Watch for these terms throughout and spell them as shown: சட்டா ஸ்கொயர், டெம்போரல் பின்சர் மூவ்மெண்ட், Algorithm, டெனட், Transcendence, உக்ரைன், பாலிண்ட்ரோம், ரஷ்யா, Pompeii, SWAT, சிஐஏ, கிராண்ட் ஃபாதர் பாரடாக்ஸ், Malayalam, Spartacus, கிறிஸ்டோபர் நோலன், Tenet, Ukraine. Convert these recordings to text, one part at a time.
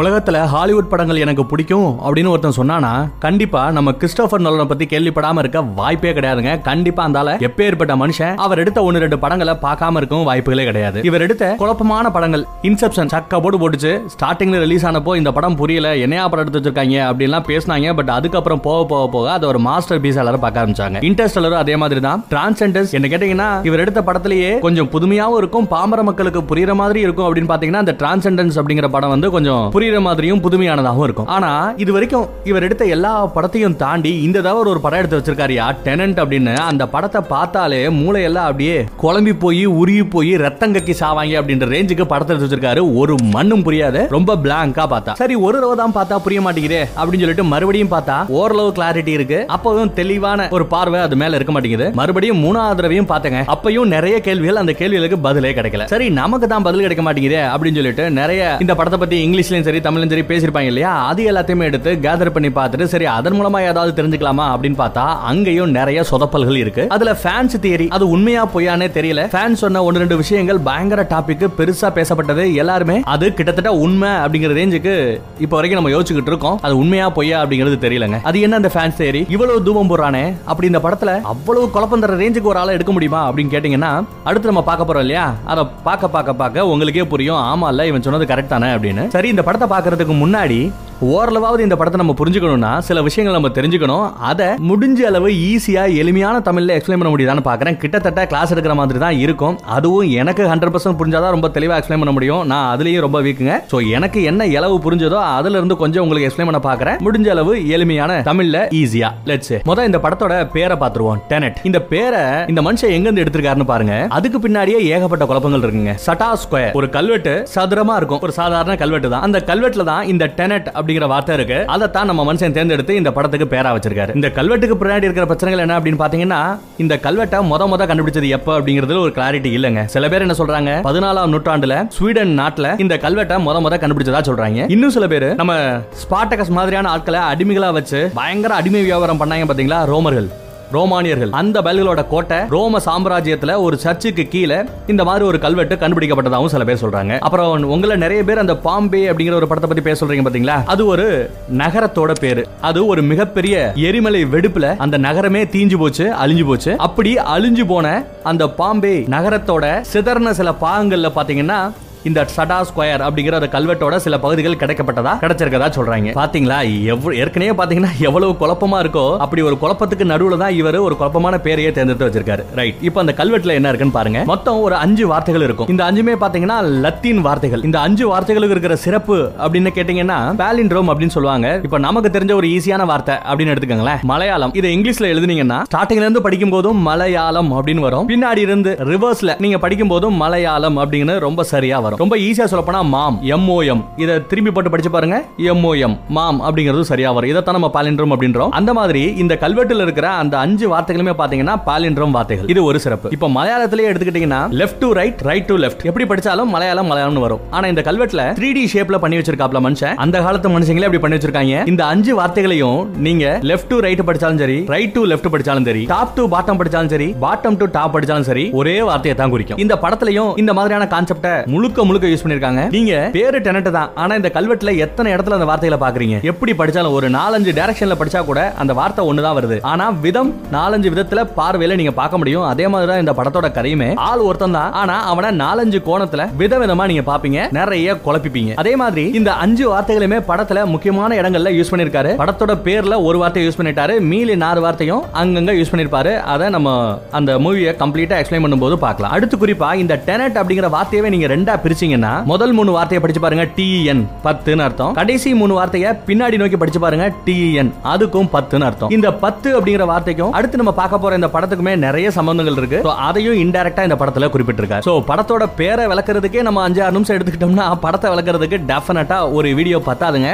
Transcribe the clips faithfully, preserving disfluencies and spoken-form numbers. உலகத்தில் ஹாலிவுட் படங்கள் எனக்கு பிடிக்கும் அப்படின்னு ஒருத்தன் சொன்னானா கண்டிப்பாக நம்ம கிறிஸ்டோபர் நோலனை பற்றி கேள்விப்படாமல் இருக்க வாய்ப்பே கிடையாதுங்க. கண்டிப்பாக அந்தால எப்பேற்பட்ட மனுஷன், அவர் எடுத்த ஒன்று ரெண்டு படங்களை பார்க்காம இருக்கும் வாய்ப்புகளே கிடையாது. இவர் எடுத்த குழப்பமான படங்கள் இன்செப்ஷன் சக்க போட்டு போட்டுச்சு. ஸ்டார்டிங்கில் ரிலீஸ் ஆனப்போ இந்த படம் புரியல, என்னையா படம் எடுத்து வச்சிருக்காங்க அப்படின்லாம் பேசினாங்க. பட் அதுக்கப்புறம் போக போக போக அது ஒரு மாஸ்டர் பீஸ் எல்லாரும் பார்க்க ஆரம்பிச்சாங்க. இன்டர்ஸ்டெல்லரும் அதே மாதிரி தான். டிரான்செண்டன்ஸ் என்ன கேட்டீங்கன்னா இவர் எடுத்த படத்திலேயே கொஞ்சம் புதுமையாகவும் இருக்கும், பாமர மக்களுக்கு புரியுற மாதிரி இருக்கும் அப்படின்னு பார்த்தீங்கன்னா அந்த டிரான்செண்டன்ஸ் அப்படிங்கிற படம் வந்து கொஞ்சம் மாதிரியும் புதுமையானதாகவும் இருக்கும். ஆனா இது வரைக்கும் இவர் எடுத்த எல்லா படத்தையும் தாண்டி இந்த தவிர ஒரு படம் எடுத்து வச்சிருக்காரியா டெனன்ட் அப்படின்னு. அந்த படத்தை பார்த்தாலே மூளையெல்லாம் அப்படியே குழம்பி போய் உருகி போய் ரத்தம் கக்கி சாவாங்க அப்படின்ற ரேஞ்சுக்கு படத்தை எடுத்து வச்சிருக்காரு. ஒரு மண்ணும் புரியாத ரொம்ப பிளாங்கா பார்த்தா சரி ஒரு தடவை தான் பார்த்தா புரிய மாட்டேங்குதே அப்படின்னு சொல்லிட்டு மறுபடியும் பார்த்தா ஓரளவு கிளாரிட்டி இருக்கு, அப்பவும் தெளிவான ஒரு பார்வை அது மேல இருக்க மாட்டேங்குது. மறுபடியும் மூணாவது தடவையும் பார்த்தங்க, அப்பயும் நிறைய கேள்விகள், அந்த கேள்விகளுக்கு பதிலே கிடைக்கல. சரி நமக்கு தான் பதில் கிடைக்க மாட்டேங்குதே அப்படின்னு சொல்லிட்டு நிறைய இந்த படத்தை பத்தி இங்கிலீஷ்லயும் சரி தமிழ்லயும் சரி பேசிருப்பாங்க இல்லையா, அது எல்லாத்தையுமே எடுத்து கேதர் பண்ணி பார்த்துட்டு சரி அதன் மூலமா ஏதாவது தெரிஞ்சுக்கலாமா அப்படின்னு பார்த்தா அங்கேயும் நிறைய சொதப்பல்கள் இருக்கு. அதுல ஃபேன்ஸ் தியரி அது உண்மையா பொய்யானே தெரியல. ஃபேன்ஸ் சொன்ன ஒன்று ரெண்டு விஷயங்கள் பயங்கர டாபிக் பெருசா பேசப்பட்டது எல்லாருமே அது கிட்டத்தட்ட உண்மை அப்படிங்கிற ரேஞ்சுக்கு இப்போ வரைக்கும் நம்ம யோசிச்சுக்கிட்டு இருக்கோம். அது உண்மையா பொய்யா அப்படிங்கிறது தெரியலங்க. அது என்ன அந்த ஃபேன்ஸ் தியரி இவ்வளவு தூபம் போறானே அப்படி இந்த படத்துல அவ்வளவு குழப்பம் தர ரேஞ்சுக்கு ஒரு ஆளை எடுக்க முடியுமா அப்படின்னு கேட்டீங்கன்னா அடுத்து நம்ம பார்க்க போறோம் இல்லையா, அதை பார்க்க பார்க்க பார்க்க உங்களுக்கே புரியும் ஆமா இல்ல இவன் சொன்னது கரெக்ட் தானே அப்படின்னு. சரி இந்த படத்தை பார்க்கறதுக்கு முன்னாடி ஓரளவாவது இந்த படத்தை நம்ம புரிஞ்சுக்கணும்னா சில விஷயங்கள் நம்ம தெரிஞ்சுக்கணும். அதை முடிஞ்ச அளவு ஈஸியா எளிமையான தமிழ்ல எக்ஸ்பிளைன் பண்ண முடியுதான்னு பாக்குறேன். கிட்டத்தட்ட கிளாஸ் எடுக்கிற மாதிரி தான் இருக்கும். அதுவும் எனக்கு ஹண்ட்ரட் பர்சன்ட் புரிஞ்சாதான் ரொம்ப தெளிவாக எக்ஸ்பிளைன் பண்ண முடியும். நான் அதுலயும் ரொம்ப வீக்குங்க. ஸோ எனக்கு என்ன இலவு புரிஞ்சதோ அதுல இருந்து கொஞ்சம் உங்களுக்கு எக்ஸ்பிளைன் பண்ண பாக்குறேன் முடிஞ்ச அளவு எளிமையான தமிழ்ல ஈஸியா. லெட்ஸ் முதல்ல இந்த படத்தோட பேரை பார்த்துருவோம், டெனட். இந்த பேரை இந்த மனுஷன் எங்கிருந்து எடுத்திருக்காருன்னு பாருங்க. அதுக்கு பின்னாடியே ஏகப்பட்ட குழப்பங்கள் இருக்குங்க. சட்டா ஸ்கொயர் ஒரு கல்வெட்டு சதுரமா இருக்கும், ஒரு சாதாரண கல்வெட்டு தான். அந்த கல்வெட்டுல தான் இந்த டெனட் அப்படிங்கிற வார்த்தை இருக்கு. அதை தான் நம்ம மனுஷன் தேர்ந்தெடுத்து இந்த படத்துக்கு பேரா வச்சிருக்காரு. இந்த கல்வெட்டுக்கு பின்னாடி இருக்கிற பிரச்சனைகள் என்ன அப்படின்னு பாத்தீங்கன்னா இந்த கல்வெட்டை முத முத கண்டுபிடிச்சது எப்ப அப்படிங்கிறது ஒரு கிளாரிட்டி இல்லங்க. சில பேர் என்ன சொல்றாங்க பதினாலாம் நூற்றாண்டுல ஸ்வீடன் நாட்டுல இந்த கல்வெட்டை முத முத கண்டுபிடிச்சதா சொல்றாங்க. இன்னும் சில பேர் நம்ம ஸ்பார்டகஸ் மாதிரியான ஆட்களை அடிமைகளா வச்சு பயங்கர அடிமை வியாபாரம் பண்ணாங்க பாத்தீங்களா ரோமர்கள், ரோமானியர்கள். அந்த பயல்களோட கோட்டை ரோம சாம்ராஜ்யத்துல ஒரு சர்ச்சுக்கு கீழே இந்த மாதிரி ஒரு கல்வெட்டு கண்டுபிடிக்கப்பட்டதாகவும் சில பேர் சொல்றாங்க. அப்புறம் உங்களை நிறைய பேர் அந்த பாம்பே அப்படிங்கிற ஒரு படத்தை பத்தி பேச சொல்றீங்க பாத்தீங்களா, அது ஒரு நகரத்தோட பேரு. அது ஒரு மிகப்பெரிய எரிமலை வெடிப்புல அந்த நகரமே தீஞ்சு போச்சு, அழிஞ்சு போச்சு. அப்படி அழிஞ்சு போன அந்த பாம்பே நகரத்தோட சிதறின சில பாகங்கள்ல பாத்தீங்கன்னா இந்த சடா ஸ்கொயர் அப்படிங்கிற அந்த கல்வெட்டோட சில பகுதிகள் கிடைக்கப்பட்டதா கிடைச்சிருக்கதா சொல்றாங்க. பாத்தீங்களா ஏற்கனவே பாத்தீங்கன்னா எவ்வளவு குழப்பமா இருக்கோ அப்படி ஒரு குழப்பத்துக்கு நடுவுல தான் இவர் ஒரு குழப்பமான பேரையே தேர்ந்தெடுத்து வச்சிருக்காரு. ரைட், இப்போ அந்த கல்வெட்டுல என்ன இருக்குன்னு பாருங்க. மொத்தம் ஒரு அஞ்சு வார்த்தைகள் இருக்கும். இந்த அஞ்சுமே பாத்தீங்கன்னா லத்தீன் வார்த்தைகள். இந்த அஞ்சு வார்த்தைகளுக்கு இருக்கிற சிறப்பு அப்படின்னு கேட்டீங்கன்னா பாலிண்ட்ரோம் அப்படின்னு சொல்லுவாங்க. இப்போ நமக்கு தெரிஞ்ச ஒரு ஈஸியான வார்த்தை அப்படின்னு எடுத்துக்கோங்களேன் மலையாளம். இதை இங்கிலீஷ்ல எழுதுனீங்கன்னா ஸ்டார்டிங்ல இருந்து படிக்கும் போதும் மலையாளம் அப்படின்னு வரும், பின்னாடி இருந்து ரிவர்ஸ்ல நீங்க படிக்கும் போதும் மலையாளம் அப்படின்னு ரொம்ப சரியா வரும். ரொம்ப ஈஸியா சொல்லப்போனா மாம் எம்ஓஎம், இத திரும்பி போட்டு படிச்சு பாருங்க எம்ஓஎம் மாம் அப்படிங்கிறது சரியா வரும். இதத்தான் நம்ம பாலிண்ட்ரோம் அப்படின்றோம். அந்த மாதிரி இந்த கல்வெட்டுல இருக்கிற அந்த அஞ்சு வார்த்தைகளுமே பாத்தீங்கன்னா பாலிண்ட்ரோம் வார்த்தைகள். இது ஒரு சிறப்பு. இப்போ மலையாளத்திலே எடுத்துக்கிட்டீங்கன்னா left to right, right to left எப்படி படிச்சாலும் மலையாளம் மலையாளம்னு வரும். ஆனா இந்த கல்வெட்டுல த்ரீ டி ஷேப்ல பண்ணி வச்சிருக்காப்ல மனுஷன். அந்த காலத்து மனுஷங்களே அப்படி பண்ணி வச்சிருக்காங்க. இந்த அஞ்சு வார்த்தைகளையும் நீங்க லெஃப்ட் டு ரைட் படிச்சாலும் சரி, ரைட் டு லெஃப்ட் படிச்சாலும் சரி, டாப் டு பாட்டம் படிச்சாலும் சரி, பாட்டம் டு டாப் படிச்சாலும் சரி, ஒரே வார்த்தையை தான் குறிக்கும். இந்த படத்திலயும் இந்த மாதிரியான கான்செப்டை முழுக்க முழுக்க யூஸ் பண்ணிருக்காங்க. நீங்க பேரு டெனட் தான், ஆனா இந்த கல்வெட்டுல எத்தனை இடத்துல அந்த வார்த்தைகளை பாக்குறீங்க. எப்படி படிச்சாலும் ஒரு நாலஞ்சு டைரக்ஷன்ல படிச்சா கூட அந்த வார்த்தை ஒண்ணு தான் வருது. ஆனா விதம் நாலஞ்சு விதத்துல பார்வையில நீங்க பார்க்க முடியும். அதே மாதிரி தான் இந்த படத்தோட கரையுமே. ஆள் ஒருத்தன் தான், ஆனா அவனை நாலஞ்சு கோணத்துல விதவிதமா நீங்க பாப்பீங்க, நிறைய குழப்பிப்பீங்க. அதே மாதிரி இந்த அஞ்சு வார்த்தைகளுமே படத்துல முக்கியமான இடங்கள்ல யூஸ் பண்ணிருக்காரு. படத்தோட பேர்ல ஒரு வார்த்தையை யூஸ் பண்ணிட்டாரு, மீலி நாலு வார்த்தையும் அங்கங்க யூஸ் பண்ணிருப்பாரு. அதை நம்ம அந்த மூவியை கம்ப்ளீட்டா எக்ஸ்பிளைன் பண்ணும்போது பார்க்கலாம். அடுத்து குறிப்பா இந்த டெனட் அப்படிங்கிற வார்த்தையவே நீங்க ரெண்டா பிரிச்சீங்கன்னா முதல் மூணு வார்த்தையை படிச்சு பாருங்க டிஎன் பத்துன்னு அர்த்தம். கடைசி மூணு வார்த்தையை பின்னாடி நோக்கி படிச்சு பாருங்க டிஎன், அதுக்கும் பத்துன்னு அர்த்தம். இந்த பத்து அப்படிங்கிற வார்த்தைக்கும் அடுத்து நம்ம பார்க்க போற இந்த படத்துக்குமே நிறைய சம்பந்தங்கள் இருக்கு. அதையும் இன்டைரக்டா இந்த படத்துல குறிப்பிட்டிருக்காரு. சோ படத்தோட பேரை விளக்குறதுக்கே நம்ம அஞ்சு ஆறு நிமிஷம் எடுத்துக்கிட்டோம்னா படத்தை விளக்குறதுக்கு டெஃபினட்டா ஒரு வீடியோ பத்தாதுங்க.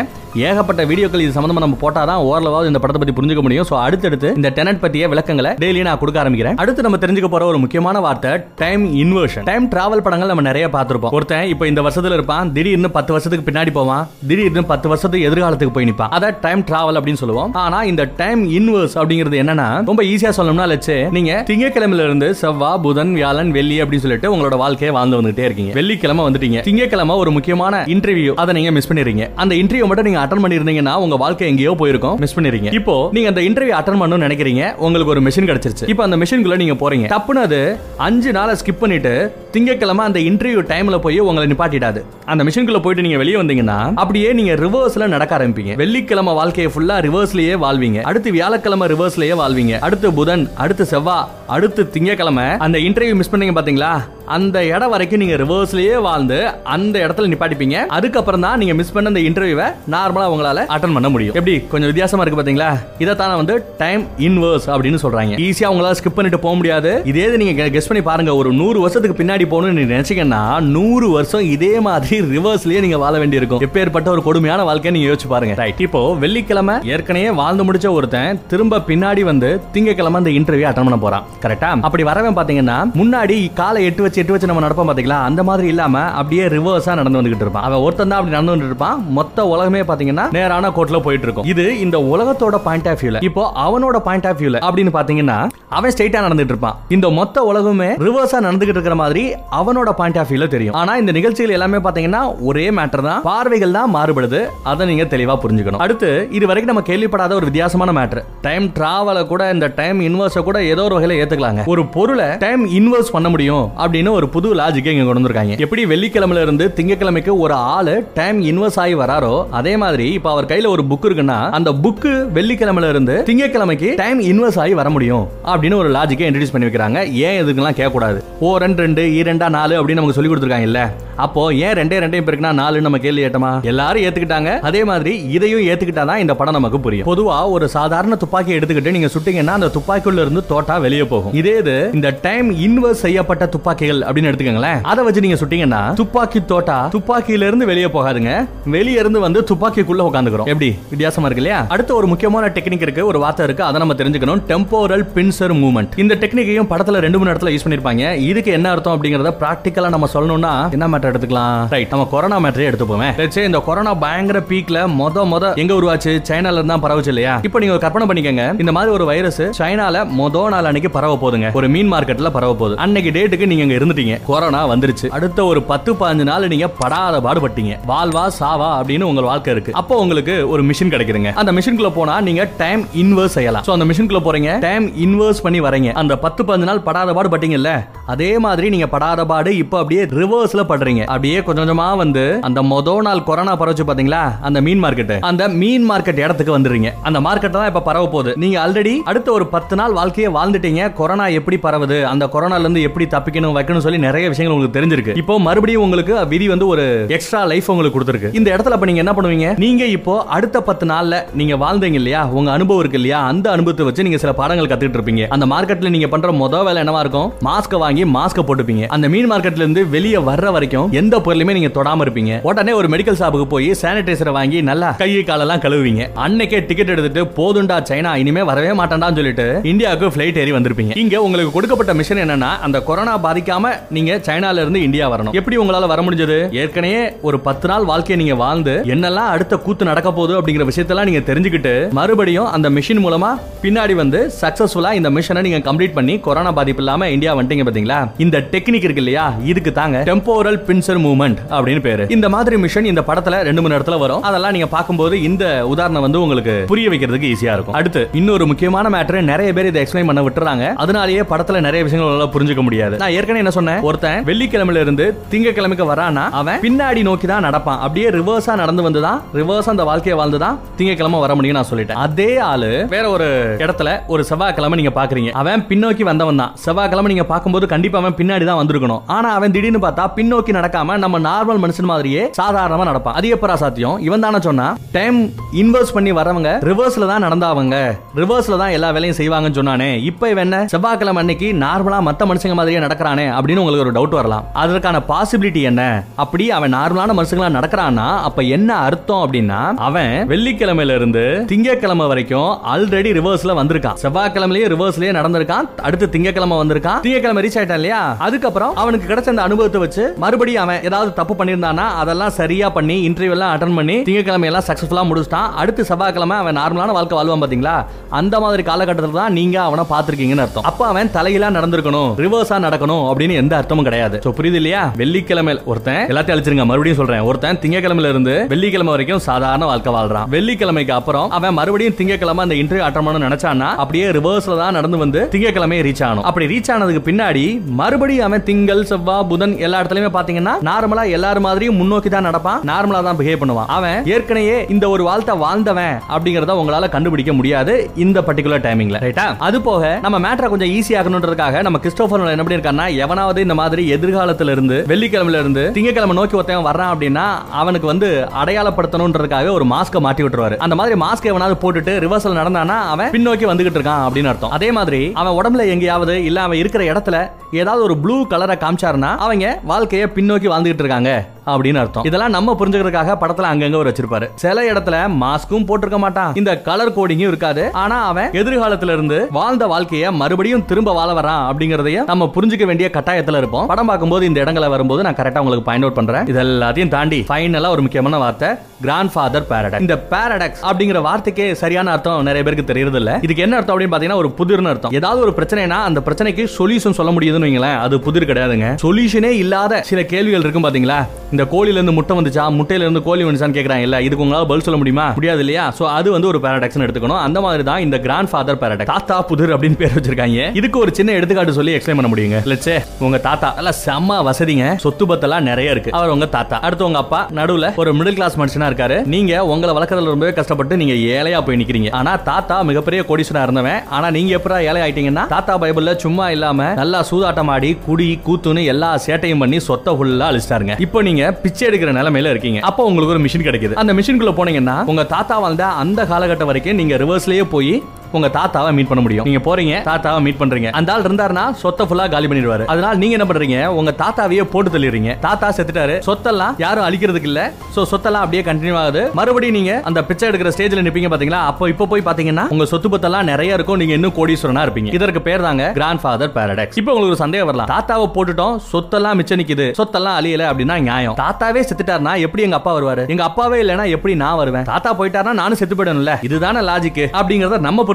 ஏகப்பட்ட வீடியோக்கள் இது சம்பந்தமா நம்ம போட்டாதான் ஓரளவாவது இந்த படத்தை பத்தி புரிஞ்சுக்க முடியும். சோ அடுத்தடுத்து இந்த டெனட் பத்திய விளக்கங்களை டெய்லி நான் கொடுக்க ஆரம்பிக்கிறேன். அடுத்து நம்ம தெரிஞ்சுக்க போற ஒரு முக்கியமான வார்த்தை டைம் இன்வர்ஷன். டைம் டிராவல் படங்கள் நம்ம நிறைய பார்த்திருப்போம். ஒருத்தன் இப்போ இந்த வருஷத்துல இருப்பான், திடீர்னு பத்து வருஷத்துக்கு பின்னாடி போவான், திடீர்னு பத்து வருஷத்துக்கு எதிர்காலத்துக்கு போய் நிப்பான். அத டைம் டிராவல் அப்படின்னு சொல்லுவோம். ஆனா இந்த டைம் இன்வர்ஸ் அப்படிங்கிறது என்னன்னா, ரொம்ப ஈஸியா சொல்லணும்னா லட்சே, நீங்க திங்கக்கிழமையில இருந்து செவ்வாய், புதன், வியாழன், வெள்ளி அப்படின்னு சொல்லிட்டு உங்களோட வாழ்க்கையை வாழ்ந்து வந்துட்டே இருக்கீங்க. வெள்ளிக்கிழமை வந்துட்டீங்க, திங்கக்கிழமை ஒரு முக்கியமான இன்டர்வியூ, அதை நீங்க மிஸ் பண்ணிருக்கீங்க. அந்த இன்டர்வியூ மட்டும் நீங்க அட்டெண்ட் பண்ணிருந்தீங்கன்னா உங்க வாழ்க்கை எங்கேயோ போயிருக்கும், மிஸ் பண்ணிருக்கீங்க. இப்போ நீங்க அந்த இன்டர்வியூ அட்டெண்ட் பண்ணணும்னு நினைக்கிறீங்க, உங்களுக்கு ஒரு மிஷின் கிடைச்சிருச்சு. இப்போ அந்த மிஷின்குள்ள நீங்க போறீங்க, தப்புன்னு அது அஞ்சு நாளை ஸ்கிப் பண்ணிட்டு திங்கக்கிழமை அந்த இன்டர்வியூ டைம்ல போய் உங்களை நிப்பாட்டிடாது. அந்த மிஷின்குள்ள போயிட்டு நீங்க வெளியே வந்தீங்கன்னா அப்படியே நீங்க ரிவர்ஸ்ல நடக்க ஆரம்பிப்பீங்க. வெள்ளிக்கிழமை வாழ்க்கையை ஃபுல்லா ரிவர்ஸ்லயே வாழ்வீங்க, அடுத்து வியாழக்கிழமை ரிவர்ஸ்லயே வாழ்வீங்க, அடுத்து புதன், அடுத்து செவ்வாய், அடுத்து திங்கக்கிழமை. அந்த இன்டர்வியூ மிஸ் பண்ணீங்க பாத்தீங்களா, அந்த இடம் வரைக்கும் நீங்க ரிவர்ஸ்லயே வாழ்ந்து அந்த இடத்துல நிப்பாட்டிப்பீங்க. அதுக்கப்புறம் தான் நீங்க மிஸ் பண்ண அந்த இன்டர்வியூவை நார்மலா உங்களால அட்டெண்ட் பண்ண முடியும். எப்படி கொஞ்சம் வித்தியாசமா இருக்கு பாத்தீங்களா? இதைத்தானே வந்து டைம் இன்வர்ஸ் அப்படின்னு சொல்றாங்க. ஈஸியா உங்களால ஸ்கிப் பண்ணிட்டு போக முடியாது. இதே நீங்க கெஸ் பண்ணி பாருங்க, ஒரு நூறு வருஷத்துக்கு பின்னாடி போகணும்னு நினைச்சீங்கன்னா நூறு வருஷம் இதே மாதிரி ரிவர்ஸ்லயே நீங்க வாழ வேண்டியிருக்கும். எப்பேற்பட்ட ஒரு கொடுமையான வாழ்க்கையை நீங்க யோசிச்சு பாருங்க. ரைட், இப்போ வெள்ளிக்கிழமை ஏற்கனவே வாழ்ந்து முடிச்ச ஒருத்தன் திரும்ப பின்னாடி வந்து திங்கக்கிழமை அந்த இன்டர்வியூ அட்டெண்ட் பண்ண போறான். கரெக்டா? அப்படி வரவன் பாத்தீங்கன்னா முன்னாடி காலை எட்டு வச்சு எட்டு வச்சு நம்ம நடப்போம் பாத்தீங்களா, அந்த மாதிரி இல்லாம அப்படியே ரிவர்ஸா நடந்து வந்துகிட்டு இருப்பான். அவன் ஒருத்தன் தான் அப்படி நடந்து வந்துட்டு இருப்பான். மொத்த உலகமே பாத்தீங்கன்னா நேரான கோட்ல போயிட்டு இருக்கும். இது இந்த உலகத்தோட பாயிண்ட் ஆஃப் வியூல. இப்போ அவனோட பாயிண்ட் ஆஃப் வியூல அப்படின்னு பாத்தீங்கன்னா அவன் ஸ்ட்ரெயிட்டா நடந்துட்டு இருப்பான். இந்த மொத்த உலகமே ரிவர்ஸா நடந்துகிட்டு இருக்கிற மாதிரி அவனோட பாயிண்ட் ஆஃப் வியூல தெரியும். ஆனா இந்த நிகழ்ச்சிகள் எல்லாமே பாத்தீங்கன்னா ஒரே மேட்டர் தான், பார்வைகள் தான் மாறுபடுது. அதை நீங்க தெளிவா புரிஞ்சுக்கணும். அடுத்து, இதுவரைக்கும் நம்ம கேள்விப்படாத ஒரு வித்தியாசமான மேட்டர், டைம் டிராவல கூட இந்த டைம் இன்வர்ஸ் கூட ஏதோ ஒரு வகையில ஏத்துக்கலாங்க. ஒரு பொருளை டைம் இன்வர்ஸ் பண்ண முடியும் அப்படின்னு ஒரு புது லாஜிக்கை இங்க கொண்டு வந்திருக்காங்க. எப்படி வெள்ளிக்கிழமையில இருந்து திங்கக்கிழமைக்கு ஒரு ஆளு டைம் இன்வர்ஸ் ஆகி வராரோ, அதே மாதிரி இப்ப அவர் கையில ஒரு புக் இருக்குன்னா அந்த புக்கு வெள்ளிக்கிழமையில இருந்து திங்கக்கிழமைக்கு டைம் இன்வர்ஸ் ஆகி வர முடியும் அப்படின்னு ஒரு லாஜிக்கை இன்ட்ரோடியூஸ் பண்ணி வைக்கிறாங்க. ஏன் இதுக்கெல்லாம் கேட்கக்கூடாது? ஓ ரெண்டு ரெண்டு இரண்டா நாலு அப்படின்னு நமக்கு சொல்லி கொடுத்துருக்காங்க இல்ல, அப்போ ஏன் ரெண்டே ரெண்டே பேருக்குனா நாலு நம்ம கேள்வி ஏட்டமா? எல்லாரும் ஏத்துக்கிட்டாங்க. அதே மாதிரி இதையும் ஏத்துக்கிட்டாதான் இந்த படம் நமக்கு புரியும். பொதுவா ஒரு சாதாரண துப்பாக்கி எடுத்துக்கிட்டு நீங்க சுட்டீங்கன்னா அந்த துப்பாக்கிக்குள்ள இருந்து தோட்டா வெளியே போகும். இதே இது இந்த டைம் இன்வர்ஸ் செய்யப்பட்ட துப்பாக்கிகள் அப்படின்னு எடுத்துக்கங்களேன், அதை வச்சு நீங்க சுட்டீங்கன்னா துப்பாக்கி தோட்டா துப்பாக்கியில இருந்து வெளியே போகாதுங்க, வெளியே இருந்து வந்து துப்பாக்கிக்குள்ள உட்காந்துக்கிறோம். எப்படி வித்தியாசமா இருக்கு இல்லையா? அடுத்த ஒரு முக்கியமான டெக்னிக் இருக்கு, ஒரு வார்த்தை இருக்கு, அதை நம்ம தெரிஞ்சுக்கணும். டெம்போரல் பின்சர் மூவ்மெண்ட். இந்த டெக்னிக்கையும் படத்துல ரெண்டு மூணு இடத்துல யூஸ் பண்ணிருப்பாங்க. இதுக்கு என்ன அர்த்தம் அப்படிங்கறத பிராக்டிகலா நம்ம சொல்லணும்னா என்ன மேட்டர் எடுத்துக்கலாம்? ரைட், நம்ம கொரோனா மேட்டரே எடுத்துப்போமே. லெட்ஸ் சே இந்த கொரோனா பயங்கர பீக்ல மொத மொத எங்க உருவாச்சு? சைனால இருந்தா பரவுச்சு இல்லையா? இப்போ நீங்க கற்பனை பண்ணிக்கங்க, இந்த மாதிரி ஒரு வைரஸ் சைனால மொத நாள் அன்னைக்கு பரவ போகுதுங்க, ஒரு மீன் மார்க்கெட்ல பரவ போகுது. அன்னைக்கு டேட்டுக்கு நீங்க இங்க இருந்துட்டீங்க, கொரோனா வந்துருச்சு. அடுத்த ஒரு பத்து பதினஞ்சு நாள் நீங்க படாத பாடுபட்டீங்க, வாழ்வா சாவா அப்படின்னு உங்க வாழ்க்கை இருக்கு. அப்போ உங்களுக்கு ஒரு மிஷின் கிடைக்குதுங்க. அந்த மிஷின்குள்ள போனா நீங்க டைம் இன்வர்ஸ் செய்யலாம். சோ அந்த மிஷின்குள்ள போறீங்க, டைம் இன்வர்ஸ் பண்ணி வரீங்க. அந்த பத்து பதினஞ்சு நாள் படாத பாடுபட்டீங்கல்ல, அதே மாதிரி நீங்க படாத பாடு இப்போ அப்படியே ரிவர்ஸ்ல பண்றீங்க. அப்படியே கொஞ்சம் கொஞ்சமா வந்து அந்த முதல் நாள் கொரோனா பரவுச்சு பாத்தீங்களா, அந்த மீன் மார்க்கெட், அந்த மீன் மார்க்கெட் இடத்துக்கு வந்துடுறீங்க. அந்த மார்க்கெட் தான் இப்ப பரவ போகுது. நீங்க ஆல்ரெடி அடுத்த ஒரு பத்து நாள் வாழ்க்கையை வாழ்ந்துட்டீங்க. கொரோனா எப்படி பரவுது, அந்த கொரோனால இருந்து எப்படி தப்பிக்கணும் வைக்கணும் சொல்லி நிறைய விஷயங்கள் உங்களுக்கு தெரிஞ்சிருக்கு. இப்போ மறுபடியும் உங்களுக்கு விதி வந்து ஒரு எக்ஸ்ட்ரா லைஃப் உங்களுக்கு கொடுத்துருக்கு. இந்த இடத்துல நீங்க என்ன பண்ணுவீங்க? நீங்க இப்போ அடுத்த பத்து நாள்ல நீங்க வாழ்ந்தீங்க இல்லையா, உங்க அனுபவம் இருக்கு இல்லையா, அந்த அனுபவத்தை வச்சு நீங்க சில பாடங்கள் கத்துக்கிட்டு இருப்பீங்க. அந்த மார்க்கெட்ல நீங்க பண்ற முதல் வேலை என்னவா இருக்கும்? மாஸ்க் வாங்கி மாஸ்க் போட்டுப்பீங்க. அந்த மீன் மார்க்கெட்ல இருந்து வெளியே வர்ற வரைக்கும் எந்த பொருளையுமே நீங்க தொடாம இருப்பீங்க. உடனே ஒரு மெடிக்கல் ஷாப்புக்கு போய் சானிடைசரை வாங்கி நல்லா கை காலெல்லாம் கழுவுவீங்க. அன்னைக்கே டிக்கெட் எடுத்துட்டு போதுண்டா சைனா, இனிமே வரவே மாட்டாண்டான்னு சொல்லிட்டு இந்தியாவுக்கு ஃபிளைட் ஏறி வந்திருப்பீங்க. இங்க உங்களுக்கு கொடுக்கப்பட்ட மிஷன் என்னன்னா, அந்த கொரோனா பாதிக்காம நீங்க சைனால இருந்து இந்தியா வரணும். எப்படி உங்களால வர முடிஞ்சது? ஏற்கனவே ஒரு பத்து நாள் வாழ்க்கையை நீங்க வாழ்ந்து என்னெல்லாம் அடுத்த கூத்து நடக்க போகுது அப்படிங்கிற விஷயத்தெல்லாம் நீங்க தெரிஞ்சுக்கிட்டு மறுபடியும் அந்த மிஷின் மூலமா பின்னாடி வந்து சக்சஸ்ஃபுல்லா இந்த மிஷனை நீங்க கம்ப்ளீட் பண்ணி கொரோனா பாதிப்பு இல்லாம இந்தியா வந்துட்டீங்க. பாத்தீங்களா இந்த டெக்னிக் இருக்கு இல்லையா, இதுக்கு தாங்க டெம்போரல் பின்சர் மூவ்மெண்ட் அப்படின்னு பேரு. இந்த மாதிரி மிஷன் இந்த படத்துல ரெண்டு மூணு இடத்துல வரும். அதெல்லாம் நீங்க பாக்கும்போது இந்த உதாரணம் வந்து உங்களுக்கு புரிய வைக்கிறதுக்கு ஈஸியா இருக்கும். அடுத்து இன்னொரு முக்கியமான மேட்டர், நிறைய பேர் இதை எக்ஸ்பிளைன் பண்ண விட்டுறாங்க. அதனாலேயே படத்துல நிறைய விஷயங்கள் புரிஞ்சுக்க முடியாது. நான் ஏற்கனவே என்ன சொன்னேன், ஒருத்தன் வெள்ளிக்கிழமையில இருந்து திங்கக்கிழமைக்கு வரானா அவன் பின்னாடி நோக்கி தான் நடப்பான். அப்படியே ரிவர்ஸா நடந்து வந்துதான், ரிவர்ஸா அந்த வாழ்க்கையை வாழ்ந்துதான் திங்கக்கிழமை வர முடியும் நான் சொல்லிட்டேன். அதே ஆளு வேற ஒரு இடத்துல ஒரு செவ்வாய்க்கிழமை நீங்க பாக்குறீங்க, அவன் பின்னோக்கி வந்தவன் தான். செவ்வாய்க்கிழமை நீங்க பார்க்கும்போது கண்டிப்பா அவன் பின்னாடி தான் வந்திருக்கணும். ஆனா அவன் திடீர்னு பார்த்தா பின்னோக்கி நடக்காம நம்ம நார்மல் மனுஷன் மாதிரியே சாதாரணமா நடப்பான். அது எப்பரா சாத்தியம்? இவன் தான சொன்னா டைம் இன்வெஸ்ட் பண்ணி வரவங்க ரிவர்ஸ்ல தான் நடந்தாவங்க, ரிவர்ஸ்ல தான் எல்லா வேலையும் செய்வாங்கன்னு சொன்னானே. இப்போ இவன் என்ன செவ்வாய்க்கிழமை அன்னைக்கு நார்மலா மத்த மனுஷங்க மாதிரியே நடக்கிறானே அப்படின்னு உங்களுக்கு ஒரு டவுட் வரலாம். அதற்கான பாசிபிலிட்டி என்ன? அப்படி அவன் நார்மலான மனுஷங்களா நடக்கிறான்னா அப்ப என்ன அர்த்தம் அப்படின்னா, அவன் வெள்ளிக்கிழமையில இருந்து திங்கக்கிழமை வரைக்கும் ஆல்ரெடி ரிவர்ஸ்ல வந்திருக்கான். செவ்வாய்க்கிழமையிலேயே ரிவர்ஸ்லயே நடந்திருக்கான், அடுத்து திங்கக்கிழமை வந்திருக்கான், திங்கக்கிழமை ரீச் ஆயிட்டான் இல்லையா. அதுக்கப்புறம் அவனுக்கு கிடைச்ச அந்த அனுபவத்தை வச்சு மறுபடியும் அவன் ஏதாவது தப்பு பண்ணியிருந்தானா அதெல்லாம் சரியா பண்ணி இன்டர்வியூ எல்லாம் அட்டெண்ட் பண்ணி திங்கக்கிழமை எல்லாம் சக்சஸ்ஃபுல்லா முடிச்சுட்டான். அடுத்து செவ்வாய்க்கிழமை அவன் நார்மலான வாழ்க்கை வாழ்வான் பாத்தீங்களா. அந்த மாதிரி காலகட்டத்தில் தான் நீங்க அவனை பாத்திருக்கீங்கன்னு அர்த்தம். அப்ப அவன் தலையில நடந்திருக்கணும், ரிவர்ஸா நடக்கணும் அப்படின்னு எந்த அர்த்தமும் கிடையாது. சோ புரியுது இல்லையா? வெள்ளிக்கிழமை ஒருத்தன் எல்லாத்தையும் அழிச்சிருங்க, மறுபடியும் சொல்றேன், ஒருத்தன் திங்கக்கிழமையில இருந்து வெள்ளிக்கிழமை வரைக்கும் சாதாரண வாழ்க்கை வாழ்றான். வெள்ளிக்கிழமைக்கு அப்புறம் அவன் மறுபடியும் திங்கக்கிழமை அந்த இன்டர்வியூ அட்டன் பண்ண நினைச்சானா அப்படியே ரிவர்ஸ்ல தான் நடந்து வந்து திங்கக்கிழமை ரீச் ஆகணும். அப்படி ரீச் ஆனதுக்கு பின்னாடி மறுபடியும் அவன் திங்கள் செவ்வாய் புதன் எல்லா இடத்துலயுமே பாத்தீங்கன்னா நார்மலா எல்லாரும் மாதிரியும் முன்னோக்கி தான் நடப்பான், நார்மலா தான் பிஹேவ் பண்ணுவான். அவன் ஏற்கனவே இந்த ஒரு வாழ்க்கை வாழ்ந்தவன் அப்படிங்கறத உங்களால கண்டுபிடிக்க முடியாது இந்த பர்டிகுலர் டைமிங்ல. ரைட்டா? அது போக நம்ம மேட்டரை கொஞ்சம் ஈஸி ஆகணும்ன்றதுக்காக நம்ம கிறிஸ்டோபர் நோலன் என்ன பண்ணிருக்கானா, எவனாவது இந்த மாதிரி எதிர்காலத்துல இருந்து வெள்ளிக்கிழமையில இருந்து திங்கக்கிழமை நோக்கி ஒருத்தன் வர்றான் அப்படின்னா அவனுக்கு வந்து அடையாளப்படுத்தணும்ன்றதுக்காக ஒரு மாஸ்க மாட்டி விட்டுருவாரு. அந்த மாதிரி மாஸ்க் எவனாவது போட்டுட்டு ரிவர்சல் நடந்தானா அவன் பின்னோக்கி வந்துகிட்டு இருக்கான் அப்படின்னு அர்த்தம். அதே மாதிரி அவன் உடம்புல எங்கேயாவது இல்ல அவன் இருக்கிற இடத்துல ஏதாவது ஒரு ப்ளூ கலரை காமிச்சாருன்னா அவங்க வாழ்க்கையை பின்னோக்கி வாழ்ந்துகிட்டு இருக்காங்க அப்படின்னு அர்த்தம். இதெல்லாம் நம்ம புரிஞ்சுக்கிறதுக்காக படத்துல அங்கங்க ஒரு வச்சிருப்பாரு. சில இடத்துல மாஸ்கும் போட்டிருக்க மாட்டான், இந்த கலர் கோடிங்கும் இருக்காது, ஆனா அவன் எதிர்காலத்துல இருந்து வாழ்ந்த வாழ்க்கையை மறுபடியும் திரும்ப வாழ வரான் அப்படிங்கறதையும் நம்ம புரிஞ்சுக்க வேண்டிய கட்டாயத்துல இருப்போம். படம் பார்க்கும்போது இந்த இடங்களை வரும்போது நான் கரெக்டா உங்களுக்கு பாயிண்ட் அவுட் பண்றேன். இது எல்லாத்தையும் தாண்டி ஃபைனலா ஒரு முக்கியமான வார்த்தை, கிராண்ட் ஃபாதர் பாரடாக்ஸ். இந்த பாரடாக்ஸ் அப்படிங்கிற வார்த்தைக்கு சரியான அர்த்தம் நிறைய பேருக்கு தெரியுது இல்ல. இதுக்கு என்ன அர்த்தம் அப்படின்னு பாத்தீங்கன்னா ஒரு புதிர்னு அர்த்தம். ஏதாவது ஒரு பிரச்சனைனா அந்த பிரச்சனைக்கு சொல்யூஷன் சொல்ல முடியுதுன்னு வைங்களேன், அது புதிர் கிடையாதுங்க. சொல்யூஷனே இல்லாத சில கேள்விகள் இருக்கும் பாத்தீங்களா. இந்த கோழில இருந்து முட்டை வந்துச்சா, முட்டையில இருந்து கோழி வந்துச்சான்னு கேக்குறாங்க இல்ல. இதுக்கு உங்களால பதில் சொல்ல முடியுமா? முடியாது இல்லையா? சோ அது வந்து ஒரு பாரடாக்ஸ் எடுத்துக்கணும். அந்த மாதிரி தான் இந்த கிராண்ட் ஃபாதர் பாரடாக்ஸ். தாத்தா புதிர் அப்படின்னு பேர் வச்சிருக்காங்க. இதுக்கு ஒரு சின்ன எடுத்துக்காட்டு சொல்லி எக்ஸ்பிளைன் பண்ண முடியுங்க. லெட்ஸ் சே உங்க தாத்தா எல்லாம் செம்ம வசதிங்க, சொத்து பத்தெல்லாம் நிறைய இருக்கு, அவர் உங்க தாத்தா. அடுத்து உங்க அப்பா நடுவுல ஒரு மிடில் கிளாஸ் மனுஷனா இருக்காரு. நீங்க உங்களை வளர்க்கறதுல ரொம்பவே கஷ்டப்பட்டு நீங்க ஏழையா போய் நிக்கிறீங்க. ஆனா தாத்தா மிகப்பெரிய கோடீஸ்வரனா இருந்தவன். ஆனா நீங்க எப்படா ஏழை ஆயிட்டீங்கன்னா தாத்தா பைபிள்ல சும்மா இல்லாம நல்லா சூதாட்டமாடி குடி கூத்துன்னு எல்லா சேட்டையும் பண்ணி சொத்தை ஃபுல்லா அழிச்சிட்டாருங்க. இப்போ நீங்க பிச்சை எடுக்கிற நிலைமையில இருக்கீங்க. அப்போ உங்களுக்கு ஒரு மிஷின் கிடைக்குது. அந்த மிஷின்குள்ள போனீங்கன்னா உங்க தாத்தா வாழ்ந்த அந்த காலகட்டம் வரைக்கும் நீங்க ரிவர்ஸ்லயே போய் உங்க தாத்தாவை மீட் பண்ண முடியும். நீங்க போறீங்க, தாத்தாவை மீட் பண்றீங்க. அந்த ஆள் இருந்தாருன்னா சொத்தை ஃபுல்லா காலி பண்ணிடுவாரு. அதனால நீங்க என்ன பண்றீங்க, உங்க தாத்தாவையே போட்டு தள்ளிடுறீங்க. தாத்தா செத்துட்டாரு, சொத்தெல்லாம் யாரும் அழிக்கிறதுக்கு இல்ல. சோ சொத்தெல்லாம் அப்படியே கண்டினியூ ஆகுது. மறுபடியும் நீங்க அந்த பிச்சை எடுக்கிற ஸ்டேஜ்ல நிப்பீங்க பாத்தீங்களா. அப்போ இப்ப போய் பாத்தீங்கன்னா உங்க சொத்து பத்தெல்லாம் நிறைய இருக்கும், நீங்க இன்னும் கோடீஸ்வரனா இருப்பீங்க. இதற்கு பேர் தாங்க கிராண்ட் ஃபாதர் பாரடாக்ஸ். இப்போ உங்களுக்கு ஒரு சந்தேகம் வரலாம், தாத்தாவை போட்டுட்டோம், சொத்தெல்லாம் மிச்சம் நிக்குது, சொத்தெல்லாம் அழியல அப்படின்னா நியாயம். தாத்தாவே செத்துட்டாருன்னா எப்படி எங்க அப்பா வருவாரு? எங்க அப்பாவே இல்லைன்னா எப்படி நான் வருவேன்? தாத்தா போயிட்டாருன்னா நானும் செத்து போயிடணும்ல. இதுதான லாஜிக் அப்படிங்கறத நம்ம புரிஞ்சுக்கிறோம்.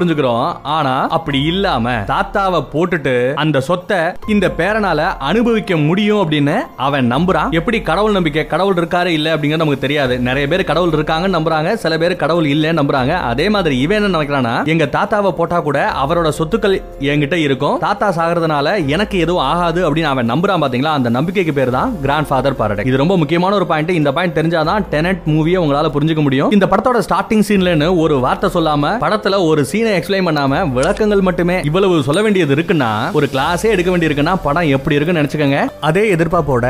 ஆனா அப்படி இல்லாம தாத்தாவை போட்டுட்டு அந்த சொத்தை இந்த பேரனால அனுபவிக்க முடியும் அப்படின்னு அவன் நம்புறான். எப்படி கடவுள் நம்பிக்கை, கடவுள் இருக்காரு இல்ல அப்படிங்கிறது நமக்கு தெரியாது. நிறைய பேர் கடவுள் இருக்காங்கன்னு நம்புறாங்க, சில பேர் கடவுள் இல்லன்னு நம்புறாங்க. அதே மாதிரி இவன் என்ன நினைக்கிறானா, எங்க தாத்தாவை போட்டா கூட அவரோட சொத்துக்கள் என்கிட்ட இருக்கும், தாத்தா சாகிறதுனால எனக்கு எதுவும் ஆகாது அப்படின்னு அவன் நம்புறான் பாத்தீங்களா. அந்த நம்பிக்கைக்கு பேர் தான் கிராண்ட் ஃபாதர் பாரடாக்ஸ். இது ரொம்ப முக்கியமான ஒரு பாயிண்ட். இந்த பாயிண்ட் தெரிஞ்சாதான் டெனட் மூவியை உங்களால புரிஞ்சுக்க முடியும். இந்த படத்தோட ஸ்டார்டிங் சீன்லன்னு ஒரு வார்த்தை சொல்லாம படத்துல ஒரு சீனை எக்ஸ்பிளைன் பண்ணாம விளக்கங்கள் மட்டுமே இவ்வளவு சொல்ல வேண்டியது இருக்குன்னா, ஒரு கிளாஸே எடுக்க வேண்டியிருக்குன்னா படம் எப்படி இருக்குன்னு நினைச்சுக்கோங்க. அதே எதிர்பார்ப்போட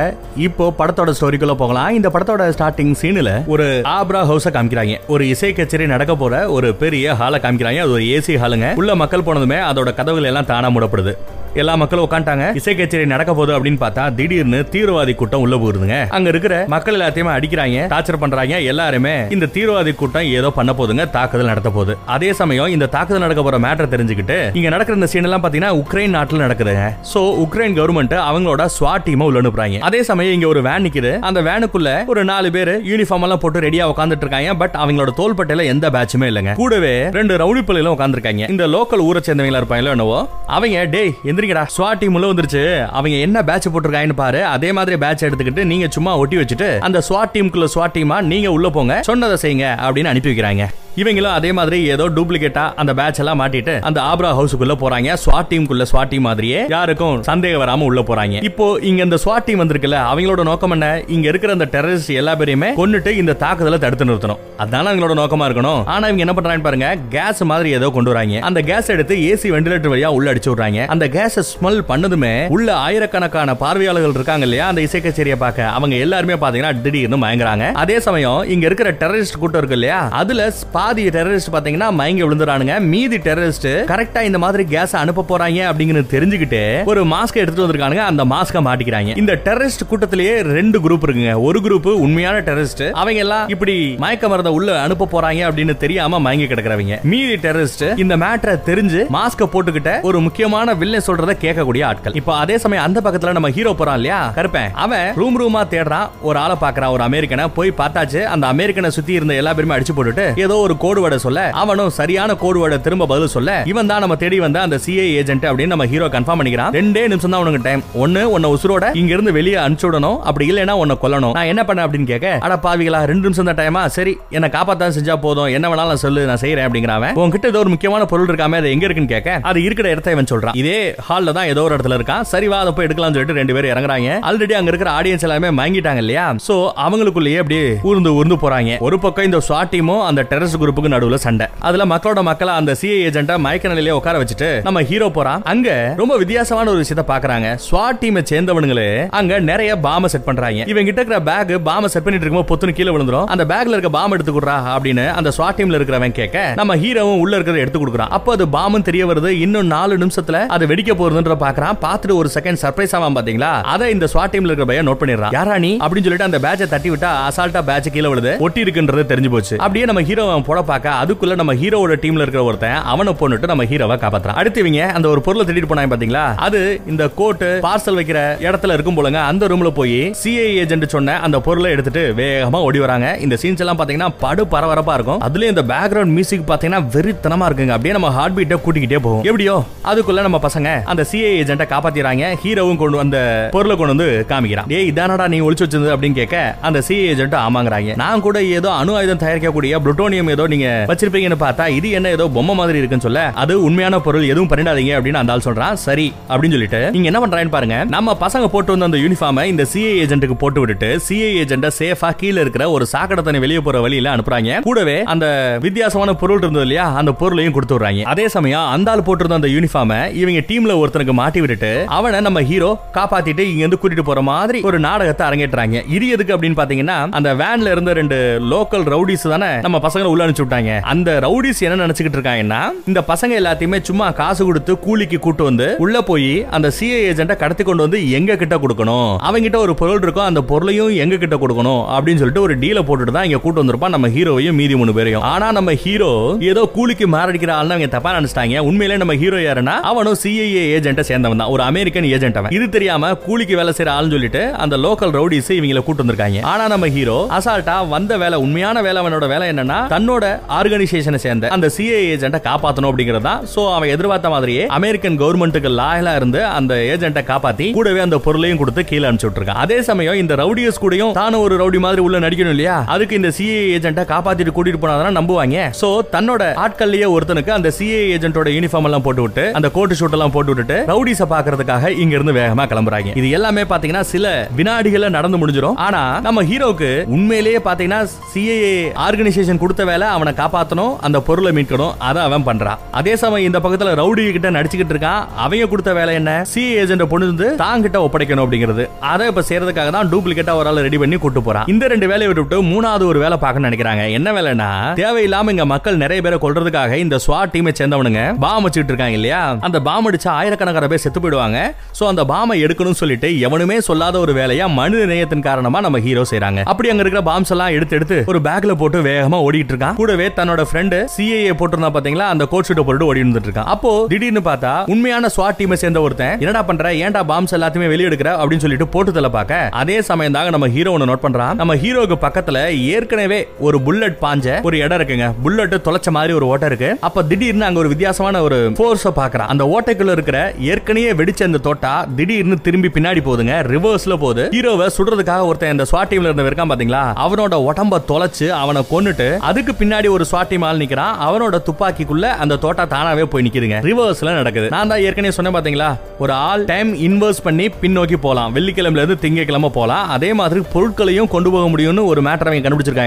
இப்போ படத்தோட ஸ்டோரிக்குள்ள போகலாம். இந்த படத்தோட ஸ்டார்டிங் சீன்ல ஒரு ஆப்ரா ஹவுஸை காமிக்கிறாங்க. ஒரு இசை கச்சேரி நடக்க போற ஒரு பெரிய ஹாலை காமிக்கிறாங்க. அது ஒரு ஏசி ஹாலுங்க. உள்ள மக்கள் போனதுமே அதோட கதவுகள் எல்லாம் தானா மூடப்படுது. எல்லா மக்களும் உட்காந்துட்டாங்க. இசை கச்சேரி நடக்க போகுது அப்படின்னு பார்த்தா திடீர்னு தீவிரவாதி கூட்டம் உள்ள போகுதுங்க. அங்க இருக்கிற மக்கள் எல்லாத்தையுமே அடிக்கிறாங்க, டார்ச்சர் பண்றாங்க. எல்லாருமே இந்த தீவிரவாதி கூட்டம் ஏதோ பண்ண போதுங்க, தாக்குதல் நடத்த போகுது. அதே சமயம் இந்த தாக்குதல் நடக்க போற மேட்டர் தெரிஞ்சுக்கிட்டு இங்க நடக்கிற இந்த சீன் எல்லாம் பாத்தீங்கன்னா உக்ரைன் நாட்டுல நடக்குதுங்க. சோ உக்ரைன் கவர்மெண்ட் அவங்களோட ஸ்வாட் டீமை உள்ள அனுப்புறாங்க. அதே சமயம் இங்க ஒரு வேன் நிக்குது. அந்த வேனுக்குள்ள ஒரு நாலு பேர் யூனிஃபார்ம் எல்லாம் போட்டு ரெடியா உட்காந்துட்டு இருக்காங்க. பட் அவங்களோட தோள்பட்டையில எந்த பேட்சுமே இல்லங்க. கூடவே ரெண்டு ரவுடி பிள்ளைகளும் உட்காந்துருக்காங்க. இந்த லோக்கல் ஊரை சேர்ந்தவங்களா இருப்பாங்களோ என்னவோ, அவங்க டே எந்த ஸ்வாட் டீம் உள்ள வந்துருச்சு, அவங்க என்ன பேட்ச் போட்டுருக்காங்கன்னு பாரு, அதே மாதிரி பேட்ச் எடுத்துக்கிட்டு நீங்க சும்மா ஒட்டி வச்சுட்டு அந்த ஸ்வாட் டீமுக்குள்ள ஸ்வாட் டீமா நீங்க உள்ள போங்க, சொன்னதை செய்யுங்க அப்படின்னு அனுப்பி வைக்கிறாங்க. இவங்களும் அதே மாதிரி ஏதோ டூப்ளிகேட்டா அந்த பேட்ச் எல்லாம் மாட்டிட்டு அந்த ஆப்ரா ஹவுஸுக்குள்ள போறாங்க. ஸ்வாட் டீமுக்குள்ள ஸ்வாட் டீம் மாதிரியே யாருக்கும் சந்தேகம் வராம உள்ள போறாங்க. இப்போ இங்க இந்த ஸ்வாட் டீம் வந்திருக்குல்ல, அவங்களோட நோக்கம் என்ன, இங்க இருக்கிற அந்த டெரரிஸ்ட் எல்லா பேரையுமே கொன்னுட்டு இந்த தாக்குதலை தடுத்து நிறுத்தணும், அதனால அவங்களோட நோக்கமா இருக்கணும். ஆனா இவங்க என்ன பண்றாங்கன்னு பாருங்க, கேஸ் மாதிரி ஏதோ கொண்டு வராங்க. அந்த கேஸ் எடுத்து ஏசி வெண்டிலேட்டர் வழியா உள்ள அடிச்சு விடுறாங்க. அந்த கேஸ் ஸ்மெல் பண்ணதுமே உள்ள ஆயிரக்கணக்கான பார்வையாளர்கள் இருக்காங்க இல்லையா அந்த இசை கச்சேரியை பார்க்க, அவங்க எல்லாருமே பாத்தீங்கன்னா திடீர்னு மயங்குறாங்க. அதே சமயம் இங்க இருக்கிற டெரரிஸ்ட் கூட்டம் இருக்கு இல்லையா, அதுல பாதி டெரரிஸ்ட் பாத்தீங்கன்னா மயங்கி விழுந்துறானுங்க. மீதி டெரரிஸ்ட் கரெக்டா இந்த மாதிரி கேஸ் அனுப்ப போறாங்க அப்படிங்கிறது தெரிஞ்சுக்கிட்டு ஒரு மாஸ்க் எடுத்துட்டு வந்திருக்கானுங்க. அந்த மாஸ்க மாட்டிக்கிறாங்க. இந்த டெரரிஸ்ட் கூட்டத்திலேயே ரெண்டு குரூப் இருக்குங்க. ஒரு குரூப் உண்மையான டெரரிஸ்ட், அவங்க எல்லாம் இப்படி மயக்க மருந்த உள்ள அனுப்ப போறாங்க அப்படின்னு தெரியாம மயங்கி கிடக்குறவங்க. மீதி டெரரிஸ்ட் இந்த மேட்டரை தெரிஞ்சு மாஸ்க போட்டுக்கிட்ட ஒரு முக்கியமான வில்லன் சொல்றத கேட்கக்கூடிய ஆட்கள். இப்போ அதே சமயம் அந்த பக்கத்துல நம்ம ஹீரோ போறான் இல்லையா கருப்பேன், அவன் ரூம் ரூமா தேடுறான். ஒரு ஆளை பாக்குறான், ஒரு அமெரிக்கனை. போய் பார்த்தாச்சு, அந்த அமெரிக்கனை சுத்தி இருந்த எல்லா பேருமே அடிச்சு போட்டுட்டு ஏதோ ஒரு கோடு வட சொல்ல, அவனும் சரியான கோடு வட திரும்ப பதில் சொல்ல, இவன் தான் நம்ம தேடி வந்த அந்த சிஐ ஏஜென்ட் அப்படின்னு நம்ம ஹீரோ கன்ஃபார்ம் பண்ணிக்கிறான். ரெண்டே நிமிஷம் தான் உனக்கு டைம். ஒன்னு உன்னை உசுரோட இங்க இருந்து வெளியே அனுப்பிச்சுடணும், அப்படி இல்லைன்னா உன்னை கொல்லணும். நான் என்ன பண்ண அப்படின்னு கேட்க, அட பாவிகளா ரெண்டு நிமிஷம் தான் டைமா, சரி என்ன காப்பாத்தா செஞ்சா போதும், என்ன வேணாலும் சொல்லு நான் செய்யறேன் அப்படிங்கிறவன், உன்கிட்ட ஏதோ ஒரு முக்கியமான பொருள் இருக்காம அது எங்க இருக்குன்னு கேட்க, அது இருக்கிற இடத்தை இவன் சொல்றான். இதே ஹால்ல தான் ஏதோ ஒரு இடத்துல இருக்கான். சரி வா அதை போய் எடுக்கலாம்னு சொல்லிட்டு ரெண்டு பேரும் இறங்குறாங்க. ஆல்ரெடி அங்க இருக்கிற ஆடியன்ஸ் எல்லாமே வாங்கிட்டாங்க இல்லையா, சோ அவங்களுக்குள்ளேயே அப்படியே ஊர்ந்து ஊர்ந்து போறாங்க. ஒரு பக்கம் இந்த ஸ்வாட் டீமும் அந்த டெரரிஸ்ட் குரூப்புக்கு நடுவுல சண்டை. அதுல மக்களோட மக்களா அந்த சிஐ ஏஜென்ட்டா மயக்க நிலையில உட்கார வச்சுட்டு நம்ம ஹீரோ போறான். அங்க ரொம்ப வித்தியாசமான ஒரு விஷயத்தை பாக்குறாங்க. ஸ்வாட் டீமை சேர்ந்தவனுங்களே அங்க நிறைய பாம்ப செட் பண்றாங்க. இவங்க கிட்ட இருக்கிற பேக் பாம்ப செட் பண்ணிட்டு இருக்கும்போது பொத்துன்னு கீழே விழுந்துரும். அந்த பேக்ல இருக்க பாம்ப எடுத்து கொடுறா அப்படின்னு அந்த ஸ்வாட் டீம்ல இருக்கிறவன் கேட்க, நம்ம ஹீரோவும் உள்ள இருக்கிறத எடுத்து கொடுக்குறான். அப்போ அது பாம்புன்னு தெரிய வருது. இன்னும் நாலு நிமிஷத்துல அது வெடிக்க போறதுன்ற பாக்குறான். பார்த்துட்டு ஒரு செகண்ட் சர்ப்ரைஸ் ஆவான் பாத்தீங்களா, அதை இந்த ஸ்வாட் டீம்ல இருக்கிற பையன் நோட் பண்ணிடுறான். யாரா நீ அப்படின்னு சொல்லிட்டு அந்த பேட்சை தட்டி விட்டா அசால்ட்டா பேட்ச் கீழே விழுது. ஒட்டி இருக்குன்றது தெரிஞ்சு போச்சு. அப்படியே நம்ம ஹீரோ போட பார்க்க அதுக்குள்ள நம்ம ஹீரோவோட டீம்ல இருக்கிற ஒருத்தன் அவனை போட்டுட்டு நம்ம ஹீரோவை காப்பாத்துறான். அடுத்து இவங்க அந்த ஒரு பொருளை தேடிட்டு போனாங்க பாத்தீங்களா, அது இந்த கோட்டு பார்சல் வைக்கிற இடத்துல இருக்கும் போலங்க. அந்த ரூம்ல போய் சிஐ ஏஜென்ட் சொன்ன அந்த பொருளை எடுத்துட்டு வேகமா ஓடி வராங்க. இந்த சீன்ஸ் எல்லாம் பாத்தீங்கன்னா படு பரபரப்பா இருக்கும். அதுல இந்த பேக்ரவுண்ட் மியூசிக் பாத்தீங்கன்னா வெறித்தனமா இருக்குங்க. அப்படியே நம்ம ஹார்ட் பீட்டை கூட்டிக்கிட்டே போகும். எப்படியோ அதுக்குள்ள நம்ம பசங்க அந்த சிஐ ஏஜென்ட்டை காப்பாத்திறாங்க. ஹீரோவும் கொண்டு வந்த பொருளை கொண்டு வந்து காமிக்கிறான். ஏய் இதானடா நீ ஒளிச்சு வச்சது அப்படின்னு கேட்க அந்த சிஐ ஏஜென்ட் ஆமாங்கறாங்க, நான் கூட ஏதோ அணு ஆயுதம் தயாரிக்கக்கூடிய புளுட்டோனியம் ஏதோ நீங்க வச்சிருப்பீங்கன்னு பார்த்தா இது என்ன ஏதோ பொம்மை மாதிரி இருக்குன்னு சொல்ல, அது உண்மையான பொருள், எதுவும் பண்ணிடாதீங்க அப்படின்னு அந்த ஆள் சொல்றான். சரி அப்படின்னு சொல்லிட்டு நீங்க என்ன பண்றாங்கன்னு பாருங்க, நம்ம பசங்க போட்டு வந்த அந்த யூனிஃபார்மை இந்த சிஐ ஏஜென்ட்டுக்கு போட்டு விட்டுட்டு சிஐ ஏஜென்ட்டை சேஃபா கீழே இருக்கிற ஒரு சாக்கடை தண்ணி வெளியே போற வழியில அனுப்புறாங்க. கூடவே அந்த வித்தியாசமான பொருள் இருந்தது இல்லையா அந்த பொருளையும் கொடுத்து விடுறாங்க. அதே சமயம் அந்த ஆள் போட்டிருந்த அந்த யூனிஃபார்மை இவங்க டீம்ல ஒருத்தனுக்கு மாட்டி விட்டுட்டு அவனை நம்ம ஹீரோ காப்பாத்திட்டு இங்க இருந்து கூட்டிட்டு போற மாதிரி ஒரு நாடகத்தை அரங்கேற்றாங்க. இது எதுக்கு அப்படின்னு பாத்தீங்கன்னா, அந்த வேன்ல இருந்த ரெண்டு லோக்கல் ரவுடிஸ் தானே நம்ம பசங்களை உள்ள அனுப்பிச்சு விட்டாங்க. அந்த ரவுடிஸ் என்ன நினைச்சுக்கிட்டு இருக்காங்கன்னா, இந்த பசங்க எல்லாத்தையுமே சும்மா காசு கொடுத்து கூலிக்கு கூட்டு வந்து உள்ள போய் அந்த சிஐ ஏஜென்ட்டை கடத்தி கொண்டு வந்து எங்க கிட்ட கொடுக்கணும், அவங்கிட்ட ஒரு பொருள் இருக்கும் அந்த பொருளையும் எங்க கிட்ட கொடுக்கணும் அப்படின்னு சொல்லிட்டு ஒரு டீலை போட்டுட்டு தான் இங்க கூட்டு வந்திருப்பான் நம்ம ஹீரோவையும் மீதி மூணு பேரையும். ஆனா நம்ம ஹீரோ ஏதோ கூலிக்கு மாரடிக்கிற ஆள்னா அவங்க தப்பா நினைச்சிட்டாங்க. உண்மையிலே நம்ம ஹீரோ யாருன்னா அவனும் சிஐஏ ஏஜென்ட்டை சேர்ந்தவன் தான், ஒரு அமெரிக்கன் ஏஜென்ட். அவன் இது தெரியாம கூலிக்கு வேலை செய்யற ஆள்னு சொல்லிட்டு அந்த லோக்கல் ரவுடிஸ் இவங்களை கூட்டு வந்திருக்காங்க. ஆனா நம்ம ஹீரோ அசால்ட்டா வந்த வேலை, உண்மையான வேலை, அவனோட வேலை என்னன்னா தன்னோட ஆர்கனைசேஷனை சேர்ந்த அந்த சிஐஏ ஏஜென்ட்டை காப்பாற்றணும் அப்படிங்கறதா. சோ அவன் எதிர்பார்த்த மாதிரியே அமெரிக்கன் கவர்மெண்ட்டுக்கு லாயலா இருந்து அந்த ஏஜென்ட்டை காப்பாத்தி கூடவே அந்த பொருளையும் கொடுத்து கீழே அனுப்பிச்சு விட்டுருக்கான். அதே சமயம் இந்த ரவுடிஸ் கூடயும் தானும் ஒரு ரவுடி மாதிரி உள்ள நடிக்கணும் இல்லையா, அதுக்கு இந்த சிஐஏ ஏஜென்ட்டை காப்பாத்திட்டு கூட்டிட்டு போனாதான் நம்புவாங்க. சோ தன்னோட ஆட்கள்லயே ஒருத்தனுக்கு அந்த சிஏ ஏஜென்ட்டோட யூனிஃபார்ம் எல்லாம் போட்டு விட்டு அந்த கோட் ஷூட் எல்லாம் போட்டு விட்டுட்டு ரவுடிஸை பாக்குறதுக்காக இங்க இருந்து வேகமா கிளம்புறாங்க. இது எல்லாமே பாத்தீங்கன்னா சில வினாடிகள நடந்து முடிஞ்சிரும். ஆனா நம்ம ஹீரோக்கு உண்மையிலேயே பாத்தீங்கன்னா சிஏஏ ஆர்கனைசேஷன் கொடுத்த வேலை, அவனை காப்பாத்தணும், அந்த பொருளை மீட்கணும், அதை அவன் பண்றான். அதே சமயம் இந்த பக்கத்துல ரவுடி கிட்ட நடிச்சுக்கிட்டு இருக்கான். அவங்க கொடுத்த வேலை என்ன, சிஏ ஏஜென்ட்டை பொண்ணு தாங்கிட்ட ஒப்படைக்கணும் அப்படிங்கிறது. அதை இப்ப செய்யறதுக்காக தான் டூப்ளிகேட்டா ஒரு ஆள் ரெடி பண்ணி கூட்டு போறான். இந்த ரெண்டு வேலையை விட்டுவிட்டு மூணாவது ஒரு வேலை பார்க்கணும்னு நினைக்கிறாங்க. என்ன வேலைன்னா, தேவையில்லாம இங்க மக்கள் நிறைய பேரை கொல்றதுக்காக இந்த ஸ்வாட் டீமை சேர்ந்தவனுங்க பாம் வச்சுட்டு இருக்காங்க இல்லையா, அந்த பாம் அடிச்சா ஆயிரக்கணக்கான பேர் செத்து போயிடுவாங்க. சோ அந்த பாமை எடுக்கணும்னு சொல்லிட்டு எவனுமே சொல்லாத ஒரு வேலையா மனித நேயத்தின் காரணமா நம்ம ஹீரோ செய்றாங்க. அப்படி அங்க இருக்கிற பாம்ஸ் எல்லாம் எடுத்து எடுத்து ஒரு பேக்ல போட்டு வேகமா ஓடிட்டு இருக்கான். கூடவே தன்னோட ஃப்ரெண்டு சிஏஏ போட்டுருந்தா பாத்தீங்களா அந்த கோட் ஷூட்டை போட்டு ஓடி இருந்துட்டு இருக்கான். அப்போ திடீர்னு பார்த்தா உண்மையான ஸ்வாட் டீமை சேர்ந்த ஒருத்தன் என்னடா பண்ற, ஏன்டா பாம்ஸ் எல்லாத்தையுமே வெளியே எடுக்கிற அப்படின்னு சொல்லிட்டு போட்டு தலை பாக்க அதே சமயம் தாங்க நம்ம ஹீரோ ஒன்னு நோட் பண்றான். நம்ம ஹீரோக்கு பக்கத்துல ஏற்கனவே ஒரு புல்லட் பாஞ்ச ஒரு இடம் இருக்குங்க. புல்லட் தொலைச்ச மாதிரி ஒரு ஓட்டை இருக்கு. அப்ப திடீர்னு அங்க ஒரு வித்தியாசமான ஒரு ஃபோர்ஸ பார்க்கறான். அந்த ஓட்டைக்குள்ள இருக்கிற ஏற்கனவே வெடிச்ச அந்த தோட்டா திடீர்னு திரும்பி பின்னாடி போகுதுங்க, ரிவர்ஸ்ல போகுது. ஹீரோவை சுடுறதுக்காக ஒருத்தன் இந்த ஸ்வாட் டீம்ல இருந்தவர் இருக்கான் பாத்தீங்களா, அவனோட உடம்ப தொலைச்சு அவனை கொன்னுட்டு அதுக்கு பின்னாடி ஒரு ஸ்வாட் டீம் ஆள் நிக்கிறான். அவனோட துப்பாக்கிக்குள்ள அந்த தோட்டா தானாவே போய் நிக்குதுங்க. ரிவர்ஸ்ல நடக்குது. நான் தான் ஏற்கனவே சொன்னேன் பாத்தீங்களா, ஒரு ஆள் டைம் இன்வெர்ஸ் பண்ணி பின்னோக்கி போலாம், வெள்ளிக்கிழமைல இருந்து திங்கக்கிழமை போலாம், அதே மாதிரி பொருட்களையும் கொண்டு போக முடியும்னு ஒரு மேட்டரை கண்டுபிடிச்சிருக்காங்க.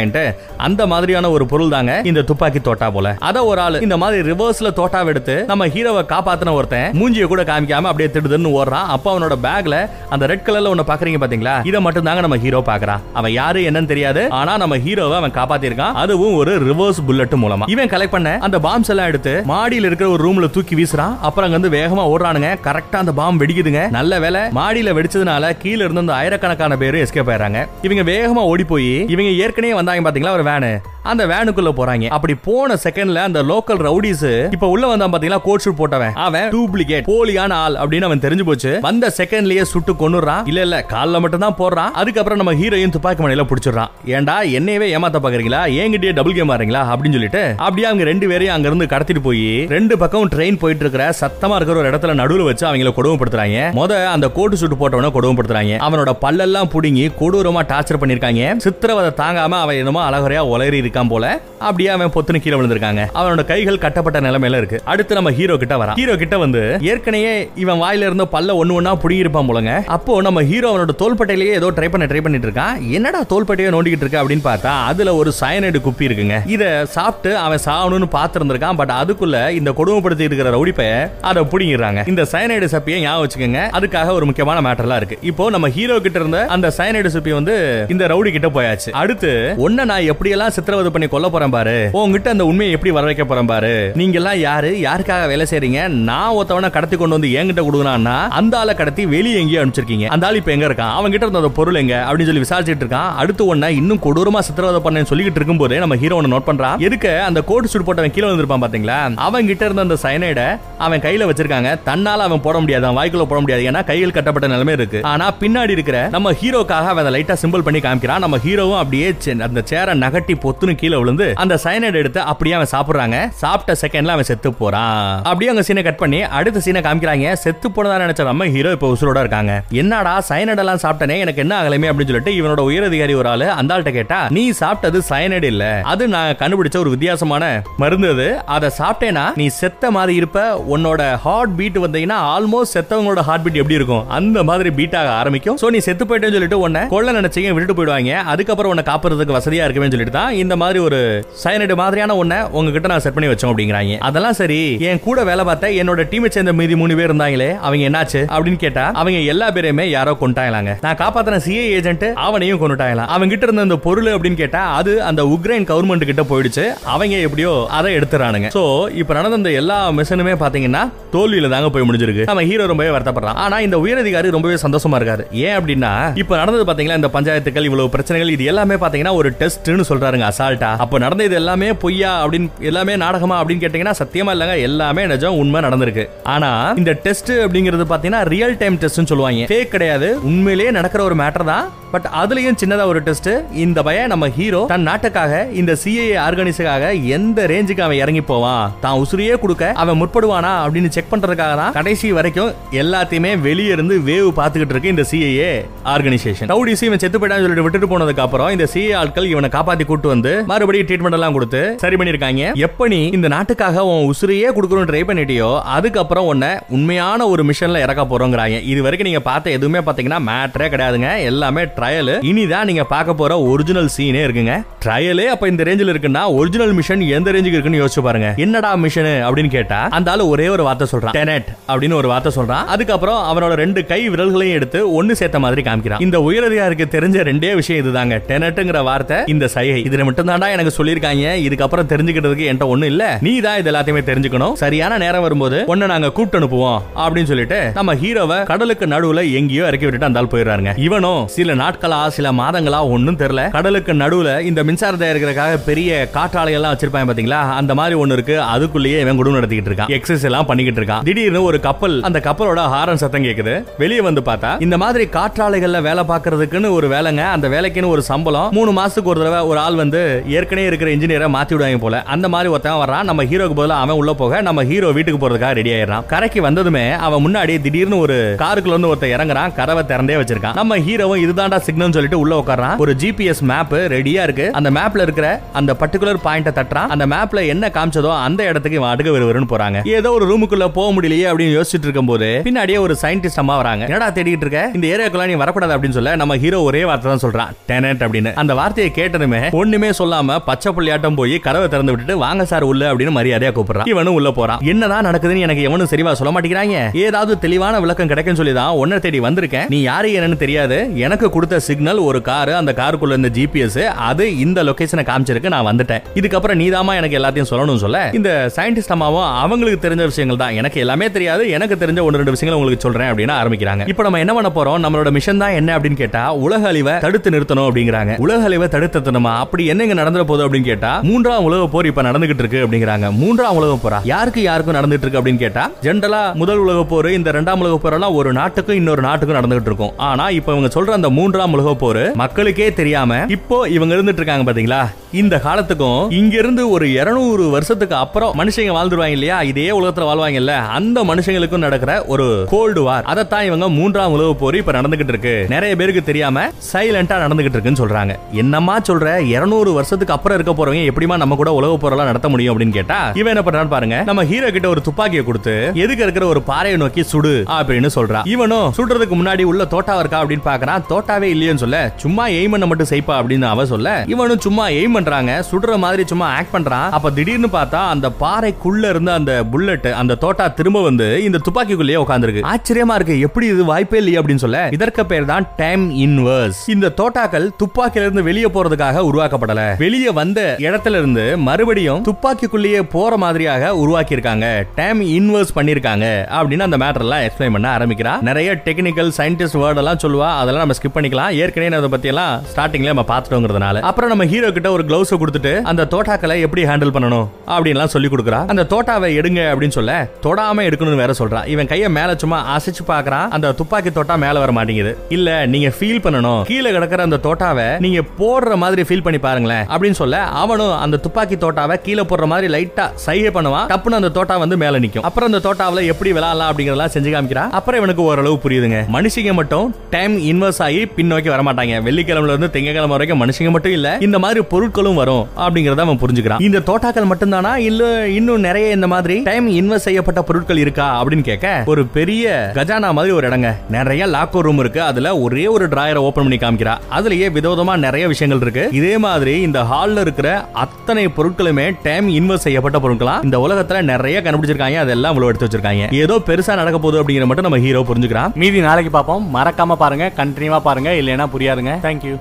அந்த மாதிரியான ஒரு பொருள் தாங்க இந்த துப்பாக்கி தோட்டா போல. அத ஒரு ஆளு இந்த மாதிரி ரிவர்ஸ்ல தோட்டாவை எடுத்து நம்ம ஹீரோவை காப்பாத்தின ஒருத்தன் மூஞ்சியை கூட காமிக்காம அப்படியே திடுதுன்னு ஓடுறான். அப்ப அவனோட பேக்ல அந்த ரெட் கலர்ல ஒன்னு பாக்குறீங்க பாத்தீங்களா, இத மட்டும் தாங்க நம்ம ஹீரோ பாக்குறான். அவன் யாரு என்னன்னு தெரியாது, ஆனா நம்ம ஹீரோவை அவன் காப்பாத்திருக்கான். அதுவும் ஒரு ரிவர்ஸ் புல்லட் மூலமா இவன் கலெக்ட் பண்ண அந்த பாம்ஸ் எல்லாம் எடுத்து மாடியில இருக்கிற ஒரு ரூம்ல தூக்கி வீசுறான். அப்புறம் வந்து வேகமா ஓடுறானுங்க. கரெக்டா அந்த பாம் வெடிக்குதுங்க. நல்ல வேலை மாடியில வெடிச்சதுனால கீழ இருந்து அந்த ஆயிரக்கணக்கான பேர் எஸ்கேப் ஆயிடுறாங்க. இவங்க வேகமா ஓடி போய் இவங்க ஏற்கனவே வந்தாங்க பாத்தீங்களா ஒரு வேனு, அந்த வேனுக்குள்ள போறாங்க. அப்படி போன செகண்ட்ல அந்த லோக்கல் ரவுடிஸ் இப்ப உள்ள வந்தா பாத்தீங்களா கோட் ஷூட் போட்டவன், அவன் டூப்ளிகேட் போலியான ஆள் அப்படின்னு அவன் தெரிஞ்சு போச்சு. வந்த செகண்ட்லயே சுட்டு கொன்னுறான். இல்ல இல்ல கால்ல மட்டும் தான் போடுறான். அதுக்கப்புறம் நம்ம ஹீரோயின் துப்பாக்கி மணியில புடிச்சிடறான். ஏண்டா என்னையவே ஏமாத்த பாக்குறீங்களா, என்கிட்டயே டபுள் கேம் ஆறீங்களா அப்படின்னு சொல்லிட்டு அப்படியே அவங்க ரெண்டு பேரையும் அங்க இருந்து கடத்திட்டு போய் ரெண்டு பக்கம் ட்ரெயின் போயிட்டு இருக்கிற சத்தமா இருக்கிற ஒரு இடத்துல நடுவுல வச்சு அவங்கள கொடுமைப்படுத்துறாங்க. முத அந்த கோட்டு சுட்டு போட்டவன கொடுமைப்படுத்துறாங்க. அவனோட பல்லெல்லாம் புடுங்கி கொடூரமா டார்ச்சர் பண்ணிருக்காங்க. சித்திரவதை தாங்காம அவன் என்னமோ அழகுறையா உளறி இருக்கான் போல. அப்படியே அவன் பொத்துன்னு கீழே விழுந்திருக்காங்க. அவனோட கைகள் கட்டப்பட்ட நிலைமையில இருக்கு. அடுத்து நம்ம ஹீரோ கிட்ட வரான். ஹீரோ கிட்ட வந்து ஏற்கனவே இவன் வாயில இருந்து பல்ல ஒன்னு ஒன்னா புடுங்கி இருப்பான் போலங்க. அப்போ நம்ம ஹீரோ அவனோட தோள்பட்டையிலேயே ஏதோ ட்ரை பண்ண ட்ரை பண்ணிட்டு இருக்கான். என்னடா தோள்பட்டையை நோண்டிக்கிட்டு இருக்க அப்படின்னு பார்த்தா அதுல ஒரு சயனைடு குப்பி இருக்குங்க. இத சாப்பிட்டு அவன் சாவணும்னு பாத்துருந்திருக்கான். பட் அதுக்குள்ள இந்த கொடுமைப்படுத்தி இருக்கிற ரவுடிப்பை அதை புடுங்கிடுறாங்க. இந்த சயனைடு சப்பியை ஞாபகம் வச்சுக்கோங்க. அதுக்காக ஒரு முக்கியமான மேட்டர்லாம் இருக்கு. இப்போ நம்ம ஹீரோ கிட்ட இருந்த அந்த சயனைடு சப்பி வந்து இந்த ரவுடி கிட்ட போயாச்சு. அடுத்து ஒன்ன நான் எப்படி எல்லாம் சித்திரவதை பண்ணி கொல்ல போறேன் பாரு, உங்ககிட்ட அந்த உண்மையை எப்படி வர வைக்க போறேன் பாரு, நீங்க எல்லாம் யாரு, யாருக்காக வேலை செய்றீங்க, நான் ஒருத்தவன கடத்தி கொண்டு வந்து என்கிட்ட கொடுக்கணும்னா அந்த ஆளை கடத்தி வெளியே எங்கேயோ அனுப்பிச்சிருக்கீங்க, அந்த ஆள் இப்ப எங்க இருக்கான், அவங்க கிட்ட இருந்த அந்த பொருள் எங்க அப்படின்னு சொல்லி விசாரிச்சுட்டு இருக்கான். அடுத்து ஒன்ன இன்னும் கொடூரமா சித்திரவதை பண்ணேன்னு சொல்லிட்டு இருக்கும் போது நம்ம ஹீரோ ஒன்னு நோட் பண்றான். எதுக்கு அந்த கோட் சூட் போட்டவன் கீழே வந்திருப்பான் பாத்தீங்களா, அவன் கிட்ட இருந்த அந்த சயனைட அவன் கையில வச்சிருக்காங்க. தன்னால அவன் போட முடியாது, அவன் வாய்க்குள்ள போட முடியாது, ஏன்னா கையில் கட்டப்பட்ட நிலைமை இருக்கு. ஆனா பின்னாடி இருக்கிற நம்ம ஹீரோக்காக அவன் லைட்டா சிம்பிள் பண்ணி காமிக்கிறான். நம்ம ஹீரோவும் அப்படியே அந்த சேரை நகட்டி பொத்துன்னு கீழே விழுந்து அந்த சயனைட் எடுத்து அப்படியே அவன் சாப்பிடுறாங்க. சாப்பிட்ட செகண்ட்ல அவன் செத்து போறான். அப்படியே அவங்க சீனை கட் பண்ணி அடுத்த சீனை காமிக்கிறாங்க. செத்து போனதா நினைச்ச நம்ம ஹீரோ இப்ப உசுரோட இருக்காங்க. என்னடா சயனைட் எல்லாம் சாப்பிட்டனே, எனக்கு என்ன ஆகலையுமே அப்படின்னு சொல்லிட்டு இவனோட உயரதிகாரி ஒரு ஆளு அந்த ஆள்கிட்ட கேட்டா, நீ சாப்பிட்டது சயனைட் இல்ல, அது நான் கண்டுபிடிச்ச ஒரு வித்தியாசமான மருந்து, அது அதை சாப்பிட்டேனா நீ செத்த மாதிரி இருப்ப, உன்னோட ஹார்ட் பீட் வந்தீங்கன்னா ஆல்மோஸ்ட் செத்தவங்களோட ஹார்ட் பீட் எப்படி இருக்கும் அந்த மாதிரி பீட்டாக ஆரம்பிக்கும். சோ நீ செத்து போயிட்டேன்னு சொல்லிட்டு உன்னை கொல்ல நினைச்சீங்க, விட்டுட்டு போயிடுவாங்க. அதுக்கப்புறம் உன்னை காப்பறதுக்கு வசதியா இருக்குமே சொல்லிட்டு தான் இந்த மாதிரி ஒரு சயனைட் மாதிரியான ஒன்னை உங்ககிட்ட நான் செட் பண்ணி வச்சோம் அப்படிங்கிறாங்க. அதெல்லாம் சரி, என் கூட வேலை பார்த்த என்னோட டீமை சேர்ந்த மீதி மூணு பேர் இருந்தாங்களே அவங்க என்னாச்சு அப்படின்னு கேட்டா, அவங்க எல்லா பேரையுமே யாரோ கொண்டாங்களாங்க. நான் காப்பாத்தின சிஐ ஏஜென்ட் அவனையும் கொண்டுட்டாங்களாம். அவங்க கிட்ட இருந்த அந்த பொருள் அப்படின்னு கேட்டா அது அந்த உக்ரைன் கவர்மெண்ட் கிட்ட போயிடுச்சு. அவங்க எப்படியோ அதை எடுத்துறானுங்க. சோ இப்ப நடந்த எல்லா மிஷனுமே பாத்தீங்கன்னா தோல்வியில தாங்க போய் முடிஞ்சிருக்கு. நம்ம ஹீரோ ரொம்பவே வருத்தப்படுறான். ஆனா இந்த உயரதிகாரி ரொம்பவே சந்தோஷமா இருக்காரு. ஏன் அப்படின்னா இப்ப நடந்தது பாத்தீங்களா இந்த பஞ்சாயத்துக்கள் இவ்வளவு பிரச்சனைகள் இது எல்லாமே பாத்தீங்கன்னா ஒரு டெஸ்ட்னு சொல்றாருங்க அசால்ட்டா. அப்ப நடந்த இது எல்லாமே பொய்யா அப்படின்னு எல்லாமே நாடகமா அப்படின்னு கேட்டீங்கன்னா சத்தியமா இல்லங்க, எல்லாமே நிஜம் உண்மை நடந்திருக்கு. ஆனா இந்த டெஸ்ட் அப்படிங்கிறது பாத்தீங்கன்னா ரியல் டைம் டெஸ்ட்னு சொல்லுவாங்க. ஃபேக் கிடையாது, உண்மையிலேயே நடக்கிற ஒரு மேட்டர் தான். பட் அதுலயும் சின்னதா ஒரு டெஸ்ட். இந்த பய நம்ம ஹீரோ தன் நாட்டுக்காக இந்த சிஐஏ ஆர்கனைஸுக்காக எந்த ரேஞ்சுக்கு அவன் இறங்கி போவான், தான் உசுரியே கொடுக்க அவன் முற்படுவானா அப்படின்னு செக் பண்றதுக்காக தான் கடைசி வரைக்கும் எல்லாத்தையுமே வெளியே இருந்து வேவ் பார்த்துக்கிட்டு இருக்கு இந்த சிஐஏ ஆர்கனைசேஷன். ரவுடிஸ் இவன் செத்து போயிட்டான்னு சொல்லிட்டு விட்டுட்டு போனதுக்கு அப்புறம் இந்த சிஐஏ ஆட்கள் இவனை காப்பாத்தி கூட்டு வந்து மறுபடியும் ட்ரீட்மெண்ட் எல்லாம் கொடுத்து சரி பண்ணிருக்காங்க. எப்ப நீ இந்த நாட்டுக்காக உன் உசுரியே கொடுக்கணும்னு ட்ரை பண்ணிட்டியோ அதுக்கப்புறம் உன்னை உண்மையான ஒரு மிஷன்ல இறக்க போறோங்கிறாங்க. இது வரைக்கும் நீங்க பார்த்த எதுவுமே பாத்தீங்கன்னா மேட்டரே கிடையாதுங்க, எல்லாமே ட்ரையல். இனிதான் நீங்க பார்க்க போற ஒரிஜினல் சீனே இருக்குங்க. ட்ரையலே அப்ப இந்த ரேஞ்சில் இருக்குன்னா ஒரிஜினல் மிஷன் எந்த ரேஞ்சுக்கு இருக்குன்னு யோசிச்சு பாருங்க. என்னடா மிஷன் அப்படின்னு கேட்டா அந்த ஆளு ஒரே ஒரு வார்த்தை சொல்றான், டெனட் அப்படின்னு ஒரு வார்த்தை சொல்றான். அதுக்கப்புறம் அவனோட ரெண்டு கை விரல்களையும் எடுத்து ஒன்னு சேர்த்த மாதிரி காமிக்கிறான். இந்த உயரதிகாரிக்கு தெரிஞ்ச ரெண்டே விஷயம் இதுதாங்க, டெனட்ங்கிற வார்த்தை, இந்த சைகை. இதுல மட்டும் தான்டா எனக்கு சொல்லியிருக்காங்க, இதுக்கப்புறம் தெரிஞ்சுக்கிறதுக்கு என்கிட்ட ஒண்ணு இல்ல, நீ தான் இது எல்லாத்தையுமே தெரிஞ்சுக்கணும், சரியான நேரம் வரும்போது ஒன்னு நாங்க கூப்பிட்டு அனுப்புவோம் அப்படின்னு சொல்லிட்டு நம்ம ஹீரோவை கடலுக்கு நடுவுல எங்கேயோ இறக்கி விட்டுட்டு அந்த ஆள் போயிடுறாங்க. இவனும் சில நாட்களா சில மாதங்களா ஒன்னும் தெரியல கடலுக்கு நடுவுல இந்த மின்சாரத்தை இருக்கிறதுக்காக பெரிய காற்றாலை எல்லாம் வச்சிருப்பாங்க பாத்தீங்களா, அந்த மாதிரி ஒண்ணு இருக்கு. அதுக்குள்ளேயே இவன் குடும்பம் நடத்திக்கிட்டு இருக்கான், எக்ஸஸ் எல்லாம் பண்ணிக்கிட்டு இருக்கான். திடீர்னு ஒரு கப்பல், அந்த கப்பலோட ஹாரன் சத்தம் கேக்குது. வெளியே வந்து பார்த்தா இந்த மாதிரி காற்றாலைகள்ல வேலை பாக்குறதுக்குன்னு ஒரு வேலைங்க, அந்த வேலைக்குன்னு ஒரு சம்பளம், மூணு மாசத்துக்கு ஒரு தடவை ஒரு ஆள் வந்து ஏற்கனவே இருக்கிற இன்ஜினியரை மாத்தி விடுவாங்க போல. அந்த மாதிரி ஒருத்தன் வர்றான். நம்ம ஹீரோக்கு பதிலாக அவன் உள்ள போக நம்ம ஹீரோ வீட்டுக்கு போறதுக்காக ரெடி ஆயிடுறான். கரைக்கு வந்ததுமே அவன் முன்னாடி திடீர்னு ஒரு காருக்குள்ள இருந்து ஒருத்தன் இறங்குறான். கரவை திறந்தே வச்சிருக்கான். நம்ம ஹீரோவும் இதுதான் சிக்னல் சொல்லிட்டு உள்ள உட்கார்றான். ஒரு ஜிபிஎஸ் மேப் ரெடியா இருக்கு. அந்த மேப்ல இருக்கிற அந்த பர்டிகுலர் பாயிண்ட தட்டறான். அந்த மேப்ல என்ன காமிச்சதோ அந்த இடத்துக்கு இவன் அடுக்க வருவருன்னு போறாங்க. ஏதோ ஒரு ரூமுக்குள்ள போக முடியலையே அப்படின்னு யோசிச்சுட்டு இருக்கும்போது பின்னாடியே ஒரு சயின்டிஸ்ட் அம்மா வராங்க. என்னடா தேடிட்டு இருக்க, இந்த ஏரியாக்குள்ள நீ வரக்கூடாது அப்படின்னு சொல்ல நம்ம ஹீரோ ஒரே வார்த்தை தான் சொல்றான், டெனட் அப்படின்னு. அந்த வார்த்தையை கேட்டதுமே ஒண்ணுமே சொல்லாம பச்சை புள்ளியாட்டம் போய் கதவை திறந்து விட்டுட்டு வாங்க சார் உள்ள அப்படின்னு மரியாதையா கூப்பிடுறான். இவனும் உள்ள போறான். என்னதான் நடக்குதுன்னு எனக்கு எவனும் சரிவா சொல்ல மாட்டேங்கிறாங்க, ஏதாவது தெளிவான விளக்கம் கிடைக்கும் சொல்லி தான் ஒன்ன தேடி வந்திருக்கேன், நீ யாரு என்னன்னு தெரியாது, எனக்கு கொடுத்த சிக்னல் ஒரு கார், அந்த காருக்குள்ள இருந்த ஜிபிஎஸ், அது இந்த லொகேஷனை காமிச்சிருக்கு, நான் வந்துட்டேன், இதுக்கப்புறம் நீதாமா எனக்கு எல்லாத்தையும் சொல்லணும்னு சொல்ல, இந்த சயின்டிஸ்ட் அம்மாவும் அவங்களுக்கு தெரிஞ்ச விஷயங்கள் தான், எனக்கு எல்லாமே தெரியாது, எனக்கு தெரிஞ்ச ஒன்று ரெண்டு விஷயங்கள் உங்களுக்கு சொல்றேன் அப்படின்னு ஆரம்பிக்கிறாங்க. இப்போ நம்ம என்ன பண்ண போறோம், நம்மளோட மிஷன் தான் என்ன அப்படின்னு கேட்டா உலக அழிவை தடுத்து நிறுத்தணும் அப்படிங்கிறாங்க. உலக அழிவை தடுத்து நிறுத்தணுமா, அப்படி என்னங்க நடந்துற போது அப்படின்னு கேட்டா மூன்றாம் உலக போர் இப்ப நடந்துகிட்டு இருக்கு அப்படிங்கிறாங்க. மூன்றாம் உலக போரா, யாருக்கு யாருக்கும் நடந்துட்டு இருக்கு அப்படின்னு கேட்டா, ஜெனரலா முதல் உலக போர் இந்த இரண்டாம் உலக போர் எல்லாம் ஒரு நாட்டுக்கும் இன்னொரு நாட்டுக்கும் நடந்துகிட்டு இருக்கும். ஆனா இப்ப இவங்க சொல்ற அந்த மூன்றாம் உலக போர் மக்களுக்கே தெரியாம இப்போ இவங்க இருந்துட்டு இருக்காங்க பாத்தீங்களா. இந்த காலத்துக்கும் இங்க இருந்து ஒரு இருநூறு வருஷத்துக்கு அப்புறம் மனுஷங்க வாழ்ந்துருவாங்க இல்லையா, இதே உலகத்துல வாழ்வாங்கல்ல, அந்த மனுஷங்களுக்கும் நடக்கிற ஒரு கோல்டு வார், அதைத்தான் இவங்க மூன்றாம் உலக போர் இப்ப நடந்துகிட்டு இருக்கு, நிறைய பேருக்கு தெரியாம சைலண்டா நடந்துகிட்டு இருக்குன்னு சொல்றாங்க. என்னமா சொல்ற, இருநூறு வருஷத்துக்கு அப்புறம் இருக்க போறவங்க எப்படிமா நம்ம கூட உலக போர் எல்லாம் நடத்த முடியும் அப்படின்னு கேட்டா, இவன் என்ன பண்றான்னு பாருங்க, நம்ம ஹீரோ கிட்ட ஒரு துப்பாக்கியை கொடுத்து எதுக்கு இருக்கிற ஒரு பாறையை நோக்கி சுடு அப்படின்னு சொல்றான். இவனும் சுடுறதுக்கு முன்னாடி உள்ள தோட்டாவா இருக்கா அப்படின்னு பாக்குறான், தோட்டாவே இல்லையன்னு சொல்ல, சும்மா எய்ம் பண்ண மட்டும் செய்ப்பா அப்படின்னு அவ சொல்ல, இவனும் சும்மா எய்ம் பண்றாங்க, சுடுற மாதிரி சும்மா ஆக்ட் பண்றான். அப்ப திடீர்னு பார்த்தா அந்த பாறைக்குள்ள இருந்த அந்த புல்லட், அந்த தோட்டா திரும்ப வந்து இந்த துப்பாக்கிக்குள்ளேயே உட்கார்ந்துருக்கு. ஆச்சரியமா இருக்கு, எப்படி இது வாய்ப்பே இல்லையே அப்படின்னு சொல்ல, இதற்கு பேர் தான் டைம் இன்வர்ஸ். இந்த தோட்டாக்கள் துப்பாக்கில இருந்து வெளியே போறதுக்காக உருவாக்கப்படல, வெளியே வந்த இடத்துல இருந்து மறுபடியும் துப்பாக்கிக்குள்ளேயே போற மாதிரியாக உருவாக்கி இருக்காங்க, டைம் இன்வர்ஸ் பண்ணிருக்காங்க அப்படின்னு அந்த மேட்டர் எல்லாம் எக்ஸ்பிளைன் பண்ண ஆரம்பிக்கிறா. நிறைய டெக்னிக்கல் சயின்டிஸ்ட் வேர்ட் எல்லாம் சொல்லுவா, அதெல்லாம் நம்ம ஸ்கிப் பண்ணிக்கலாம், ஏற்கனவே அதை பத்தி எல்லாம் ஸ்டார்டிங்ல நம்ம பாத்துட்டோங்கிறதுனால. அப்புறம் நம்ம ஹீரோ கிட்ட ஒரு க்ளவுஸ் கொடுத்துட்டு அந்த தோட்டாக்களை எப்படி ஹேண்டில் பண்ணணும் அப்படின்லாம் சொல்லி கொடுக்குறா. அந்த தோட்டாவை எடுங்க அப்படின்னு சொல்ல, தொடாம எடுக்கணும்னு வேற சொல்றா. இவன் கையை மேல சும்மா அசைச்சு பாக்குறான், அந்த துப்பாக்கி தோட்டா மேல வர மாட்டேங்குது. இல்ல நீங்க ஃபீல் பண்ணணும், கீழே கிடக்கிற அந்த தோட்டாவை நீங்க போடுற மாதிரி ஃபீல் பண்ணி பாருங்களேன் அப்படின்னு சொல்ல, அவனும் அந்த துப்பாக்கி தோட்டாவை கீழே போடுற மாதிரி லைட்டா சைகை பண்ணுவான், டப்புன்னு அந்த தோட்டா வந்து மேல நிக்கும். அப்புறம் அந்த தோட்டாவில எப்படி விளையாடலாம் அப்படிங்கறதெல்லாம் செஞ்சு காமிக்கிறா. அப்புறம் இவனுக்கு ஓரளவு புரியுதுங்க, மனுஷங்க மட்டும் டைம் இன்வெர்ஸ் ஆகி பின்னோக்கி வரமாட்டாங்க, வெள்ளிக்கிழமைல இருந்து திங்கக்கிழமை வரைக்கும் மனுஷங்க மட்டும் இல்ல, இந்த மாதிரி பொருட்களும் வரும் அப்படிங்கறத அவன் புரிஞ்சுக்கிறான். இந்த தோட்டாக்கள் மட்டும் தானா, இல்ல இன்னும் நிறைய இந்த மாதிரி டைம் இன்வெஸ்ட் செய்யப்பட்ட பொருட்கள் இருக்கா அப்படின்னு கேட்க, ஒரு பெரிய கஜானா மாதிரி ஒரு இடங்க, நிறைய லாக்கர் ரூம் இருக்கு, அதுல ஒரே ஒரு டிராயரை ஓபன் பண்ணி காமிக்கிறா, அதுலயே விதவிதமா நிறைய விஷயங்கள் இருக்கு. இதே மாதிரி இந்த ஹால்ல இருக்கிற அத்தனை பொருட்களுமே டைம் இன்வெஸ்ட் செய்யப்பட்ட பொருட்களா இந்த உலகத்துல நிறைய கண்டுபிடிச்சிருக்காங்க, அதெல்லாம் அவ்வளவு எடுத்து வச்சிருக்காங்க. ஏதோ பெருசா நடக்க போகுது அப்படிங்கிற மட்டும் நம்ம ஹீரோ புரிஞ்சுக்கிறான். மீதி நாளைக்கு பாப்போம், மறக்காம பாருங்க, கண்டினியூவா பாருங்க, இல்லைன்னா புரியாதுங்க. தேங்க்யூ.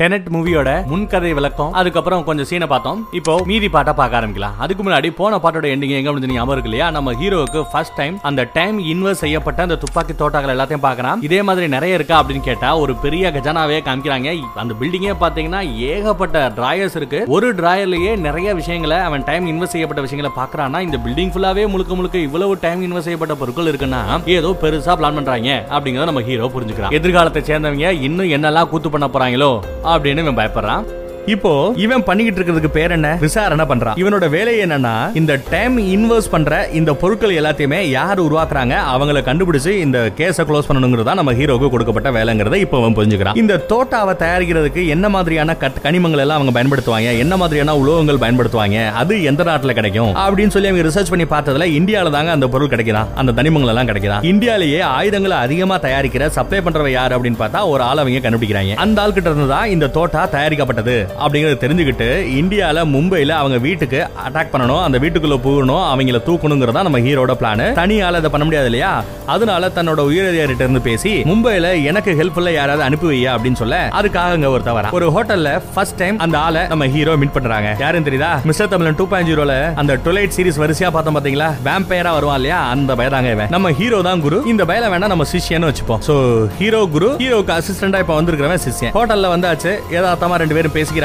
டெனட் மூவியோட முன்கதை விளக்கம், அதுக்கப்புறம் கொஞ்சம் சீனை பார்த்தோம், இப்போ மீதி பாட்டை பார்க்க ஆரம்பிக்கலாம். அதுக்கு முன்னாடி போன பாட்டோட எண்டிங் எங்க முடிஞ்சு நீங்க அமருக்கு இல்லையா, நம்ம ஹீரோவுக்கு ஃபர்ஸ்ட் டைம் அந்த டைம் இன்வெஸ்ட் செய்யப்பட்ட அந்த துப்பாக்கி தோட்டாக்கள் எல்லாத்தையும் பார்க்கலாம். இதே மாதிரி நிறைய இருக்கா அப்படின்னு கேட்டா ஒரு பெரிய கஜானாவே காமிக்கிறாங்க. அந்த பில்டிங்கே பாத்தீங்கன்னா ஏகப்பட்ட டிராயர்ஸ் இருக்கு, ஒரு டிராயர்லயே நிறைய விஷயங்களை அவன் டைம் இன்வெஸ்ட் செய்யப்பட்ட விஷயங்களை பாக்குறான்னா, இந்த பில்டிங் ஃபுல்லாவே முழுக்க முழுக்க இவ்வளவு டைம் இன்வெஸ்ட் செய்யப்பட்ட பொருட்கள் இருக்குன்னா ஏதோ பெருசா பிளான் பண்றாங்க அப்படிங்கறத நம்ம ஹீரோ புரிஞ்சுக்கிறான். எதிர்காலத்தை சேர்ந்தவங்க இன்னும் என்னெல்லாம் கூத்து பண்ண போறாங்களோ அப்படின்னு இவன் பயப்படுறான். இப்போ இவன் பண்ணிக்கிட்டு இருக்கிறதுக்கு பேர் என்ன, விசாரணை பண்றான். இவனோட வேலை என்னன்னா, இந்த டைம் இன்வெஸ்ட் பண்ற இந்த பொருட்கள் எல்லாத்தையுமே யார் உருவாக்குறாங்க அவங்களை கண்டுபிடிச்சு இந்த கேஸை க்ளோஸ் பண்ணணுங்கிறதா நம்ம ஹீரோவுக்கு கொடுக்கப்பட்ட வேலைங்கிறத இப்போ அவன் புரிஞ்சுக்கிறான். இந்த தோட்டாவை தயாரிக்கிறதுக்கு என்ன மாதிரியான கனிமங்கள் எல்லாம் அவங்க பயன்படுத்துவாங்க, என்ன மாதிரியான உலோகங்கள் பயன்படுத்துவாங்க, அது எந்த நாட்டில் கிடைக்கும் அப்படின்னு சொல்லி அவங்க ரிசர்ச் பண்ணி பார்த்ததுல இந்தியாவில தாங்க அந்த பொருள் கிடைக்கிறான், அந்த தனிமங்கள் எல்லாம் கிடைக்கிறான். இந்தியாலேயே ஆயுதங்களை அதிகமா தயாரிக்கிற சப்ளை பண்றவ யார் அப்படின்னு பார்த்தா ஒரு ஆள் அவங்க கண்டுபிடிக்கிறாங்க. அந்த ஆள் கிட்ட இருந்து தான் இந்த தோட்டா தயாரிக்கப்பட்டது அப்படிங்கறது தெரிஞ்சுக்கிட்டு இந்தியால மும்பைல அவங்க வீட்டுக்கு அட்டாக் பண்ணணும், அந்த வீட்டுக்குள்ள போகணும், அவங்கள தூக்கணும்ங்கறத நம்ம ஹீரோட பிளான். தனியால இத பண்ண முடியாது இல்லையா, அதனால தன்னோட உயரதிகாரிட்ட இருந்து பேசி மும்பைல எனக்கு ஹெல்ப்ஃபுல்லா யாராவது அனுப்பி வையா அப்படின்னு சொல்ல, அதுக்காக அங்க ஒரு தவறா ஒரு ஹோட்டல்ல ஃபர்ஸ்ட் டைம் அந்த ஆளை நம்ம ஹீரோ மீட் பண்றாங்க. யாருன்னு தெரியுதா, மிஸ்டர் தமிழன் டூ பாயிண்ட் ஜீரோல அந்த டுலைட் சீரிஸ் வரிசையா பார்த்தோம் பாத்தீங்களா, வேம்பயரா வருவான் இல்லையா, அந்த பயதாங்க இவன். நம்ம ஹீரோ தான் குரு, இந்த பயல வேணா நம்ம சிஷ்யன்னு வச்சுப்போம். சோ ஹீரோ குரு, ஹீரோக்கு அசிஸ்டண்டா இப்ப வந்திருக்கிறவன் சிஷ்யன். ஹோட்டல்ல வந்தாச்சு, ஏதாத்தமா ரெண்டு பேரும் பேசிக்கிறாங்க.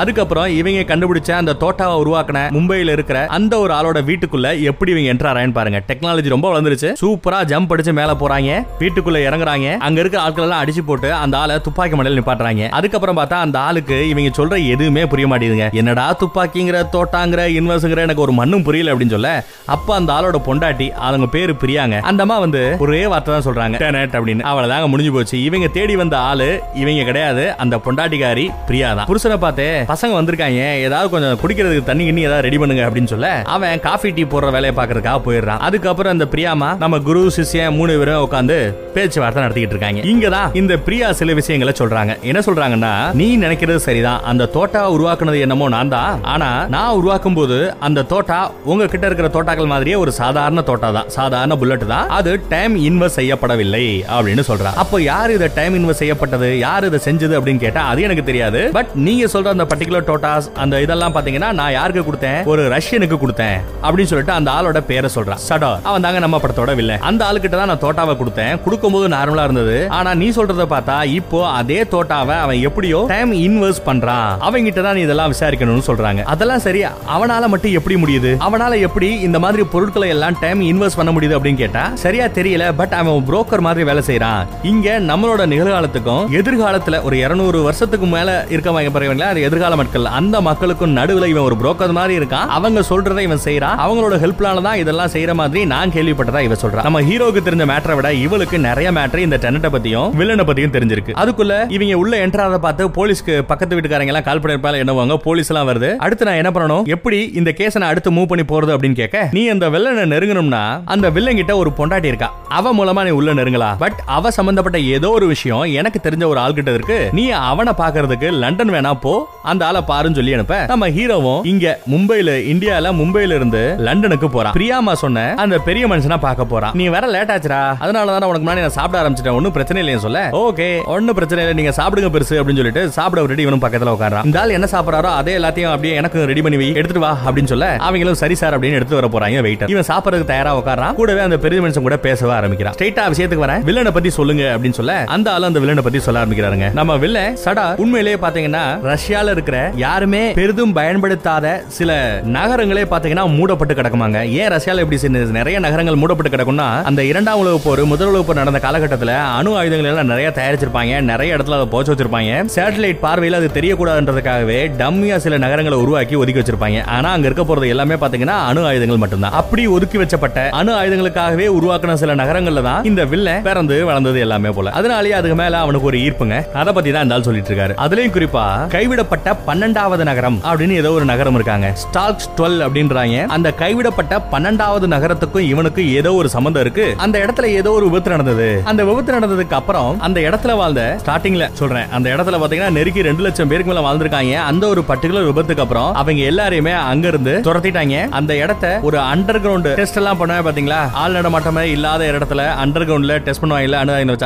அதுக்கப்புறம் இவங்க கண்டுபிடிச்ச அந்த தோட்டாவை உருவாக்கின மும்பையில் இருக்கிற அந்த ஒரு ஆளோட வீட்டுக்குள்ள எப்படி இவங்க என்டர் ஆறான்னு பாருங்க. டெக்னாலஜி ரொம்ப வளர்ந்துருச்சு, சூப்பரா ஜம்ப் அடிச்சு மேல போறாங்க, வீட்டுக்குள்ள இறங்குறாங்க, அங்க இருக்கிற ஆட்கள் எல்லாம் அடிச்சு போட்டு அந்த ஆளை துப்பாக்கி மடையில நிப்பாட்டுறாங்க. அதுக்கப்புறம் பார்த்தா அந்த ஆளுக்கு இவங்க சொல்ற எதுவுமே புரிய மாட்டேங்குதுங்க. என்னடா துப்பாக்கிங்கிற தோட்டாங்கிற இன்வெஸ்ட்ங்கிற எனக்கு ஒரு மண்ணும் புரியல அப்படின்னு சொல்ல, அப்ப அந்த ஆளோட பொண்டாட்டி, அவங்க பேரு பிரியாங்க, அந்தமா வந்து ஒரே வார்த்தை தான் சொல்றாங்க, டெனட் அப்படின்னு. அவளதாங்க முடிஞ்சு போச்சு. இவங்க தேடி வந்த ஆளு இவங்க கிடையாது, அந்த பொண்டாட்டிக்காரி பிரியாதான். புருஷனை பார்த்து பசங்க வந்திருக்காங்க, ஏதாவது கொஞ்சம் குடிக்கிறதுக்கு தண்ணி கிண்ணி ஏதாவது ரெடி பண்ணுங்க அப்படின்னு சொல்ல, அவன் காஃபி டீ போடுற வேலையை பாக்குறதுக்காக போயிடுறான். அதுக்கப்புறம் அந்த பிரியாமா நம்ம குரு சிஷ்யன் மூணு பேரும் உட்காந்து பேச்சுவார்த்தை நடத்திக்கிட்டு இருக்காங்க. இங்கதான் இந்த பிரியா சில விஷயங்களை சொல்றாங்க. என்ன சொல்றாங்கன்னா, நீ நினைக்கிறது சரிதான், அந்த தோட்டா உருவாக்குனது என்னமோ நான் தான், ஆனா நான் உருவாக்கும் போது அந்த தோட்டா உங்க கிட்ட இருக்கிற தோட்டாக்கள் மாதிரியே ஒரு சாதாரண தோட்டா தான், சாதாரண புல்லட் தான், அது டைம் இன்வெஸ்ட் செய்யப்படவில்லை அப்படின்னு சொல்றான். அப்போ யார் இதை டைம் இன்வெஸ்ட் செய்யப்பட்டது, யார் இதை செஞ்சது அப்படின்னு கேட்டா அது எனக்கு தெரியும், தெரியாது. பட் நீங்க சொல்ற அந்த பர்டிகுலர் டோட்டாஸ் அந்த இதெல்லாம் பாத்தீங்கன்னா நான் யாருக்கு கொடுத்தேன், ஒரு ரஷ்யனுக்கு கொடுத்தேன் அப்படின்னு சொல்லிட்டு அந்த ஆளோட பேரை சொல்றான். சடார் அவன் தாங்க நம்ம படத்தோட வில்லை. அந்த ஆளுகிட்ட தான் நான் தோட்டாவை கொடுத்தேன், கொடுக்கும்போது நார்மலா இருந்தது. ஆனா நீ சொல்றத பார்த்தா இப்போ அதே தோட்டாவை அவன் எப்படியோ டைம் இன்வெர்ஸ் பண்றான். அவங்க கிட்ட தான் நீ இதெல்லாம் விசாரிக்கணும்னு சொல்றாங்க. அதெல்லாம் சரி, அவனால மட்டும் எப்படி முடியுது, அவனால எப்படி இந்த மாதிரி பொருட்களை எல்லாம் டைம் இன்வெர்ஸ் பண்ண முடியுது அப்படின்னு கேட்டா சரியா தெரியல. பட் அவன் புரோக்கர் மாதிரி வேலை செய்யறான். இங்க நம்மளோட நிகழ்காலத்துக்கும் எதிர்காலத்துல ஒரு இருநூறு வருஷத்துக்கு மேல இருக்கவங்க பரவாயில்ல, அது எதிர்கால மக்கள், அந்த மக்களுக்கும் நடுவில் இவன் ஒரு புரோக்கர் மாதிரி இருக்கான். அவங்க சொல்றதை இவன் செய்யறான். அவங்களோட ஹெல்ப்லான தான் இதெல்லாம் செய்யற மாதிரி நான் கேள்விப்பட்டதா இவ சொல்றான். நம்ம ஹீரோக்கு தெரிஞ்ச மேட்டரை விட இவளுக்கு நிறைய மேட்டர் இந்த டெனட்டை பத்தியும் வில்லனை பத்தியும் தெரிஞ்சிருக்கு. அதுக்குள்ள இவங்க உள்ள என்ட்ராத பார்த்து போலீஸ்க்கு பக்கத்து வீட்டுக்காரங்க எல்லாம் கால் பண்ணிருப்பாங்க. என்னவாங்க போலீஸ் எல்லாம் வருது. அடுத்து நான் என்ன பண்ணணும், எப்படி இந்த கேஸ நான் அடுத்து மூவ் பண்ணி போறது அப்படின்னு கேட்க, நீ அந்த வில்லனை நெருங்கணும்னா அந்த வில்லன் கிட்ட ஒரு பொண்டாட்டி இருக்கா, அவ மூலமா நீ உள்ள நெருங்கலா. பட் அவ சம்பந்தப்பட்ட ஏதோ ஒரு விஷயம் எனக்கு தெரிஞ்ச ஒரு ஆள் கிட்ட இருக்கு, நீ அவனை பாக்குறதுக்கு லண்டன் வேணா போ, அந்த ஆளை பாருன்னு சொல்லி அனுப்ப நம்ம ஹீரோவும் இங்க மும்பையில இந்தியால மும்பையில இருந்து லண்டனுக்கு போறான். பிரியாமா சொன்ன அந்த பெரிய மனுஷனா பார்க்க போறான். நீ வர லேட் ஆச்சுடா, அதனாலதான் உனக்கு முன்னாடி நான் சாப்பிட ஆரம்பிச்சிட்டேன், ஒன்னும் பிரச்சனை இல்லைன்னு சொல்ல, ஓகே ஒன்னும் பிரச்சனை இல்லை நீங்க சாப்பிடுங்க பெருசு அப்படின்னு சொல்லிட்டு சாப்பிட விட்டுட்டு இவனும் பக்கத்துல உட்காரான். இந்த ஆள் என்ன சாப்பிடறாரோ அதே எல்லாத்தையும் அப்படியே எனக்கு ரெடி பண்ணி எடுத்துட்டு வா அப்படின்னு சொல்ல, அவங்களும் சரி சார் அப்படின்னு எடுத்து வர போறாங்க. வெயிட்டர் இவன் சாப்பிடறதுக்கு தயாரா உட்காரான். கூடவே அந்த பெரிய மனுஷன் கூட பேசவே ஆரம்பிக்கிறான். ஸ்ட்ரைட்டா விஷயத்துக்கு வரேன், வில்லனை பத்தி சொல்லுங்க அப்படின்னு சொல்ல அந்த ஆள் அந்த வில்லனை பத்தி சொல்ல ஆரம்பிக்கிறாருங்க. நம்ம வில்லன் சடா உண்மையிலேயே பாத்தீங்கன்னா ரஷ்யால இருக்கிற யாருமே பெரிதும் பயன்படுத்தாத சில நகரங்களே பாத்தீங்கன்னா மூடப்பட்டு கிடக்குமாங்க. ஏன் ரஷ்யால இப்படி நிறைய நகரங்கள் மூடப்பட்டு கிடக்கும்னா, அந்த இரண்டாம் உலக போர் முதல் உலக போர் நடந்த காலகட்டத்தில் அணு ஆயுதங்கள் எல்லாம் நிறைய தயாரிச்சிருப்பாங்க, நிறைய இடத்துல அதை போச்சு வச்சிருப்பாங்க. சேட்டலைட் பார்வையில் அது தெரியக்கூடாதுன்றதுக்காகவே டம்மியா சில நகரங்களை உருவாக்கி ஒதுக்கி வச்சிருப்பாங்க. ஆனா அங்க இருக்க போறது எல்லாமே பாத்தீங்கன்னா அணு ஆயுதங்கள் மட்டும்தான். அப்படி ஒதுக்கி வச்சப்பட்ட அணு ஆயுதங்களுக்காகவே உருவாக்கின சில நகரங்கள்ல தான் இந்த வில்ல பிறந்து வளர்ந்தது எல்லாமே போல. அதனாலேயே அதுக்கு மேல அவனுக்கு ஒரு ஈர்ப்புங்க. அதை பத்தி தான் இந்த ஆள் சொல்லிட்டு இருக்காரு. அதுலயும் குறிப்பா கைவிடப்பட்ட பன்னெண்டாவது நகரம் அப்படின்னு ஏதோ ஒரு நகரம் இருக்காங்க, ஸ்டால்க்ஸ் பன்னிரண்டு அப்படின்றாங்க. அந்த கைவிடப்பட்ட பன்னெண்டாவது நகரத்துக்கும் இவனுக்கு ஏதோ ஒரு சம்பந்தம் இருக்கு. அந்த இடத்துல ஏதோ ஒரு விபத்து நடந்தது. அந்த விபத்து நடந்ததுக்கு அப்புறம் அந்த இடத்துல வாழ்ந்த ஸ்டார்டிங்ல சொல்றேன், அந்த இடத்துல பாத்தீங்கன்னா நெருக்கி ரெண்டு லட்சம் பேருக்கு மேல வாழ்ந்துருக்காங்க. அந்த ஒரு பர்டிகுலர் விபத்துக்கு அப்புறம் அவங்க எல்லாரையுமே அங்க இருந்து துரத்திட்டாங்க. அந்த இடத்த ஒரு அண்டர் கிரவுண்ட் டெஸ்ட் எல்லாம் பண்ணுவாங்க பாத்தீங்களா, ஆள் நடமாட்டமே இல்லாத இடத்துல அண்டர் கிரவுண்ட்ல டெஸ்ட் பண்ணுவாங்க,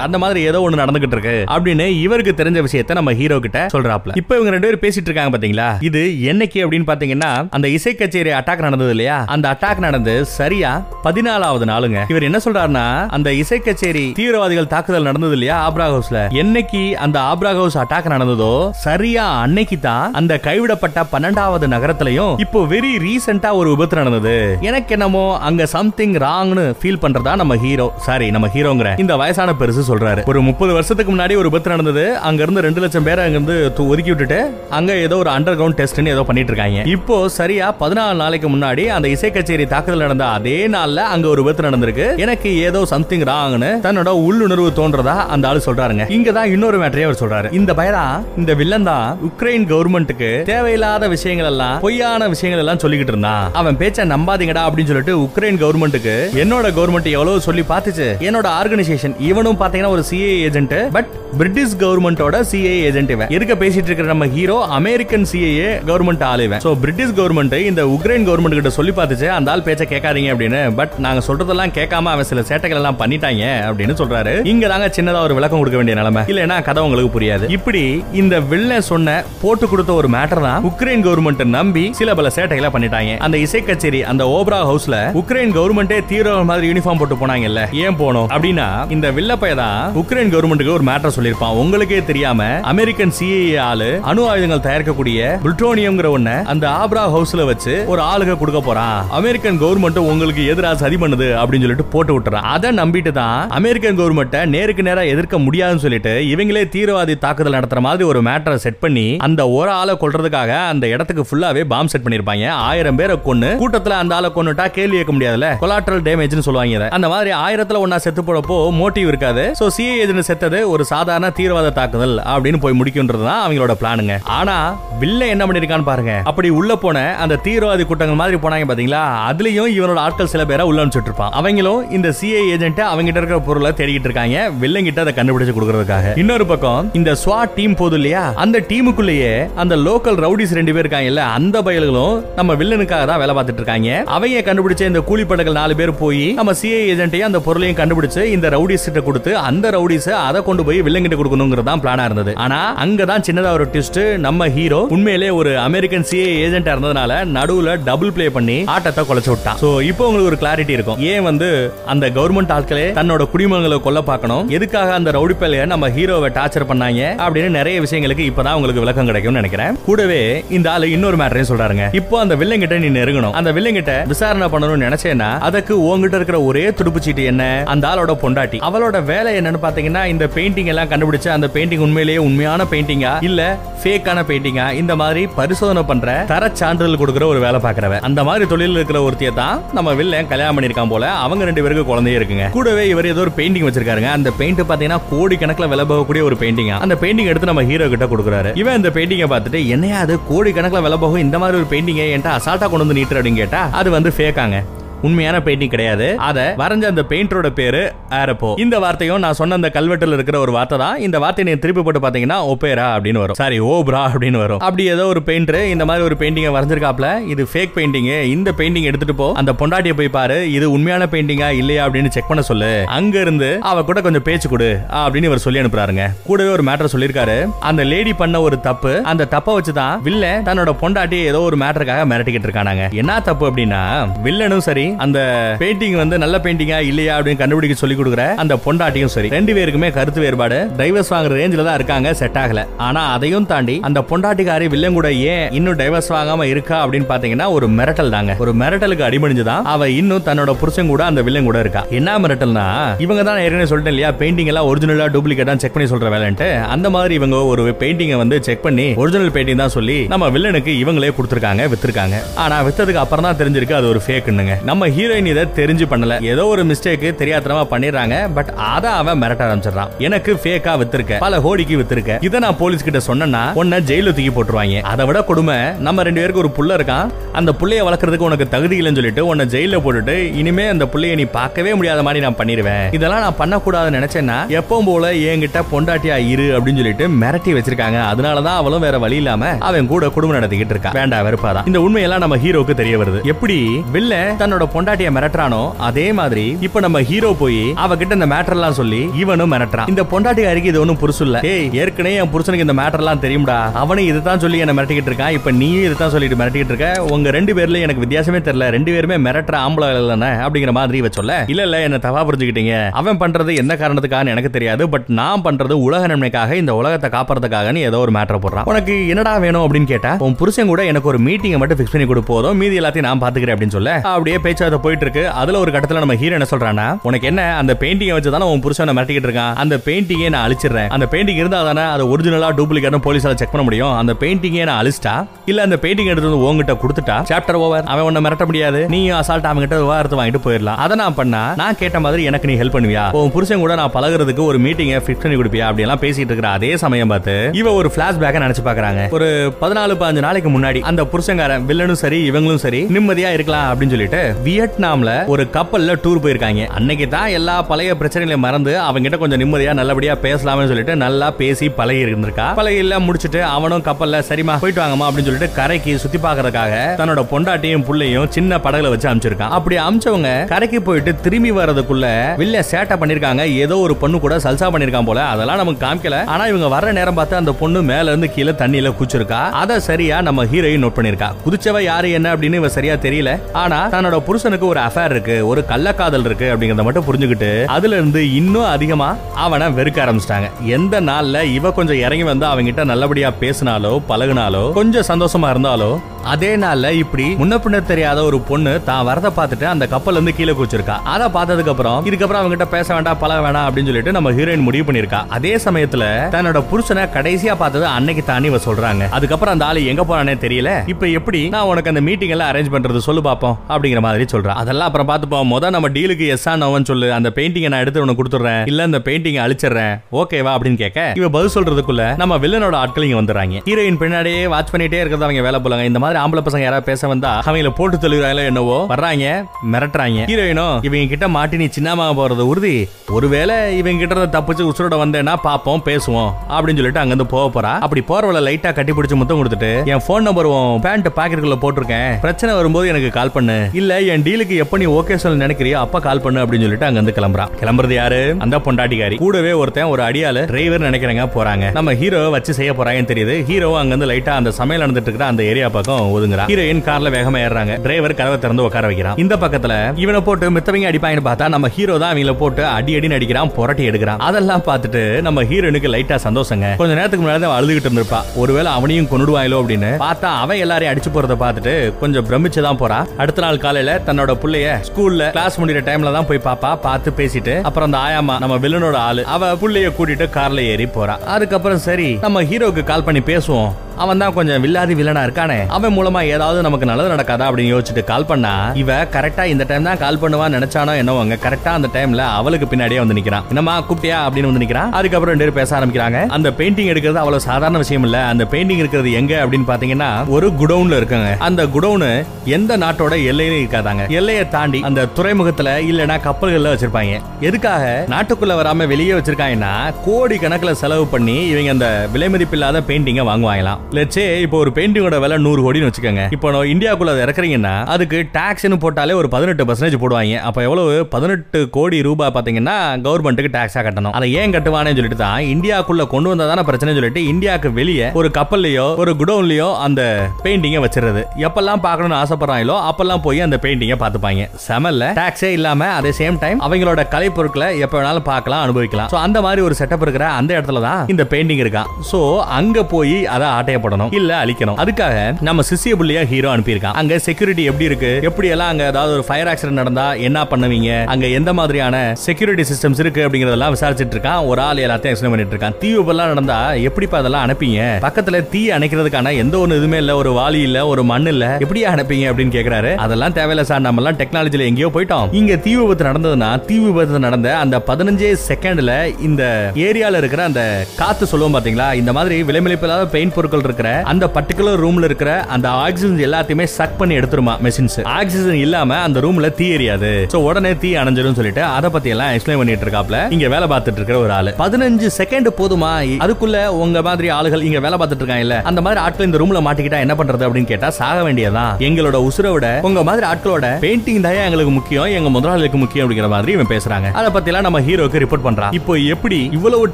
அந்த மாதிரி ஏதோ ஒண்ணு நடந்துகிட்டு இருக்கு அப்படின்னு இவருக்கு தெரிஞ்ச விஷயத்தை நம்ம ஹீரோ கிட்ட சொல்றாப்ல. இப்ப இவங்க ரெண்டு பேரும் பேசிட்டு இருக்காங்க பாத்தீங்களா. இது என்னைக்கு அப்படின்னு பாத்தீங்கன்னா அந்த இசை கச்சேரி அட்டாக் நடந்தது இல்லையா, அந்த அட்டாக் நடந்து சரியா பதினாலாவது நாளுங்க. இவர் என்ன சொல்றாருன்னா, அந்த இசை கச்சேரி தீவிரவாதிகள் தாக்குதல் நடந்தது இல்லையா ஆப்ரா ஹவுஸ்ல, என்னைக்கு அந்த ஆப்ரா ஹவுஸ் அட்டாக் நடந்ததோ சரியா அன்னைக்கு தான் அந்த கைவிடப்பட்ட பன்னெண்டாவது நகரத்திலையும் இப்போ வெரி ரீசெண்டா ஒரு விபத்து நடந்தது. எனக்கு என்னமோ அங்க சம்திங் ராங்னு ஃபீல் பண்றதா நம்ம ஹீரோ சாரி நம்ம ஹீரோங்கிற இந்த வயசான பெருசு சொல்றாரு. ஒரு முப்பது வருஷத்துக்கு முன்னாடி ஒரு விபத்து நடந்தது, அங்க இருந்து ரெண்டு லட்சம் பேரை அங்க இருந்து ஒதுக்கி விட்டுட்டு அங்க ஏதோ ஒரு அண்டர் கிரவுண்ட் டெஸ்ட் ஏதோ பண்ணிட்டு இருக்காங்க. இப்போ சரியா பதினாலு நாளைக்கு முன்னாடி அந்த இசை கச்சேரி தாக்குதல் நடந்த அதே நாள்ல அங்க ஒரு விபத்து நடந்திருக்கு, எனக்கு ஏதோ சம்திங் ராங்னு தன்னோட உள்ளுணர்வு தோன்றதா அந்த ஆளு சொல்றாருங்க. இங்க தான் இன்னொரு மேட்டரே அவர் சொல்றாரு. இந்த பயரா இந்த வில்லன் தான் உக்ரைன் கவர்மெண்ட்டுக்கு தேவையில்லாத விஷயங்கள் எல்லாம் பொய்யான விஷயங்கள் எல்லாம் சொல்லிக்கிட்டு இருந்தான். அவன் பேச்ச நம்பாதீங்கடா அப்படின்னு சொல்லிட்டு உக்ரைன் கவர்மெண்ட்டுக்கு என்னோட கவர்மெண்ட் எவ்வளவு சொல்லி பார்த்துச்சு, என்னோட ஆர்கனைசேஷன். இவனும் பாத்தீங்கன்னா ஒரு சிஐ ஏஜென்ட், பட் பிரிட்டிஷ் கவர்மெண்டோட சிஐ ஏஜென்ட். இவன் இருக்க பேசிட்டு இருக்கிற நம்ம ஹீரோ அமெரிக்கன் சிஐஏ கவர்மெண்ட் ஆளு. இவன் சோ பிரிட்டிஷ் கவர்மெண்ட் இந்த உக்ரைன் கவர்மெண்ட் கிட்ட சொல்லி பார்த்துச்சு அந்த ஆள் பேச்ச கேட்காதீங்க அப்படின்னு. பட் நாங்க சொல்றதெல்லாம் கேட்காம அவன் சில சேட்டைகள் எல்லாம் பண்ணிட்டாங்க அப்படின்னு சொல்றாரு. இங்க தாங்க சின்னதா ஒரு விளக்கம் கொடுக்க வேண்டிய நிலைமை, இல்லைன்னா கதை உங்களுக்கு புரியாது. இப்படி இந்த வில்ல சொன்ன போட்டு கொடுத்த ஒரு மேட்டர் தான் உக்ரைன் கவர்மெண்ட் நம்பி சில பல சேட்டைகளை பண்ணிட்டாங்க. அந்த இசை கச்சேரி அந்த ஓப்ரா ஹவுஸ்ல உக்ரைன் கவர்மெண்டே தீவிரவாத மாதிரி யூனிஃபார்ம் போட்டு போனாங்கல்ல, ஏன் போனோம் அப்படின்னா இந்த வில்லப்பைய தான் உக்ரைன் கவர்மெண்ட்டுக்கு ஒரு மேட்டர் சொல்லியிருப்பான். உங்களுக்கே தெரியாம அமெரிக்கன் சிஐஏ ஆளு அணு ஆயுதங்கள் தயாரிக்கக்கூடிய புல்ட்ரோனியம் ஒண்ணு அந்த ஆப்ரா ஹவுஸ்ல வச்சு ஒரு ஆளுக கொடுக்க போறான், அமெரிக்கன் கவர்மெண்ட் உங்களுக்கு எதிராக சதி பண்ணுது அப்படின்னு சொல்லிட்டு போட்டு விட்டுறான். அதை நம்பிட்டு தான் அமெரிக்கன் கவர்மெண்ட்டை நேருக்கு நேரா எதிர்க்க முடியாதுன்னு சொல்லிட்டு இவங்களே தீவிரவாதி தாக்குதல் நடத்துற மாதிரி ஒரு மேட்டரை செட் பண்ணி அந்த ஒரு ஆளை கொல்றதுக்காக அந்த இடத்துக்கு ஃபுல்லாவே பாம் செட் பண்ணிருப்பாங்க. ஆயிரம் பேரை கொன்னு கூட்டத்துல அந்த ஆளை கொன்னுட்டா கேள்வி கேட்க முடியாதுல, கொலாட்டரல் டேமேஜ்னு சொல்லுவாங்க. அந்த மாதிரி ஆயிரத்துல ஒன்னா செத்து போறப்போ மோட்டிவ் இருக்காது. சோ சிஐ ஏஜென்ட் செத்தது ஒரு சாதாரண தீவிரவாத தாக்குதல் அப்படின்னு போய் முடிக்கும்ன்றதுதான் அவங்களோட பிளானுங்க. ஆனா வில்ல என்ன பண்ணிருக்கான்னு பாருங்க. அப்படி உள்ள போன அந்த தீவிரவாதி கூட்டங்கள் மாதிரி போனாங்க பாத்தீங்களா, அதுலயும் இவனோட ஆட்கள் சில பேரை உள்ள அனுப்பிச்சுட்டு இருப்பான். அவங்களும் இந்த சிஐ ஏஜென்ட் அவங்க கிட்ட இருக்கிற பொருளை தேடிட்டு இருக்காங்க, வில்லங்கிட்ட அதை கண்டுபிடிச்சு கொடுக்கறதுக்காக. இன்னொரு பக்கம் இந்த ஸ்வாட் டீம் போது இல்லையா, அந்த டீமுக்குள்ளேயே அந்த லோக்கல் ரவுடிஸ் ரெண்டு பேர் இருக்காங்கல்ல, அந்த பயல்களும் நம்ம வில்லனுக்காக தான் வேலை பார்த்துட்டு இருக்காங்க. அவங்க கண்டுபிடிச்ச இந்த கூலிப்படைகள் நாலு பேர் போய் நம்ம சிஐ ஏஜென்ட்டையும் அந்த பொருளையும் கண்டுபிடிச்சு இந்த ரவுடிஸ் கிட்ட கொடுத்து அந்த ரவுடிஸ் அதை கொண்டு போய் வில்லங்கிட்ட கொடுக்கணுங்கிறதான் பிளானா இருந்தது. ஆனா அங்க அங்க தான் சின்னதா ஒரு ட்விஸ்ட். நம்ம ஹீரோ உண்மையிலே ஒரு அமெரிக்கன் சிஐ ஏஜென்ட் இருந்ததனால நடுவுல டபுள் பிளே பண்ணி ஆட்டத்தை குலைச்சு விட்டான். சோ இப்போ உங்களுக்கு ஒரு கிளாரிட்டி இருக்கும், ஏன் வந்து அந்த கவர்மெண்ட் ஆட்களே தன்னோட குடிமகன்களை கொல்ல பார்க்கணும், எதுக்காக அந்த ரவுடி பையலை நம்ம ஹீரோவை டார்ச்சர் பண்ணாங்க அப்படின்னு நிறைய விஷயங்களுக்கு இப்பதான் உங்களுக்கு விளக்கம் கிடைக்கும்னு நினைக்கிறேன். கூடவே இந்த ஆளு இன்னொரு மேட்டரையும் சொல்றாருங்க. இப்போ அந்த வில்லன் கிட்ட நீ நெருங்கணும், அந்த வில்லன் கிட்ட விசாரணை பண்ணணும்னு நினைச்சேன்னா அதுக்கு உங்ககிட்ட இருக்கிற ஒரே துடுப்பு சீட்டு என்ன, அந்த ஆளோட பொண்டாட்டி. அவளோட வேலை என்னன்னு பாத்தீங்கன்னா இந்த பெயிண்டிங் எல்லாம் கண்டுபிடிச்சு அந்த பெயிண்டிங் உண்மையிலேயே உண்மையான பெயிண்டிங்கா இல்ல ஃபேக்கான பெயிண்டிங்கா இந்த மாதிரி பரிசோதனை பண்ற தர சான்றிதழ் கொடுக்குற ஒரு வேலை பாக்குறவன். அந்த மாதிரி தொழில் இருக்கிற ஒருத்தியை தான் நம்ம வில்லன் கல்யாணம் பண்ணிருக்கான் போல. அவங்க ரெண்டு பேருக்கு குழந்தையே இருக்குங்க. கூடவே இவர் ஏதோ ஒரு பெயிண்டிங் வச்சிருக்காருங்க. அந்த பெயிண்ட் பாத்தீங்கன்னா கோடி கணக்கில் விலை போகக்கூடிய ஒரு பெயிண்டிங். அந்த பெயிண்டிங் எடுத்து நம்ம ஹீரோ கிட்ட கொடுக்குறாரு. இவன் இந்த பெயிண்டிங்கை பார்த்துட்டு என்னையா அது கோடி கணக்கில் விலை போகும் இந்த மாதிரி ஒரு பெயிண்டிங்கை என்கிட்ட அசால்ட்டா கொண்டு வந்து நீட்டுற அப்படின்னு கேட்டா அது வந்து ஃபேக்காங்க, உண்மையான பெயிண்டிங் கிடையாது. அதை வரைஞ்ச அந்த பெயிண்டரோட பேரு ஆரப்போ. இந்த வார்த்தையும் நான் சொன்ன அந்த கல்வெட்டில் இருக்கிற ஒரு வார்த்தை தான். இந்த வார்த்தையை நீங்க திருப்பி போட்டு பாத்தீங்கன்னா ஒபேரா அப்படின்னு வரும், சாரி ஓப்ரா அப்படின்னு வரும். அப்படி ஏதோ ஒரு பெயிண்டர் இந்த மாதிரி ஒரு பெயிண்டிங்கை வரைஞ்சிருக்காப்ல, இது ஃபேக் பெயிண்டிங், இந்த பெயிண்டிங் எடுத்துட்டு போ, அந்த பொண்டாட்டியை போய் பாரு இது உண்மையான பெயிண்டிங்கா இல்லையா அப்படின்னு செக் பண்ண சொல்லு, அங்க இருந்து அவ கூட கொஞ்சம் பேச்சு கொடு அப்படின்னு இவர் சொல்லி அனுப்புறாருங்க. கூடவே ஒரு மேட்டர் சொல்லியிருக்காரு, அந்த லேடி பண்ண ஒரு தப்பு, அந்த தப்பை வச்சுதான் வில்லன் தன்னோட பொண்டாட்டி ஏதோ ஒரு மேட்டருக்காக மிரட்டிக்கிட்டு இருக்கானாங்க. என்ன தப்பு அப்படின்னா வில்லனும் சரி, அந்த பெயிண்டிங் வந்து நல்ல பெயிண்டிங்கா இல்லையா அப்படின்னு கண்டுபிடிக்க சொல்லி கொடுக்குற அந்த பொண்டாட்டியும் சரி, ரெண்டு பேருக்குமே கருத்து வேறுபாடு, டைவர்ஸ் வாங்குற ரேஞ்சில தான் இருக்காங்க, செட் ஆகல. ஆனா அதையும் தாண்டி அந்த பொண்டாட்டிக்காரி வில்லன் கூட ஏன் இன்னும் டைவர்ஸ் வாங்காம இருக்கா அப்படின்னு பாத்தீங்கன்னா ஒரு மிரட்டல் தாங்க. ஒரு மிரட்டலுக்கு அடிபணிஞ்சுதான் அவ இன்னும் தன்னோட புருஷன் கூட அந்த வில்லன் கூட இருக்கா. என்ன மிரட்டல்னா இவங்க தான் ஏற்கனவே சொல்லிட்டேன் இல்லையா பெயிண்டிங் எல்லாம் ஒரிஜினலா டூப்ளிகேட்டா செக் பண்ணி சொல்ற வேலைன்ட்டு, அந்த மாதிரி இவங்க ஒரு பெயிண்டிங்கை வந்து செக் பண்ணி ஒரிஜினல் பெயிண்டிங் தான் சொல்லி நம்ம வில்லனுக்கு இவங்களே கொடுத்திருக்காங்க, வித்திருக்காங்க. ஆனா வித்ததுக்கு அப்புறம் தான் தெரிஞ்சிருக்கு அது ஒரு ஃபேக்குன்னுங்க. நம்ம ஹீரோயின் இதை தெரிஞ்சு பண்ணல, ஏதோ ஒரு மிஸ்டேக் தெரியாதனமா பண்ணிடுறாங்க. பட் அதை அவன் மிரட்ட ஆரம்பிச்சிடறான், எனக்கு ஃபேக்கா வித்திருக்க, பல கோடிக்கு வித்திருக்க, இதை நான் போலீஸ் கிட்ட சொன்னேன்னா உன்னை ஜெயில தூக்கி போட்டுருவாங்க. அதை விட கொடுமை, நம்ம ரெண்டு பேருக்கு ஒரு புள்ள இருக்கான், அந்த புள்ளைய வளர்க்கறதுக்கு உனக்கு தகுதி இல்லைன்னு சொல்லிட்டு உன்னை ஜெயில போட்டுட்டு இனிமே அந்த புள்ளைய நீ பார்க்கவே முடியாத மாதிரி நான் பண்ணிடுவேன். இதெல்லாம் நான் பண்ணக்கூடாதுன்னு நினைச்சேன்னா எப்பவும் போல என்கிட்ட பொண்டாட்டியா இரு அப்படின்னு சொல்லிட்டு மிரட்டி வச்சிருக்காங்க. அதனாலதான் அவளும் வேற வழி இல்லாம அவன் கூட குடும்பம் நடத்திக்கிட்டு இருக்கான். வேண்டாம் வெறுப்பாதான். இந்த உண்மையெல்லாம் நம்ம ஹீரோக்கு தெரிய வருது. எப்படி வில்ல தன்னோட பொண்டாட்டிய மிரட்டறானோ அதே மாதிரி இப்ப நம்ம ஹீரோ போய் அவகிட்ட இந்த மேட்டர் எல்லாம் சொல்லி இவனும் மிரட்டறான். இந்த பொண்டாட்டிக்கு இது ஒண்ணும் புருசு இல்ல, ஏய் ஏற்கனவே என் புருஷனுக்கு இந்த மேட்டர் எல்லாம் தெரியும்டா, அவனே இதுதான் சொல்லி என்ன மிரட்டிக்கிட்டு இருக்கான், இப்ப நீயும் இதுதான் சொல்லிட்டு மிரட்டிக்கிட்டு இருக்க, உங்க ரெண்டு பேர்ல எனக்கு வித்தியாசமே தெரியல, ரெண்டு பேருமே மிரட்டற ஆம்பளை இல்லைன்னா அப்படிங்கிற மாதிரி இவ சொல்ல, இல்ல இல்ல என்ன தவா புரிஞ்சுக்கிட்டீங்க, அவன் பண்றது என்ன காரணத்துக்காக எனக்கு தெரியாது, பட் நான் பண்றது உலக நன்மைக்காக, இந்த உலகத்தை காப்பறதுக்காக ஏதோ ஒரு மேட்டர் போடுறான். உனக்கு என்னடா வேணும் அப்படின்னு கேட்டா உன் புருஷன் கூட எனக்கு ஒரு மீட்டிங் மட்டும் பிக்ஸ் பண்ணி கொடுப்போம், மீதி எல்லாத்தையும் நான் பாத்துக்கிறேன் அப்படின்னு சொல்ல அப்படியே பேச்சாத போயிட்டு இருக்கு. அதுல ஒரு கட்டத்துல நம்ம ஹீரோ என்ன சொல்றானா, உனக்கு என்ன அந்த பெயிண்டிங் வச்சுதானே உன் புருஷனை மிரட்டிக்கிட்டு இருக்கான், அந்த பெயிண்டிங்கை நான் அழிச்சிடுறேன், அந்த பெயிண்டிங் இருந்தா தானே அது ஒரிஜினலா டூப்ளிகேட்னு போலீஸால செக் பண்ண முடியும், அந்த பெயிண்டிங்கை நான் அழிச்சிட்டா இல்ல அந்த பெயிண்டிங் எடுத்து வந்து உங்ககிட்ட கொடுத்துட்டா சாப்டர் ஓவர், அவன் உன்னை மிரட்ட முடியாது, நீயும் அசால்ட் அவன் கிட்ட விவாதத்தை வாங்கிட்டு போயிடலாம். அதை நான் பண்ணா நான் கேட்ட மாதிரி எனக்கு நீ ஹெல்ப் பண்ணுவியா, உன் புருஷன் கூட நான் பழகிறதுக்கு ஒரு மீட்டிங்கை ஃபிக்ஸ் பண்ணி கொடுப்பியா அப்படி எல்லாம் பேசிட்டு இருக்கிற அதே சமயம் பார்த்து இவ ஒரு பிளாஷ் பேக்கை நினைச்சு பாக்குறாங்க. ஒரு பதினாலு பதினஞ்சு நாளைக்கு முன்னாடி அந்த புருஷங்காரன் வில்லனும் சரி இவங்களும் சரி நிம்மதியா இருக்கலாம் அப்படின்னு சொல்லிட்டு வியட்நாம்ல ஒரு கப்பல்ல டூர் போயிருக்காங்க. அன்னைக்கு தான் எல்லா பழைய பிரச்சனைகளையும் மறந்து அவங்க கிட்ட கொஞ்சம் நிம்மதியா நல்லபடியா பேசலாம்னு சொல்லிட்டு நல்லா பேசி பழகி இருந்திருக்கா. பழகில முடிச்சிட்டு அவனும் கப்பல்ல சரிமா போயிட்டு வாங்கம்மா அப்படின்னு சொல்லிட்டு கரைக்கு சுத்தி பாக்குறதுக்காக தன்னோட பொண்டாட்டியும் புள்ளையும் சின்ன படகுல வச்சு அனுப்பிச்சிருக்கான். அப்படி அனுப்பிச்சவங்க கரைக்கு போயிட்டு திரும்பி வர்றதுக்குள்ள வில்ல சேட்டை பண்ணிருக்காங்க, ஏதோ ஒரு பொண்ணு கூட சல்சா பண்ணிருக்கான் போல, அதெல்லாம் நமக்கு காமிக்கல. ஆனா இவங்க வர்ற நேரம் பார்த்து அந்த பொண்ணு மேல இருந்து கீழே தண்ணியில குச்சிருக்கா. அதை சரியா நம்ம ஹீரோயின் நோட் பண்ணிருக்கா. குதிச்சவ யாரு என்ன அப்படின்னு இவ சரியா தெரியல, ஆனா தன்னோட புருஷனுக்கு ஒரு அஃபேர் இருக்கு, ஒரு கள்ளக்காதல் இருக்கு அப்படிங்கறத மட்டும் புரிஞ்சுக்கிட்டு அதுல இருந்து இன்னும் அதிகமா அவனை வெறுக்க ஆரம்பிச்சிட்டாங்க. எந்த நாள்ல இவ கொஞ்சம் இறங்கி வந்து அவங்க கிட்ட நல்லபடியா பேசினாலோ பழகுனாலோ கொஞ்சம் சந்தோஷமா இருந்தாலோ அதே நாள்ல இப்படி முன்ன பின்ன தெரியாத ஒரு பொண்ணு தான் வரத பார்த்துட்டு அந்த கப்பல்ல இருந்து கீழே குதிச்சிருக்கா. அதை பார்த்ததுக்கு அப்புறம் இதுக்கப்புறம் அவங்க கிட்ட பேச வேண்டாம் பழக வேண்டாம் அப்படின்னு சொல்லிட்டு நம்ம ஹீரோயின் முடிவு பண்ணிருக்கா. அதே சமயத்துல தன்னோட புருஷனை கடைசியா பார்த்தது அன்னைக்கு தானே இவ சொல்றாங்க. அதுக்கப்புறம் அந்த ஆளு எங்க போறானே தெரியல, இப்ப எப்படி நான் உனக்கு அந்த மீட்டிங் எல்லாம் அரேஞ்ச் பண்றது சொல்லு பாப்போம் அப்படிங்கிற மாதிரி சொல்றா. அதெல்லாம் அப்புறம் பார்த்துப்போம், முதல்ல நம்ம டீலுக்கு எஸ் ஆனவன்னு சொல்லு, அந்த பெயிண்டிங்கை நான் எடுத்து உனக்கு கொடுத்துறேன், இல்ல அந்த பெயிண்டிங்கை அழிச்சிடுறேன் ஓகேவா அப்படின்னு கேட்க இவ பதில் சொல்றதுக்குள்ள நம்ம வில்லனோட ஆட்கள் இங்க வந்துடுறாங்க. ஹீரோயின் பின்னாடியே வாட்ச் பண்ணிட்டே இருக்கிறது அவங்க வேலை போலாங்க. இந்த மாதிரி மாதிரி ஆம்பளை பசங்க யாராவது பேச வந்தா அவங்கள போட்டு தள்ளுறாங்களோ என்னவோ, வர்றாங்க மிரட்டுறாங்க. ஹீரோயினும் இவங்க கிட்ட மாட்டி நீ சின்னமாக போறது உறுதி, ஒருவேளை இவங்க கிட்ட இருந்து தப்பிச்சு உசுரோட வந்தேன்னா பாப்போம் பேசுவோம் அப்படின்னு சொல்லிட்டு அங்கிருந்து போக போறா. அப்படி போறவளை லைட்டா கட்டி பிடிச்சு முத்தம் கொடுத்துட்டு என் போன் நம்பர் உன் பேண்ட் பாக்கெட்டுக்குள்ள போட்டிருக்கேன், பிரச்சனை வரும்போது எனக்கு கால் பண்ணு, இல்ல என் டீலுக்கு எப்ப நீ ஓகே சொல்ல நினைக்கிறியோ அப்ப கால் பண்ணு அப்படின்னு சொல்லிட்டு அங்க வந்து கிளம்புறா. கிளம்புறது யாரு? அந்த பொண்டாட்டிக்காரி. கூடவே ஒருத்தன் ஒரு அடியால டிரைவர் நினைக்கிறேங்க போறாங்க. நம்ம ஹீரோ வச்சு செய்ய போறாங்கன்னு தெரியுது. ஹீரோ அங்க வந்து லைட்டா அந்த சமையல் நடந்துட்டு இருக்கிற அந்த ஏரியா பக்கம் ஒதுங்குறா. ஹீரோயின் கார்ல வேகமா ஏறாங்க. டிரைவர் கதவை திறந்து உட்கார வைக்கிறான். இந்த பக்கத்துல இவனை போட்டு மித்தவங்க அடிப்பாங்கன்னு பார்த்தா நம்ம ஹீரோ தான் அவங்கள போட்டு அடி அடி அடிக்கிறான், புரட்டி எடுக்கிறான். அதெல்லாம் பார்த்துட்டு நம்ம ஹீரோனுக்கு லைட்டா சந்தோஷங்க. கொஞ்ச நேரத்துக்கு முன்னாடி அழுதுகிட்டு இருந்திருப்பா, ஒருவேளை அவனையும் கொண்டுடுவாங்களோ அப்படின்னு பார்த்தா அவன் எல்லாரையும் அடிச்சு போறதை பார்த்துட்டு கொஞ்சம் பிரமிச்சுதான் போறா. அடுத்த நாள் காலையில தன்னோட புள்ளைய ஸ்கூல்ல கிளாஸ் முடிற டைம்ல தான் போய் பாப்பா பார்த்து பேசிட்டு அப்புறம் அந்த ஆயாமா நம்ம வில்லனோட ஆளு அவ புள்ளைய கூட்டிட்டு கார்ல ஏறி போறா. அதுக்கப்புறம் சரி நம்ம ஹீரோக்கு கால் பண்ணி பேசுவோம், அவன் தான் கொஞ்சம் வில்லாதி வில்லனா இருக்கானே, அவன் மூலமா ஏதாவது நமக்கு நல்லது நடக்காதா அப்படின்னு யோசிச்சுட்டு கால் பண்ணா இவ கரெக்டா இந்த டைம் தான் கால் பண்ணுவான்னு நினைச்சானோ என்னவாங்க, கரெக்டா அந்த டைம்ல அவளுக்கு பின்னாடியே வந்து நிக்கிறான். என்னமா கூப்பிட்டியா அப்படின்னு வந்து நிக்கிறான். அதுக்கப்புறம் ரெண்டு பேரும் பேச ஆரம்பிக்கிறாங்க. அந்த பெயிண்டிங் எடுக்கிறது அவ்வளவு சாதாரண விஷயம் இல்ல. அந்த பெயிண்டிங் இருக்கிறது எங்க அப்படின்னு பாத்தீங்கன்னா ஒரு குடவுன்ல இருக்காங்க. அந்த குடவுனு எந்த நாட்டோட எல்லையிலும் இருக்காதாங்க, எல்லையை தாண்டி அந்த துறைமுகத்துல இல்லனா கப்பல்கள்ல வச்சிருப்பாங்க. எதுக்காக நாட்டுக்குள்ள வராம வெளியே வச்சிருக்காங்கன்னா கோடி கணக்குல செலவு பண்ணி இவங்க அந்த விலைமதிப்பில்லாத பெயிண்டிங்க வாங்குவாங்களாம். லெட்சே இப்போ ஒரு பெயிண்டிங்கோட விலை நூறு கோடின்னு வச்சுக்கோங்க. இப்போ நான் இந்தியாக்குள்ள அதை இறக்குறீங்கன்னா அதுக்கு டாக்ஸ்னு போட்டாலே ஒரு பதினெட்டு பர்சன்டேஜ் போடுவாங்க. அப்போ எவ்வளவு? பதினெட்டு கோடி ரூபாய் பார்த்தீங்கன்னா கவர்மெண்ட்டுக்கு டாக்ஸா கட்டணும். அதை ஏன் கட்டுவானு சொல்லிட்டு தான் இந்தியாக்குள்ள கொண்டு வந்தாதான பிரச்சனை சொல்லிட்டு இந்தியாவுக்கு வெளியே ஒரு கப்பல்லையோ ஒரு குடோன்லையோ அந்த பெயிண்டிங்கை வச்சிருது. எப்பெல்லாம் பார்க்கணும்னு ஆசைப்படுறாங்களோ அப்பெல்லாம் போய் அந்த பெயிண்டிங்கை பார்த்துப்பாங்க. செமல்ல டாக்ஸே இல்லாம அதே சேம் டைம் அவங்களோட கலைப்பொருட்களை எப்ப வேணாலும் பார்க்கலாம், அனுபவிக்கலாம். ஸோ அந்த மாதிரி ஒரு செட்டப் இருக்கிற அந்த இடத்துல தான் இந்த பெயிண்டிங் இருக்கான். ஸோ அங்க போய் அதை ஆட்டைய இல்ல அழிக்கணும். அதுக்காக நம்ம சிசிய புள்ளியா ஹீரோ அனுப்பியிருக்கான். அங்க செக்யூரிட்டி எப்படி இருக்கு, எப்படி எல்லாம் அங்க ஏதாவது ஒரு ஃபயர் ஆக்சிடென்ட் நடந்தா என்ன பண்ணுவீங்க, அங்க எந்த மாதிரியான செக்யூரிட்டி சிஸ்டம்ஸ் இருக்கு அப்படிங்கறதெல்லாம் விசாரிச்சிட்டு இருக்கான். ஒரு ஆள் எல்லாத்தையும் எக்ஸ்பிளைன் பண்ணிட்டு இருக்கான். தீ விபத்துலாம் நடந்தா எப்படிப்பா அதெல்லாம் அனுப்பிங்க, பக்கத்துல தீ அணைக்கிறதுக்கான எந்த ஒரு இதுமே இல்ல, ஒரு வாளி இல்ல, ஒரு மண் இல்ல, எப்படியா அனுப்பிங்க அப்படின்னு கேக்குறாரு. அதெல்லாம் தேவையில்ல சார், நம்ம எல்லாம் டெக்னாலஜில எங்கேயோ போயிட்டோம். இங்க தீ விபத்து நடந்ததுன்னா தீ விபத்து நடந்த அந்த பதினஞ்சே செகண்ட்ல இந்த ஏரியால இருக்கிற அந்த காத்து சொல்லுவோம் பாத்தீங்களா, இந்த மாதிரி விலைமதிப்பில்லாத பெயிண்ட் பொருட்கள் இருக்கிற அந்த பர்டிகுலர் ரூம்ல இருக்கிற அந்த ஆக்சிஜன் எல்லாத்தையுமே சக் பண்ணி எடுத்துருமா மெஷின்ஸ். ஆக்சிஜன் இல்லாம அந்த ரூம்ல தீ எரியாது, சோ உடனே தீ அணைஞ்சிரும் சொல்லிட்டு அத பத்தி எல்லாம் எக்ஸ்பிளைன் பண்ணிட்டு இருக்காப்ல இங்க வேலை பார்த்துட்டு இருக்கிற ஒரு ஆளு. பதினஞ்சு செகண்ட் போதுமா, அதுக்குள்ள உங்க மாதிரி ஆளுகள் இங்க வேலை பார்த்துட்டு இருக்காங்க இல்ல, அந்த மாதிரி ஆட்கள் இந்த ரூம்ல மாட்டிக்கிட்டா என்ன பண்றது அப்படின்னு கேட்டா சாக வேண்டியதான், எங்களோட உசுரை விட உங்க மாதிரி ஆட்களோட பெயிண்டிங் தான் எங்களுக்கு முக்கியம், எங்க முதலாளிகளுக்கு முக்கியம் அப்படிங்கிற மாதிரி இவன் பேசுறாங்க. அத பத்தி எல்லாம் நம்ம ஹீரோக்கு ரிப்போர்ட் பண்றான். இப்போ எப்படி இவ்வளவு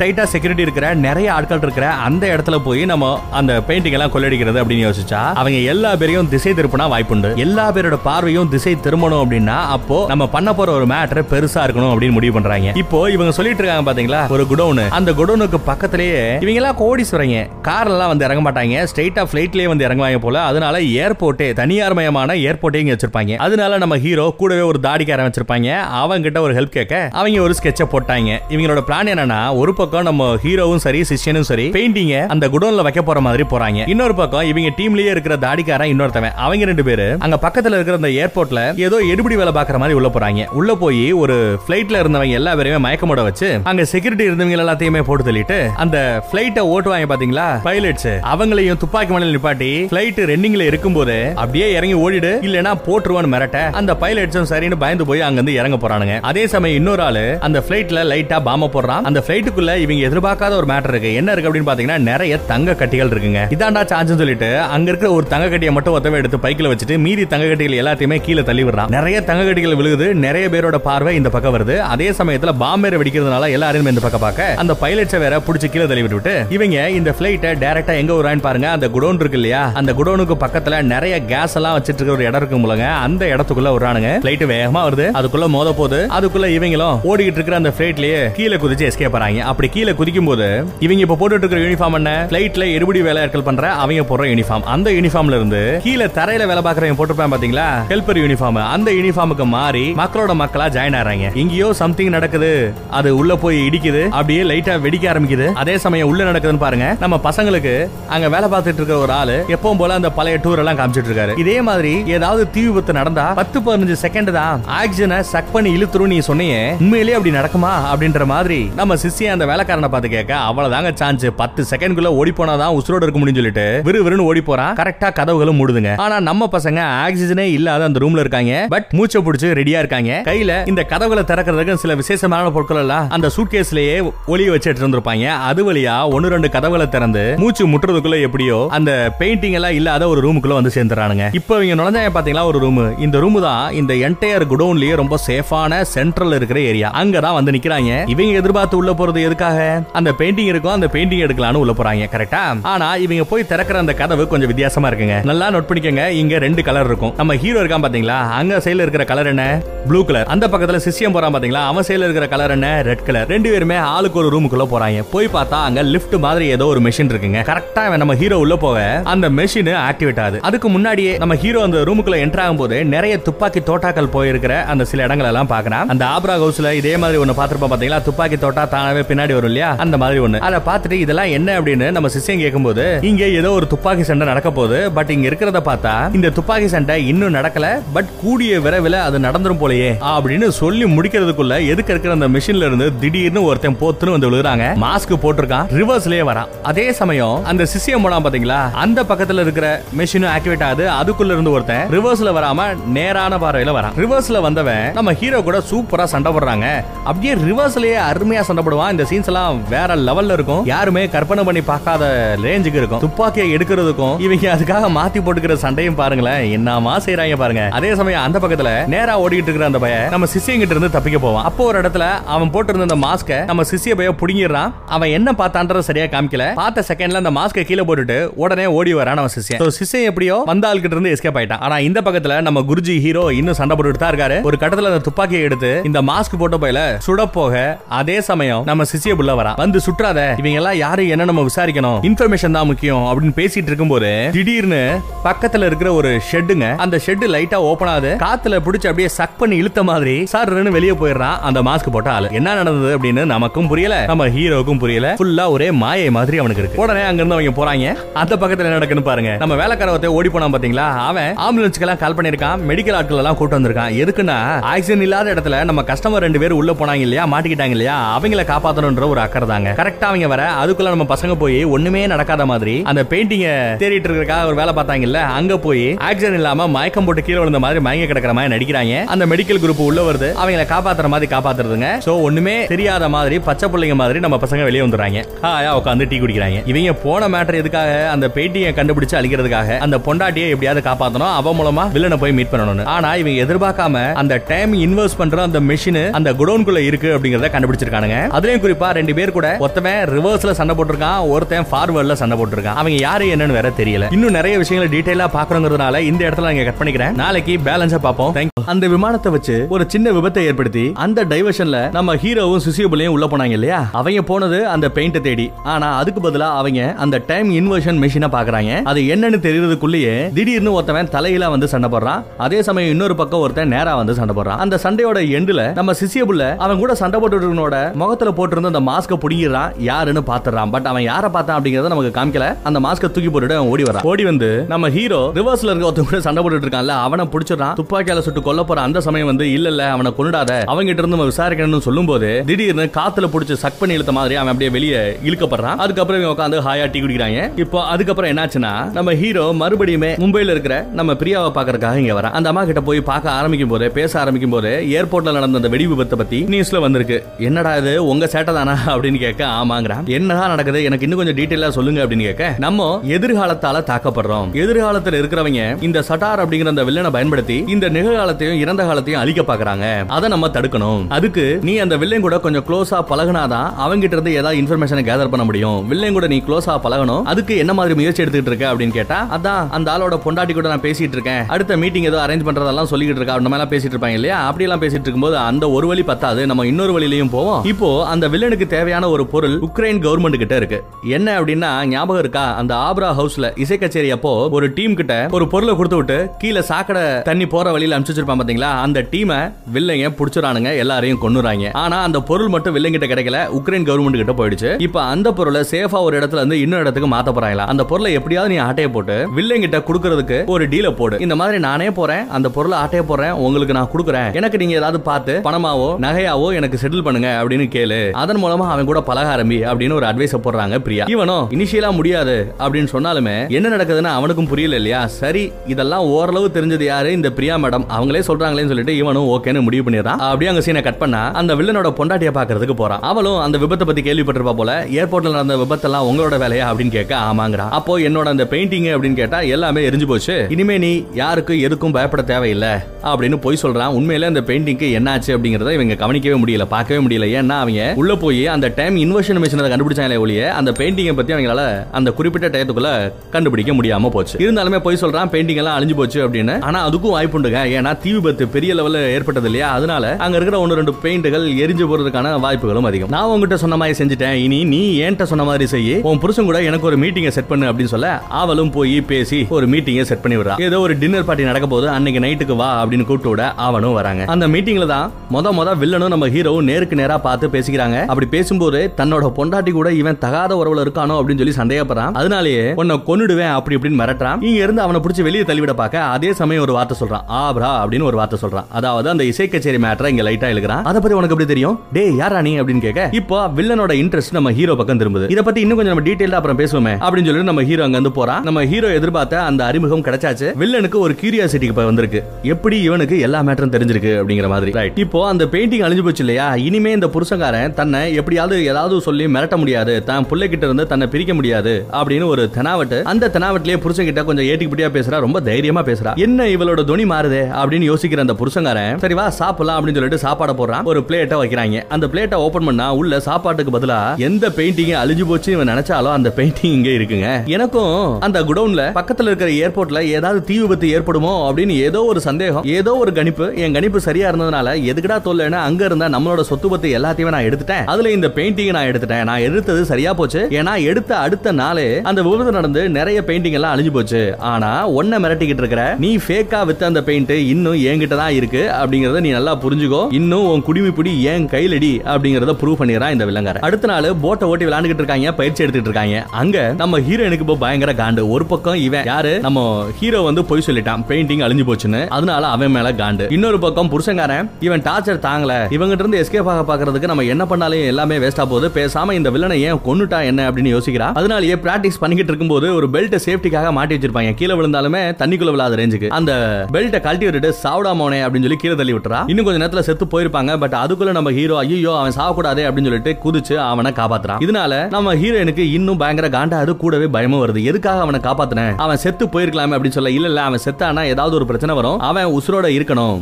டைட்டா செக்யூரிட்டி இருக்கிற நிறைய ஆட்கள் இருக்கிற அந்த இடத்துல போய் நம்ம அந்த பெயிண்டிங் எல்லாம் கொள்ளடிக்கிறது அப்படின்னு யோசிச்சா அவங்க எல்லா பேரையும் திசை திருப்பினா வாய்ப்புண்டு. எல்லா பேரோட பார்வையும் திசை திரும்பணும் அப்படின்னா அப்போ நம்ம பண்ண போற ஒரு மேட்டர் பெருசா இருக்கணும் அப்படின்னு முடிவு பண்றாங்க. இப்போ இவங்க சொல்லிட்டு இருக்காங்க பாத்தீங்களா ஒரு குடோனு, அந்த குடோனுக்கு பக்கத்திலேயே இவங்க எல்லாம் கோடி சுரங்க கார்லாம் வந்து இறங்க மாட்டாங்க, ஸ்ட்ரெயிட்டா பிளைட்லயே வந்து இறங்குவாங்க போல. அதனால ஏர்போர்ட்டே தனியார் மயமான ஏர்போர்ட்டே இங்க வச்சிருப்பாங்க. அதனால நம்ம ஹீரோ கூடவே ஒரு தாடிக்காரன் வச்சிருப்பாங்க. அவங்க கிட்ட ஒரு ஹெல்ப் கேட்க அவங்க ஒரு ஸ்கெட்சை போட்டாங்க. இவங்களோட பிளான் என்னன்னா ஒரு பக்கம் நம்ம ஹீரோவும் சரி சிஷியனும் சரி பெயிண்டிங்க அந்த குடோன்ல வைக்க போற மாதிரி போறாங்க, இன்னொரு பக்கம் இவங்க டீம்லயே இருக்கிற தாடிக்காரன் இன்னொருத்தவன் அவங்க ரெண்டு பேரு அங்க பக்கத்துல இருக்கிற அந்த ஏர்போர்ட்ல ஏதோ எடுபடி வேலை பாக்குற மாதிரி உள்ள போறாங்க. உள்ள போய் ஒரு பிளைட்ல இருந்தவங்க எல்லா பேரையுமே மயக்கமோட வச்சு அங்க செக்யூரிட்டி இருந்தவங்க எல்லாத்தையுமே போட்டு தள்ளிட்டு அந்த பிளைட்ட ஓட்டுவாங்க பாத்தீங்களா பைலட்ஸ், அவங்களையும் துப்பாக்கி மலையில நிப்பாட்டி பிளைட் ரெண்டிங்ல இருக்கும்போது அப்படியே இறங்கி ஓடிடு இல்லனா போட்டுருவான்னு மிரட்ட அந்த பைலட்ஸும் சரின்னு பயந்து போய் அங்க இருந்து இறங்க போறானுங்க. அதே சமயம் இன்னொரு ஆளு அந்த பிளைட்ல லைட்டா பாம போடுறான். அந்த பிளைட்டுக்குள்ள இவங்க எதிர்பார்க்காத ஒரு மேட்டர் இருக்கு. என்ன இருக்கு அப்படின்னு பாத்தீங்கன்னா நிறைய தங்க கட்டிகள் இருக்கு. இதாண்டா சான்ஸ் சொல்லிட்டு அங்க இருக்கிற ஒரு தங்க கட்டியை மட்டும் ஒத்தவே எடுத்து பைக்கில வச்சுட்டு மீதி தங்க கட்டிகள் எல்லாத்தையுமே கீழே தள்ளி விடுறான். நிறைய தங்க கட்டிகள் விழுகுது, நிறைய பேரோட பார்வை இந்த பக்கம் வருது. அதே சமயத்துல பாம்பேரை வெடிக்கிறதுனால எல்லாரும் இந்த பக்கம் பார்க்க அந்த பைலட்ஸை வேற பிடிச்சி கீழே தள்ளி விட்டுட்டு இவங்க இந்த பிளைட்டை டைரக்டா எங்க விடுறான்னு பாருங்க. அந்த குடோன் இருக்கு இல்லையா, அந்த குடோனுக்கு பக்கத்துல நிறைய கேஸ் எல்லாம் வச்சிட்டு இருக்கிற ஒரு இடம் இருக்கு போலங்க. அந்த இடத்துக்குள்ள விடுறானுங்க. பிளைட் வேகமா வருது, அதுக்குள்ள மோத போகுது. அதுக்குள்ள இவங்களும் ஓடிக்கிட்டு இருக்கிற அந்த பிளைட்லயே கீழே குதிச்சு எஸ்கேப் ஆறாங்க. அப்படி கீழே குதிக்கும் போது இவங்க இப்ப போட்டுட்டு இருக்கிற யூனிஃபார்ம் என்ன பிளைட்ல எடுபடி வேலை பண்ற அவங்க போடுற யூனிஃபார்ம், அந்த யூனிஃபார்ம்ல இருந்து கீழே தரையில வேலை பார்க்கறவங்க போட்டுப்பான் பாத்தீங்களா ஹெல்பர் யூனிஃபார்ம், அந்த யூனிஃபார்முக்கு மாறி மக்களோட மக்களா ஜாயின் ஆறாங்க. எங்கயோ சம்திங் நடக்குது, அது உள்ள போய் இடிக்குது, அப்படியே லைட்டா வெடிக்க ஆரம்பிக்குது. அதே சமயம் உள்ள நடக்குதுன்னு பாருங்க. நம்ம பசங்களுக்கு அங்க வேலை பார்த்துட்டு இருக்கிற ஒரு ஆளு எப்பவும் போல அந்த பழைய டூர் எல்லாம் காமிச்சிட்டு இருக்காரு. இதே மாதிரி ஏதாவது தீ விபத்து நடந்தா பத்து பதினஞ்சு செகண்ட் தான் ஆக்சிஜனை சக் பண்ணி இழுத்துரும் நீ சொன்னீங்க, உண்மையிலேயே அப்படி நடக்குமா அப்படின்ற மாதிரி நம்ம சிசியை அந்த வேலைக்காரனை பார்த்து கேட்க அவ்வளவுதாங்க சான்ஸ், பத்து செகண்ட் குள்ள ஓடி போனாதான் உசுரோட இருக்கும் சொல்லிட்டு விறுவிறுன்னு ஓடி போறான். கரெக்டா டக்கா கதவுகளும் மூடுதுங்க. ஆனா நம்ம பசங்க ஆக்சிஜனே இல்லாத அந்த ரூம்ல இருக்காங்க. பட் மூச்சை பிடிச்சு ரெடியா இருக்காங்க. கையில இந்த கதவுகளை திறக்கிறதுக்கு சில விசேஷமான பொருட்கள் எல்லாம் அந்த சூட்கேஸ்லயே ஒளி வச்சு எடுத்து வந்திருப்பாங்க. அது வழியா ஒன்னு ரெண்டு கதவுகளை திறந்து மூச்சு முட்டுறதுக்குள்ள எப்படியோ அந்த பெயிண்டிங் எல்லாம் இல்லாத ஒரு ரூமுக்குள்ள வந்து சேர்ந்துறானுங்க. இப்போ இவங்க நுழைஞ்சாங்க பாத்தீங்களா ஒரு ரூம். இந்த ரூம் தான் இந்த என்டையர் குடோன்லயே ரொம்ப சேஃபான சென்ட்ரல் இருக்கிற ஏரியா. அங்கதான் வந்து நிக்கிறாங்க. இவங்க எதிர்பார்த்து உள்ள போறது எதுக்காக? அந்த பெயிண்டிங் இருக்கும், அந்த பெயிண்டிங் எடுக்கலாம்னு உள்ள போறாங்க. கரெக்டா? ஆனா இவங்க போய் திறக்கிற அந்த கதவு கொஞ்சம் வித்தியாசமா இருக்குங்க. நல்லா நோட் பண்ணிக்கங்க. இங்க ரெண்டு கலர் இருக்கும். நம்ம ஹீரோ இருக்கான் பாத்தீங்களா, அங்க சைடுல இருக்கிற கலர் என்ன? Blue colour. அந்த பக்கத்துல சிசியம் போறான் பாத்தீங்களா, அவன் சைடுல இருக்கிற கலர் என்ன? Red colour. ரெண்டு பேருமே ஆளுக்கு ஒரு ரூமுக்குள்ள போறாங்க. போய் பார்த்தா அங்க லிஃப்ட் மாதிரி ஏதோ ஒரு மெஷின் இருக்குங்க. கரெக்டா நம்ம ஹீரோ உள்ள போக அந்த மெஷின் ஆக்டிவேட் ஆகுது. அதுக்கு முன்னாடியே நம்ம ஹீரோ அந்த ரூமுக்குள்ள என்டர் ஆகும் போது நிறைய துப்பாக்கி தோட்டாக்கள் போயிருக்கிற அந்த சில இடங்கள் எல்லாம் பாக்குறான். அந்த ஆப்ரா ஹவுஸ்ல இதே மாதிரி ஒன்னு பாத்துருப்போம் பாத்தீங்களா, துப்பாக்கி தோட்டா தானவே பின்னாடி வரும் இல்லையா, அந்த மாதிரி ஒண்ணு. அதை பார்த்துட்டு இதெல்லாம் என்ன அப்படின்னு நம்ம சிசியம் கேட்கும்போது இங்க ஏதோ ஒரு துப்பாக்கி சண்டை நடக்க போகுது. பட் இங்க இருக்கிறத பார்த்தா இந்த துப்பாக்கி சண்டை இன்னும் நடக்கல, பட் கூடிய விரைவில் அது நடந்துரும் போலயே அப்படின்னு சொல்லி முடிக்கிறதுக்குள்ள எதுக்கு இருக்கிற அந்த மிஷின்ல இருந்து திடீர்னு ஒருத்தன் போத்துன்னு வந்து விழுறாங்க. மாஸ்க் போட்டிருக்கான், ரிவர்ஸ்லயே வரான். அதே சமயம் அந்த சிசியம் போனா பாத்தீங்களா, அந்த பக்கத்துல இருக்கிற மெஷினும் ஆக்டிவேட் ஆகுது. அதுக்குள்ள இருந்து ஒருத்தன் ரிவர்ஸ்ல வராம நேரான பார்வையில வரான். ரிவர்ஸ்ல வந்தவன் நம்ம ஹீரோ கூட சூப்பரா சண்டை போடுறாங்க. அப்படியே ரிவர்ஸ்லயே அருமையா சண்டை போடுவான். இந்த சீன்ஸ் எல்லாம் வேற லெவல்ல இருக்கும். யாருமே கற்பனை பண்ணி பார்க்காத ரேஞ்சுக்கு இருக்கும். துப்பாக்கியை எடுக்கிறதுக்கும் இவங்க அதுக்காக மாத்தி போட்டுக்கிற சண்டையும் பாருங்களேன், என்னமா செய்யறாங்க பாருங்க. அதே சமயம் அந்த பக்கத்துல நேரா ஓடிட்டு இருக்கிற அந்த பைய நம்ம சிசியங்கிட்ட இருந்து தப்பிக்க போவான். அப்போ ஒரு இடத்துல அவன் போட்டிருந்த அந்த மாஸ்க நம்ம சிசிய பைய புடிங்கிடுறான். அவன் என்ன பார்த்தான்ற சரியா காமிக்கல. பார்த்த செகண்ட்ல அந்த மாஸ்க கீழே போட்டுட்டு உடனே ஓடி வரான் நம்ம சிசிய. சோ சிசிய எப்படியோ வந்தாள்கிட்ட இருந்து எஸ்கேப் ஆயிட்டான். ஆனா இந்த பக்கத்துல நம்ம குருஜி ஹீரோ இன்னும் சண்டை போட்டுட்டு தான் இருக்காரு. ஒரு கட்டத்துல அந்த துப்பாக்கியை எடுத்து இந்த மாஸ்க் போட்ட பையில சுட போக அதே சமயம் நம்ம சிசிய புள்ள வரான். வந்து சுற்றாத, இவங்க எல்லாம் யாரு என்ன நம்ம விசாரிக்கணும், இன்ஃபர்மேஷன் தான் முக்கியம் அப்படின்னு பேசிட்டு இருக்கும்போது திடீர்னு பக்கத்துல இருக்கிற ஒரு ஷெட்டுங்க, அந்த ஷெட் லைட்டா ஓபன் ஆகுது. காத்துல பிடிச்சு அப்படியே சக் பண்ணி இழுத்த மாதிரி சர்ன்னு வெளியே போயிடுறான் அந்த மாஸ்க் போட்ட ஆளு. என்ன நடந்தது அப்படின்னு நமக்கும் புரியல, நம்ம ஹீரோவுக்கும் புரியல. ஃபுல்லா ஒரே மாயை மாதிரி அவனுக்கு இருக்கு. உடனே அங்க இருந்து அவங்க போறாங்க. அந்த பக்கத்துல என்ன நடக்குன்னு பாருங்க. நம்ம வேலைக்காரவத்தை ஓடி போனா பாத்தீங்களா, அவன் ஆம்புலன்ஸ்க்கு எல்லாம் கால் பண்ணிருக்கான், மெடிக்கல் ஆட்கள் எல்லாம் கூட்டு வந்திருக்கான். எதுக்குன்னா ஆக்சிஜன் இல்லாத இடத்துல நம்ம கஸ்டமர் ரெண்டு பேரும் உள்ள போனாங்க இல்லையா, மாட்டிக்கிட்டாங்க இல்லையா, அவங்களை காப்பாத்தணும்ன்ற ஒரு அக்கறை தாங்க. கரெக்டா அவங்க வர அதுக்குள்ள நம்ம பசங்க போய் ஒண்ணுமே நடக்காத மாதிரி அந்த பெயிண்டிங்க தேடிட்டு இருக்கிறதுக்காக ஒரு வேலை பார்த்தாங்க இல்ல, அங்க போய் ஆக்சிஜன் இல்லாம மயக்கம் போட்டு கீழே விழுந்த மாதிரி மயங்க கிடக்கிற மாதிரி நடிக்கிறாங்க. அந்த மெடிக்கல் குரூப் உள்ள வருது, அவங்களை காப்பாத்துற மாதிரி காப்பாத்துறதுங்க. சோ ஒண்ணுமே தெரியாத மாதிரி பச்சை பிள்ளைங்க மாதிரி நம்ம பசங்க வெளியே வந்துடுறாங்க. ஹாயா உட்காந்து டீ குடிக்கிறாங்க. இவங்க போன மேட்டர் எதுக்காக, அந்த பெயிண்டிங்கை கண்டுபிடிச்சு அழிக்கிறதுக்காக. அந்த பொண்டாட்டியை எப்படியாவது காப்பாத்தணும், அவ மூலமா வில்லனை போய் மீட் பண்ணணும்னு. ஆனா இவங்க எதிர்பார்க்காம அந்த டைம் இன்வெஸ்ட் பண்ற அந்த மெஷின் அந்த குடோன்குள்ள இருக்கு அப்படிங்கறத கண்டுபிடிச்சிருக்கானுங்க. அதுலயும் குறிப்பா ரெண்டு பேர் கூட ஒருத்தவன் ரிவர்ஸ்ல சண்டை போட்டிருக்கான், ஒருத்தன் ஃபார்வர்ட்ல சண்டை போட்டிருக்கான். அவங்க யாரு என்னன்னு வேற தெரியல. இன்னும் நிறைய விஷயங்களை டீடைலா பாக்குறதுனால இந்த இடத்துல நான் கட் பண்ணிக்கிறேன். நாளைக்கு பேலன்ஸா பாப்போம். அந்த விமானத்தை வச்சு ஒரு சின்ன விபத்தை ஏற்படுத்தி அந்த டைவர்ஷன்ல நம்ம ஹீரோவும் சுசியபுலையும் உள்ள போனாங்க இல்லையா, அவங்க போனது அந்த பெயிண்ட தேடி. ஆனா அதுக்கு பதிலா அவங்க அந்த டைம் இன்வர்ஷன் மெஷினை பாக்குறாங்க. அது என்னன்னு தெரியுறதுக்குள்ளேயே திடீர்னு ஒருத்தவன் தலையில வந்து சண்டை போடுறான். அதே சமயம் இன்னொரு பக்கம் ஒருத்தன் நேரா வந்து சண்டை போடுறான். அந்த சண்டையோட எண்டுல நம்ம சிசியபுள்ள அவன் கூட சண்டை போட்டுறவனோட முகத்துல போட்டிருந்த அந்த மாஸ்க புடிங்கிறான், யாருன்னு பாத்துறான். பட் அவன் யார பார்த்தான் அப்படிங்கறத நமக்கு காமிக்கல. அந்த மாஸ்க தூக்கி போட்டுட்டு ஓடி வரான். ஓடி வந்து நம்ம ஹீரோ ரிவர்ஸ்ல இருக்க ஒருத்தன் கூட சண்டை போட்டுட்டு இருக்கான்ல, அவனை பிடிச்சிடறான். துப்பாக்கியால சுட்டு கொல்ல போற அந்த சமயம் வந்து இல்ல இல்ல அவனை கொண்டாத, அவங்கிட்ட இருந்து நம்ம விசாரிக்கணும்னு சொல்லும்போது திடீர்னு காத்துல பிடிச்சி சக் பண்ணி இழுத்த மாதிரி அவன் அப்படியே வெளியே இழுக்கப்படுறான். அதுக்கப்புறம் இவன் உட்காந்து ஹாயா டீ குடிக்கிறாங்க. இப்போ அதுக்கப்புறம் என்னாச்சுன்னா நம்ம ஹீரோ மறுபடியுமே மும்பையில இருக்கிற நம்ம பிரியாவை பாக்குறதுக்காக இங்க வரான். அந்த அம்மா கிட்ட போய் பார்க்க ஆரம்பிக்கும் போது, பேச ஆரம்பிக்கும் போது ஏர்போர்ட்ல நடந்த அந்த வெடி விபத்தை பத்தி நியூஸ்ல வந்திருக்கு. என்னடா இது உங்க சேட்டை தானா அப்படின்னு கேட்க, ஆமாங்கிறான். என்னதான் நடக்குது எனக்கு இன்னும் கொஞ்சம் டீடைலா சொல்லுங்க அப்படின்னு கேட்க, நம்ம எதிர்காலத்தால தாக்கப்படுறோம். எதிர்காலத்துல இருக்கிறவங்க இந்த சட்டார் அப்படிங்கிற அந்த வில்லனை பயன்படுத்தி இந்த நிகழ்காலத்தையும் இறந்த காலத்தையும் அழிக்க பாக்குறாங்க. அதை நம்ம தடுக்கணும். அதுக்கு நீ அந்த வில்லன் கூட கொஞ்சம் க்ளோஸா பழகினாதான் அவங்கிட்ட இருந்து ஏதாவது இன்ஃபர்மேஷனை கேதர் பண்ண முடியும். வில்லன் கூட நீ க்ளோஸா பழகணும். அதுக்கு என்ன மாதிரி முயற்சி எடுத்துட்டு இருக்க அப்படின்னு கேட்டா, அதான் அந்த ஆளோட பொண்டாட்டி கூட நான் பேசிட்டு இருக்கேன், அடுத்த மீட்டிங் ஏதோ அரேஞ்ச் பண்றதெல்லாம் சொல்லிக்கிட்டு இருக்கா நம்ம எல்லாம் பேசிட்டு இருப்பாங்க இல்லையா. அப்படி எல்லாம் பேசிட்டு இருக்கும்போது அந்த ஒரு வழி பத்தாது, நம்ம இன்னொரு வழியிலையும் போவோம். இப்போ அந்த வில்லனுக்கு தேவையான ஒரு பொருள் உக்ரைன் கவர்மெண்ட் கிட்ட இருக்கு. என்ன அப்படின்னா ஞாபகம் இருக்கா, அந்த ஆப்ரா ஹவுஸ்ல இசை கச்சேரி அப்போ ஒரு டீம் கிட்ட ஒரு பொருளை கொடுத்து விட்டு கீழே சாக்கடை தண்ணி போற வழியில அனுப்பிச்சிருப்பான் பாத்தீங்களா, அந்த டீமை வில்லங்க புடிச்சுறானுங்க, எல்லாரையும் கொன்னுறாங்க. ஆனா அந்த பொருள் மட்டும் வில்லங்கிட்ட கிடைக்கல, உக்ரைன் கவர்மெண்ட் கிட்ட போயிடுச்சு. இப்போ அந்த பொருளை சேஃபா ஒரு இடத்துல இருந்து இன்னொரு இடத்துக்கு மாத்த போறாங்களா, அந்த பொருளை எப்படியாவது நீ ஆட்டையை போட்டு வில்லங்கிட்ட கொடுக்கறதுக்கு ஒரு டீல போடு. இந்த மாதிரி நானே போறேன், அந்த பொருளை ஆட்டையை போறேன், உங்களுக்கு நான் கொடுக்குறேன், எனக்கு நீங்க ஏதாவது பார்த்து பணமாவோ நகையாவோ எனக்கு செட்டில் பண்ணுங்க அப்படின்னு கேளு. அதன் மூலமா அவன் கூட பலகாரம்பி அப்படின்னு ஒரு அட்வைஸ் போடுறாங்க பிரியா. இவனும் இனிஷியலா முடியாது அப்படின்னு சொன்னாலுமே என்ன நடக்குது நடக்குதுன்னு அவனுக்கும் புரியல இல்லையா. சரி இதெல்லாம் ஓரளவு தெரிஞ்சது யாரு, இந்த பிரியா மேடம், அவங்களே சொல்றாங்களேன்னு சொல்லிட்டு இவனும் ஓகேன்னு முடிவு பண்ணிடுறான். அப்படியே அங்க சீனை கட் பண்ணா அந்த வில்லனோட பொண்டாட்டியை பாக்குறதுக்கு போறான். அவளும் அந்த விபத்தை பத்தி கேள்விப்பட்டிருப்பா போல. ஏர்போர்ட்ல நடந்த விபத்தெல்லாம் உங்களோட வேலையா அப்படின்னு கேட்க ஆமாங்கிறா. அப்போ என்னோட அந்த பெயிண்டிங் அப்படின்னு கேட்டா எல்லாமே எரிஞ்சு போச்சு, இனிமே நீ யாருக்கும் எதுக்கும் பயப்பட தேவையில்லை அப்படின்னு போய் சொல்றான். உண்மையில அந்த பெயிண்டிங்க்கு என்னாச்சு அப்படிங்கறத இவங்க கவனிக்கவே முடியல, பார்க்கவே முடியல. ஏன்னா அவங்க உள்ள போய் அந்த டைம் இன்வர்ஷன் மிஷினை கண்டுபிடிச்சாங்களே ஒளிய, அந்த பெயிண்டிங்கை பத்தி அவங்களால அந்த குறிப்பிட்ட டயத்துக்குள்ள கண்டுபிடிக்க முடியாம போச்சு. இருந்தாலுமே போய் சொல்றான் பெயிண்டிங் எல்லாம் அழிஞ்சு போச்சு அப்படின்னு. ஆனா அதுக்கும் வாய்ப்புண்டுங்க, ஏன்னா தீ விபத்து பெரிய லெவல்ல ஏற்பட்டது இல்லையா, அதனால அங்க இருக்கிற ஒன்னு ரெண்டு பெயிண்டுகள் எரிஞ்சு போறதுக்கான வாய்ப்புகளும் அதிகம். நான் உங்ககிட்ட சொன்ன மாதிரி செஞ்சுட்டேன், இனி நீ என்கிட்ட சொன்ன மாதிரி செய்ய, உன் புருஷன் கூட எனக்கு ஒரு மீட்டிங்கை செட் பண்ணு அப்படின்னு சொல்ல அவளும் போய் பேசி ஒரு மீட்டிங்கை செட் பண்ணி விடுறான். ஏதோ ஒரு டின்னர் பார்ட்டி நடக்க போது அன்னைக்கு நைட்டுக்கு வா அப்படின்னு கூப்பிட்டு விட அவனும் வராங்க. அந்த மீட்டிங்ல தான் மொத மொத வில்லனும் நம்ம ஹீரோவும் நேருக்கு நேரா பார்த்து பேசிக்கிறாங்க. அப்படி பேசும்போது தன்னோட பொண்டாட்டி கூட இவன் தகாத உறவுல இருக்கானோ அப்படின்னு சொல்லி சந்தேகப்படுறான். அதனாலேயே உன்னை கொன்னுடுவேன் அப்படி இப்படின்னு மிரட்டுறான். இங்க இருந்து அவனை பிடிச்சி வெளியே தள்ளிவிட பார்க்க அதே சமயம் ஒரு வார்த்தை சொல்றான், ஆப்ரா அப்படின்னு ஒரு வார்த்தை சொல்றான். அதாவது அந்த இசை கச்சேரி மேட்டரை இங்க லைட்டா எழுக்கிறான். அதை பத்தி உனக்கு எப்படி தெரியும், டே யாரா நீ அப்படின்னு கேட்க இப்போ வில்லனோட இன்ட்ரெஸ்ட் நம்ம ஹீரோ பக்கம் திரும்புது. இதை பத்தி இன்னும் கொஞ்சம் நம்ம டீடைலா அப்புறம் பேசுவோமே அப்படின்னு சொல்லிட்டு நம்ம ஹீரோ அங்க வந்து போறான். நம்ம ஹீரோ எதிர்பார்த்த அந்த அறிமுகம் கிடைச்சாச்சு. வில்லனுக்கு ஒரு கியூரியாசிட்டி இப்ப வந்திருக்கு, எப்படி இவனுக்கு எல்லா மேட்டரும் தெரிஞ்சிருக்கு அப்படிங்கிற மாதிரி. இப்போ அந்த பெயிண்டிங் அழிஞ்சு போச்சு இல்லையா, இனிமே இந்த புருஷங்காரன் தன்னை எப்படியாவது ஏதாவது சொல்லி மிரட்ட முடியாது, தான் பிள்ளை கிட்ட இருந்து தன்னை பிரிக்க முடியாது அப்படின்னு ஒரு தெனாவட்டு. அந்த தெனாவட்டிலேயே புருஷன் கிட்ட கொஞ்சம் ஏட்டிக்கிட்டியா பேசுறா, ரொம்ப தைரியமா பேசுறா. என்ன இவளோட துணி மாறுது அப்படின்னு யோசிக்கிற அந்த புருஷங்காரன் சரிவா சாப்பிடலாம் அப்படின்னு சொல்லிட்டு சாப்பாடை போடுறான். ஒரு பிளேட்டை வைக்கிறாங்க. அந்த பிளேட்டை ஓபன் பண்ணா உள்ள சாப்பாட்டுக்கு பதிலா எந்த பெயிண்டிங் அழிஞ்சு போச்சு இவன் நினைச்சாலும் அந்த பெயிண்டிங் இங்க இருக்குங்க. எனக்கும் அந்த குடவுன்ல பக்கத்துல இருக்கிற ஏர்போர்ட்ல ஏதாவது தீ விபத்து ஏற்படுமோ அப்படின்னு ஏதோ ஒரு சந்தேகம், ஏதோ ஒரு கணிப்பு. என் கணிப்பு சரியா இருந்ததுனால எதுக்குடா தோல்லைன்னா அங்க இருந்தா நம்மளோட சொத்து பத்து எல்லாத்தையுமே நான் எடுத்துட்டேன், அதுல இந்த பெயிண்டிங் நான் எடுத்துட்டேன், நான் எடுத்தது சரியா போச்சு. ஏன்னா எடுத்த அடுத்த நாளே அந்த விபத்து நடந்து நிறைய பெயிண்டிங் எல்லாம் அழிஞ்சு போச்சு. ஆனா ஒன்ன மிரட்டிக்கிட்டு இருக்கிற நீ ஃபேக்கா வித்த அந்த பெயிண்ட் இன்னும் என்கிட்ட தான் இருக்கு அப்படிங்கறத நீ நல்லா புரிஞ்சுக்கோ, இன்னும் உன் குடிமிப்பிடி என் கையிலடி அப்படிங்கறத ப்ரூவ் பண்ணிடுறான் இந்த விலங்கார. அடுத்த நாள் போட்டை ஓட்டி விளையாண்டுகிட்டு இருக்காங்க, பயிற்சி எடுத்துட்டு இருக்காங்க. அங்க நம்ம ஹீரோ எனக்கு இப்போ பயங்கர காண்டு. ஒரு பக்கம் இவன் யாரு நம்ம ஹீரோ வந்து போய் சொல்லிட்டான் பெயிண்டிங் அழிஞ்சு போச்சுன்னு, அதனால அவன் மேல காண்டு. இன்னொரு பக்கம் புருஷங்காரன் இவன் டார்ச்சர் தாங்கல, இவங்கிட்ட இருந்து எஸ்கேப் ஆக பாக்குறதுக்கு நம்ம என்ன பண்ணாலும் எல்லாமே வேஸ்டா போகுது, பேசாம இந்த வில்லனை ஏன் கொன்னுட்டா என்ன அப்படின்னு யோசிக்கிறான். அதனாலயே பிராக்டிஸ் பண்ணிக்கிட்டு இருக்கும்போது ஒரு பெல்ட் சேஃப்டிக்காக மாட்டி வச்சிருப்பாங்க, கீழே விழுந்தாலுமே தண்ணிக்குள்ள விழாத ரேஞ்சுக்கு. அந்த பெல்ட்டை கழட்டி விட்டுட்டு சாவடா மோனே அப்படின்னு சொல்லி கீழே தள்ளி விட்டுறா. இன்னும் கொஞ்ச நேரத்துல செத்து போயிருப்பாங்க. பட் அதுக்குள்ள நம்ம ஹீரோ ஐயோ அவன் சாவக்கூடாது அப்படின்னு சொல்லிட்டு குதிச்சு அவனை காப்பாத்துறான். இதனால நம்ம ஹீரோனுக்கு இன்னும் பயங்கர காண்டா, அது கூடவே பயமும் வருது. எதுக்காக அவனை காப்பாத்தினேன், அவன் செத்து போயிருக்கலாமே அப்படின்னு சொல்ல, இல்ல இல்ல அவன் செத்தானா ஏதாவது ஒரு பிரச்சனை வரும், அவன் உசுரோட இருக்கணும்,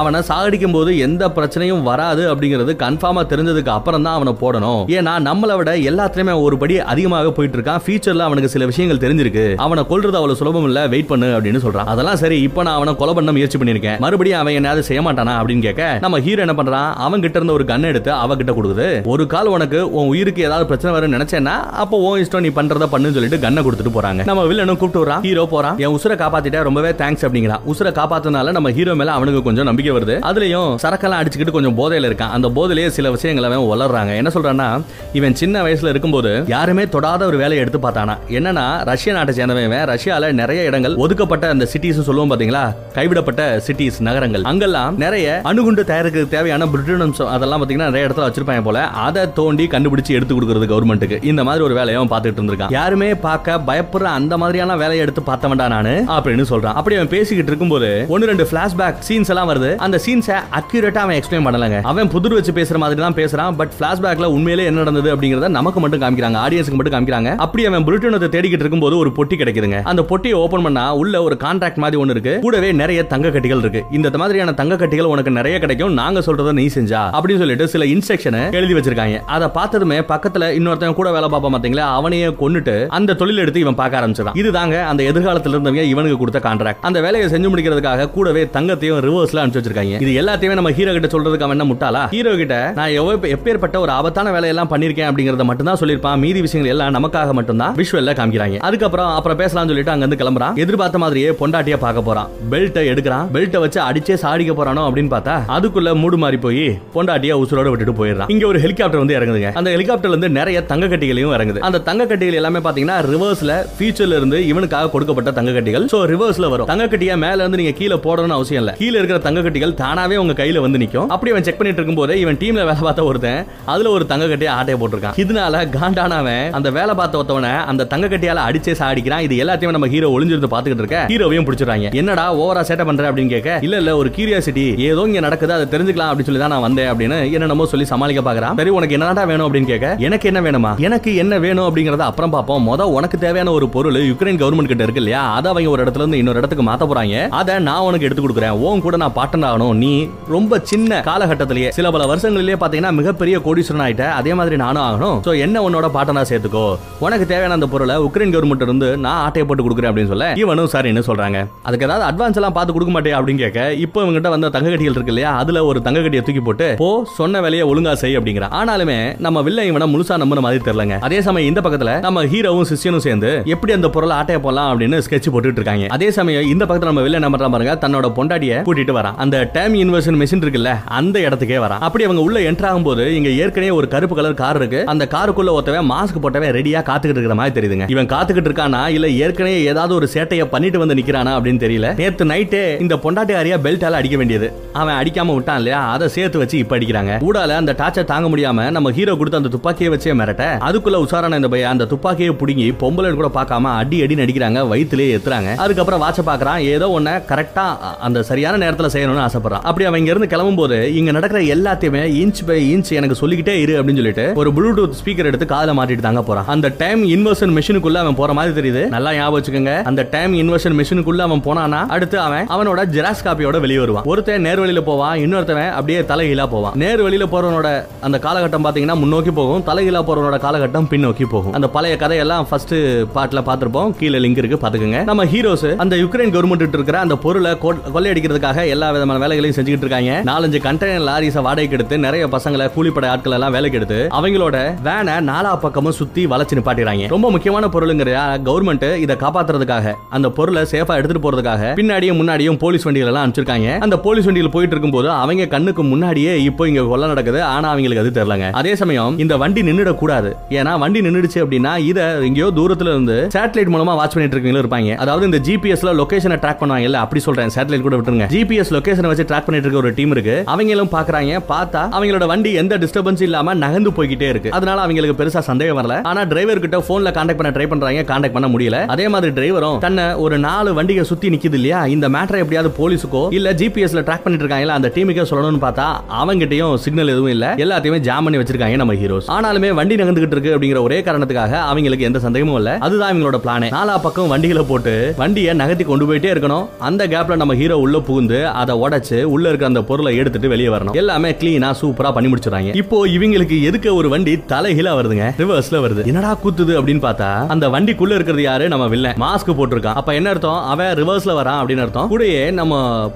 அவனை சாகடிக்கும் போது எந்த பிரச்சனையும் வராது அப்படிங்கிறது கன்ஃபார்மா தெரிஞ்சதுக்கு அப்புறம் தான் அவனை போடணும். ஏன்னா நம்மளை விட எல்லாத்துலயுமே ஒரு படி அதிகமாக போயிட்டு இருக்கான், ஃபியூச்சர்ல அவனுக்கு சில விஷயங்கள் தெரிஞ்சிருக்கு, அவனை கொல்றது அவ்வளவு சுலபம் இல்ல, வெயிட் பண்ணு அப்படின்னு சொல்றான். அதெல்லாம் சரி, இப்ப நான் அவனை கொலை பண்ண முயற்சி பண்ணிருக்கேன், மறுபடியும் அவன் என்னது செய்ய மாட்டானா அப்படின்னு கேட்க நம்ம ஹீரோ என்ன பண்றான், அவன் கிட்ட இருந்த ஒரு கன் எடுத்து அவகிட்ட கொடுக்குது. ஒரு கால் உனக்கு உன் உயிருக்கு ஏதாவது பிரச்சனை வரும்னு நினைச்சேன்னா அப்போ உன் இஷ்டம், நீ பண்றத பண்ணு சொல்லிட்டு கண்ணை கொடுத்துட்டு போறாங்க. நம்ம வில்லனும் கூப்பிட்டு வரான், ஹீரோ போறான். என் உசுரை காப்பாத்திட்டே ரொம்பவே தேங்க்ஸ் அப்படிங்கிறான். உசுரை காப்பாத்தினால நம்ம ஹீரோ மேல அவனுக்கு கொஞ்சம் நம்பிக்கை வருது. அதுலயும் சரக்கெல்லாம் அடிச்சுக்கிட்டு கொஞ்சம் போதையில இருக்கான். அந்த போதையிலேயே சில விஷயங்கள் அவன் வளர்றாங்க. என்ன சொல்றான்னா, இவன் சின்ன வயசுல இருக்கும்போது யாருமே தொடாத ஒரு வேலையை எடுத்து பார்த்தானா. என்னன்னா ரஷ்ய நாட்டை சேர்ந்தவன், ரஷ்யால நிறைய இடங்கள் ஒதுக்கப்பட்ட அந்த சிட்டிஸ் சொல்லுவோம் பாத்தீங்களா, கைவிடப்பட்ட சிட்டிஸ் நகரங்கள், அங்கெல்லாம் நிறைய அணுகுண்டு தயாரிக்கிறதுக்கு தேவையான பிரிட்டன்ஸ் அதெல்லாம் பாத்தீங்கன்னா நிறைய இடத்துல வச்சிருப்பாங்க போல. அதை தோண்டி கண்டுபிடிச்சு எடுத்து கொடுக்கறது கவர்மெண்ட்டுக்கு. இந்த மாதிரி ஒரு வேலையை அவன் பார்த்துட்டு இருந்திருக்கான். யாருமே பார்க்க பயப்படுற அந்த மாதிரியான வேலையை எடுத்து பார்த்த வேண்டாம் நானு அப்படின்னு சொல்றான். அப்படி அவன் பேசிக்கிட்டு இருக்கும்போது ஒன்னு ரெண்டு பிளாஷ்பேக் சீன்ஸ் எல்லாம் வருது. அந்த சீன்ஸை அக்யூரேட்டா அவன் எக்ஸ்பிளைன் பண்ணலங்க. அவன் புதிர் வச்சு பேசுற மாதிரி தான் பேசுறான். பட் ஃபிளாஷ்பேக்ல உண்மையிலே என்ன நடந்தது அப்படிங்கறத நமக்கு மட்டும் காமிக்கிறாங்க, ஆடியன்ஸ்க்கு மட்டும் காமிக்கிறாங்க. அப்படி அவன் பிரிட்டனத்தை தேடிக்கிட்டு இருக்கும்போது ஒரு பொட்டி கிடைக்குதுங்க. அந்த பொட்டியை ஓபன் பண்ணா உள்ள ஒரு கான்ட்ராக்ட் மாதிரி ஒன்னு இருக்கு, கூடவே நிறைய தங்க கட்டிகள் இருக்கு. இந்த மாதிரியான தங்க கட்டிகள் உனக்கு நிறைய கிடைக்கும், நாங்க சொல்றதை நீ செஞ்சா அப்படின்னு சொல்லிட்டு சில இன்ஸ்ட்ரக்ஷனை எழுதி வச்சிருக்காங்க. அதை பார்த்ததுமே பக்கத்துல இன்னொருத்தன் கூட வேலை பார்ப்பா பாத்தீங்களா, அவனையே கொன்னுட்டு அந்த தொழில் எடுத்து இவன் பார்க்க ஆரம்பிச்சிடான். இதுதாங்க அந்த எதிர்காலத்துல இருந்தவங்க இவனுக்கு கொடுத்த கான்ட்ராக்ட். அந்த வேலையை செஞ்சு முடிக்கிறதுக்காக கூடவே தங்கத்தையும் ரிவர்ஸ்ல வச்சிருக்காங்க. இது எல்லாத்தையுமே நம்ம ஹீரோ கிட்ட சொல்றதுக்கு அவன் என்ன முட்டாளா, ஹீரோ கிட்ட நான் எப்பேற்பட்ட ஒரு ஆபத்தான வேலையெல்லாம் பண்ணிருக்கேன் அப்படிங்கறத மட்டும் தான் சொல்லிருப்பான். மீதி விஷயங்கள் எல்லாம் நமக்காக மட்டும் தான் விஷுவல்ல காமிக்கிறாங்க. அதுக்கப்புறம் அப்புறம் பேசலாம்னு சொல்லிட்டு அங்க இருந்து கிளம்புறான். எதிர்பார்த்த மாதிரியே பொண்டாட்டியா பார்க்க போறான். பெல்ட்டை எடுக்கிறான், பெல்ட்டை வச்சு அடிச்சே சாடிக்க போறானோ அப்படின்னு பார்த்தா அதுக்குள்ள மூடு மாறி போய் பொண்டாட்டியா உசுரோட விட்டுட்டு போயிடுறான். இங்க ஒரு ஹெலிகாப்டர் வந்து இறங்குதுங்க. அந்த ஹெலிகாப்டர்ல இருந்து நிறைய தங்க கட்டிகளையும் இறங்குது. அந்த தங்க கட்டிகள் எல்லாமே பாத்தீங்கன்னா ரிவர்ஸ்ல ஃபியூச்சர்ல இருந்து இவனுக்காக கொடுக்கப்பட்ட தங்க கட்டிகள். சோ ரிவர்ஸ்ல வரும் தங்க கட்டியா மேல இருந்து நீங்க கீழே போடணும்னு அவசியம் இல்ல, கீழே இருக்கிற தங்க கட்டிகள் தானாவே உங்க கையில வந்து நிக்கும். அப்படி அவன் செக் பண்ணிட்டு இருக்கும்போது இவன் டீம்ல வேலை பார்த்த ஒருத்தன் அதுல ஒரு தங்க கட்டியை ஆட்டைய போட்டிருக்கான். இதனால காண்டானவன் அந்த வேலை பார்த்த ஒருத்தவனை அந்த தங்க கட்டியால அடிச்சே சாடிக்கிறான். இது எல்லாத்தையும் நம்ம ஹீரோ ஒளிஞ்சிருந்து பாத்துக்கிட்டு இருக்க ஹீரோவையும் பிடிச்சிடறாங்க. என்னடா ஓவரா சேட்டை பண்ற அப்படின்னு கேட்க, இல்ல இல்ல ஒரு கியூரியாசிட்டி, ஏதோ இங்க நடக்குது அதை தெரிஞ்சுக்கலாம் அப்படின்னு சொல்லி தான் நான் வந்தேன் அப்படின்னு என்னென்னமோ சொல்லி சமாளிக்க பாக்குறான். சரி உனக்கு என்னடா வேணும் அப்படின்னு கேட்க, எனக்கு என்ன வேணுமா, எனக்கு என்ன வேணும் அப்படிங்கறத அப்புறம் பாப்போம், முத உனக்கு தேவையான ஒரு பொருள் யுக்ரைன் கவர்மெண்ட் கிட்ட இருக்கு இல்லையா, அதை அவங்க ஒரு இடத்துல இருந்து இன்னொரு இடத்துக்கு மாத்த போறாங்க, அதை நான் உனக்கு எடுத்து கொடுக்குறேன், உன் கூட நான் பார்ட்னர் ஆகணும், நீ ரொம்ப சின்ன காலகட்டத்திலேயே சில பல வருஷங்களிலேயே பாத்தீங்கன்னா மிகப்பெரிய கோடீஸ்வரன் ஆயிட்ட, அதே மாதிரி நானும் ஆகணும், சோ என்ன உன்னோட பார்ட்னரா சேர்த்துக்கோ, உனக்கு தேவையான அந்த பொருளை உக்ரைன் கவர்மெண்ட் இருந்து நான் ஆட்டையை போட்டு கொடுக்குறேன் அப்படின்னு சொல்ல இவனும் சரி என்ன சொல்றாங்க. அதுக்கு ஏதாவது அட்வான்ஸ் எல்லாம் பார்த்து கொடுக்க மாட்டேன் அப்படின்னு கேட்க, இப்போ இவங்கிட்ட வந்த தங்க கட்டிகள் இருக்கு இல்லையா, அதுல ஒரு தங்க கட்டியை தூக்கி போட்டு போ சொன்ன வேலையை ஒழுங்கா செய் அப்படிங்கிற. ஆனாலுமே நம்ம வில்லை இவனை முழுசா நம்புற மாதிரி தெரியலங்க. அதே சமயம் இந்த பக்கத்துல நம்ம ஹீரோவும் சிஷியனும் சேர்ந்து எப்படி அந்த பொருளை ஆட்டைய போலாம் அப்படின்னு ஸ்கெட்ச் போட்டுட்டு இருக்காங்க. அதே சமயம் இந்த பக்கத்துல நம்ம வில்லை நம்புற பாருங்க, தன்னோட பொண்டாட்டியை கூட்டிட்டு வரான். அந்த டைம் இன்வர்ஷன் மெஷின் இருக்குல்ல அந்த இடத்துக்கே வரான். அப்படி அவங்க உள்ள என்டர் ஆகும்போது இங்க ஏற்கனவே ஒரு கருப்பு கலர் கார் இருக்கு. அந்த காருக்குள்ள ஒருத்தவன் மாஸ்க் போட்டவன் ரெடியா காத்துக்கிட்டு இருக்கிற மாதிரி தெரியுதுங்க. இவன் காத்துக்கிட்டு இருக்கானா இல்ல ஏற்கனவே ஏதாவது ஒரு சேட்டையை பண்ணிட்டு வந்து நிக்கிறானா அப்படின்னு தெரியல. நேத்து நைட்டே இந்த பொண்டாட்டி ஆரியா பெல்ட்டால அடிக்க வேண்டியது அவன் அடிக்காம விட்டான் இல்லையா, அதை சேர்த்து வச்சு இப்ப அடிக்கிறாங்க. ஊடால அந்த டார்ச்சர் தாங்க முடியாம நம்ம ஹீரோ கொடுத்த அந்த துப்பாக்கியை வச்சே மிரட்ட அதுக்குள்ள உஷாரான இந்த பையன் அந்த துப்பாக்கியை பிடுங்கி பொம்பளை கூட பார்க்காம அடி அடி நடிக்கிறாங்க, வயிற்றுலேயே ஏத்துறாங்க. அதுக்கப்புறம் வாட்ச பாக்குறான், ஏதோ ஒன்ன கரெக்டா அந்த சரியான நேரத்தில் செய்யணும்னு ஆசைப்படுறான். அப்படி அவங்க இருந்து கிளம்பும் போது இங்க நடக்கிற எல்லாத்தையுமே இன்ச் பை இன்ச் எனக்கு சொல்லிக்கிட்டே இரு அப்படின்னு சொல்லிட்டு ஒரு ப்ளூடூத் ஸ்பீக்கர் எடுத்து காதுல மாட்டிட்டு தாங்க போறான். அந்த டைம் இன்வர்ஷன் மெஷினுக்குள்ள அவன் போற மாதிரி தெரியுது. நல்லா ஞாபகம் வச்சுக்கோங்க, அந்த டைம் இன்வர்ஷன் மெஷினுக்குள்ள அவன் போனானா அடுத்து அவன் அவனோட ஜெராக்ஸ் காப்பியோட வெளியே வருவான். ஒருத்தன் நேர் வழியில போவான், இன்னொருத்தவன் அப்படியே தலைகீழா போவான். நேர் வழியில போறவனோட அந்த காலகட்டம் பாத்தீங்கன்னா முன்னோக்கி போகும், தலைகீழா போறவனோட காலகட்டம் பின்னோக்கி போகும். அந்த பழைய கதையெல்லாம் ஃபர்ஸ்ட் பார்ட்ல பாத்துருப்போம், கீழே லிங்க் இருக்கு பாத்துக்கங்க. நம்ம ஹீரோஸ் அந்த யுக்ரைன் கவர்மெண்ட் இருக்கிற அந்த பொருளை கொள்ளையடிக்கிறதுக்காக எல்லா விதமான வேலைகளையும் செஞ்சுக்கிட்டு இருக்காங்க. நாலஞ்சு கண்டெய்னர் லாரிஸை வாடகைக்கு எடுத்து நிறைய பசங்களை கூலிப்படை ஆட்கள் எல்லாம் வேலைக்கு எடுத்து அவங்களோட வேனை நாலா பக்கமும் சுத்தி வளைச்சு நிப்பாட்டிறாங்க. ரொம்ப முக்கியமான பொருளுங்கிற கவர்மெண்ட் இதை காப்பாத்துறதுக்காக அந்த பொருளை சேஃபா எடுத்துட்டு போறதுக்காக பின்னாடியும் முன்னாடியும் போலீஸ் வண்டிகள் எல்லாம் அனுப்பிச்சிருக்காங்க. அந்த போலீஸ் வண்டியில் போயிட்டு இருக்கும் போது அவங்க கண்ணுக்கு முன்னாடியே இப்போ இங்க கொள்ள நடக்குது, ஆனா அவங்களுக்கு அது தெரியலங்க. அதே சமயம் இந்த வண்டி நின்னுட கூடாது, ஏன்னா வண்டி நின்னுடுச்சு அப்படின்னா இதை எங்கேயோ தூரத்துல இருந்து சேட்டலைட் மூலமா வாட்ச் பண்ணிட்டு இருக்கீங்களா இருப்பாங்க. அதாவது இந்த ஜிபிஎஸ்ல லொகேஷனை ட்ராக் பண்ணுவாங்கல்ல, அப்படி சொல்றேன், சேட்டலைட் கூட விட்டுருங்க, ஜிபிஎஸ் லொகேஷனை வச்சு ட்ராக் பண்ணிட்டு இருக்க ஒரு டீம் இருக்கு. அவங்களும் பாக்குறாங்க, பார்த்தா அவங்களோட வண்டி எந்த டிஸ்டர்பன்ஸ் இல்லாம நகர்ந்து போய்கிட்டே இருக்கு. அதனால அவங்களுக்கு பெருசா சந்தேகம் வரல. ஆனா டிரைவர் கிட்ட போன்ல கான்டாக்ட் பண்ண ட்ரை பண்றாங்க, கான்டாக்ட் பண்ண முடியல. அதே மாதிரி டிரைவரும் தன்னை ஒரு நாலு வண்டியை சுத்தி நிக்குது இல்லையா, இந்த மேட்டரை எப்படியாவது போலீஸுக்கோ இல்ல ஜிபிஎஸ்ல ட்ராக் பண்ணிட்டு இருக்காங்க அந்த டீமுக்கே சொல்லணும்னு பார்த்தா அவங்ககிட்டயும் சிக்னல் எதுவும் இல்ல, எல்லாத்தையுமே ஜாம் பண்ணி வச்சிருக்காங்க நம்ம ஹீரோஸ். ஆனாலுமே வண்டி நகர்ந்துகிட்டு இருக்கு அப்படிங்கிற ஒரே காரணத்துக்காக அவங்களுக்கு எந்த சந்தேகமும் இல்ல. அதுதான் அவங்களோட பிளான், நாலா பக்கம் வண்டிகளை போட்டு வண்டியை நகர்த்தி கொண்டு போயிட்டே இருக்கணும். அந்த கேப்ல நம்ம ஹீரோ உள்ள புகுந்து அதை உடைச்சு உள்ள இருக்கிற அந்த பொருளை எடுத்துட்டு வெளியே வரணும். எல்லாமே கிளீனா சூப்பரா பண்ணி முடிச்சிடறாங்க. இப்போ இவங்களுக்கு எதுக்கு ஒரு வண்டி தலைகீழா வருதுங்க, ரிவர்ஸ்ல வருது, என்னடா கூத்துது அப்படின்னு பார்த்தா அந்த வண்டிக்குள்ள இருக்கிறது யாரு, நம்ம வில்லன் மாஸ்க் போட்டுருக்கான். அப்ப என்ன அர்த்தம், அவன் ரிவர்ஸ்ல வரான் அப்படின்னு அர்த்தம். கூடயே நம்ம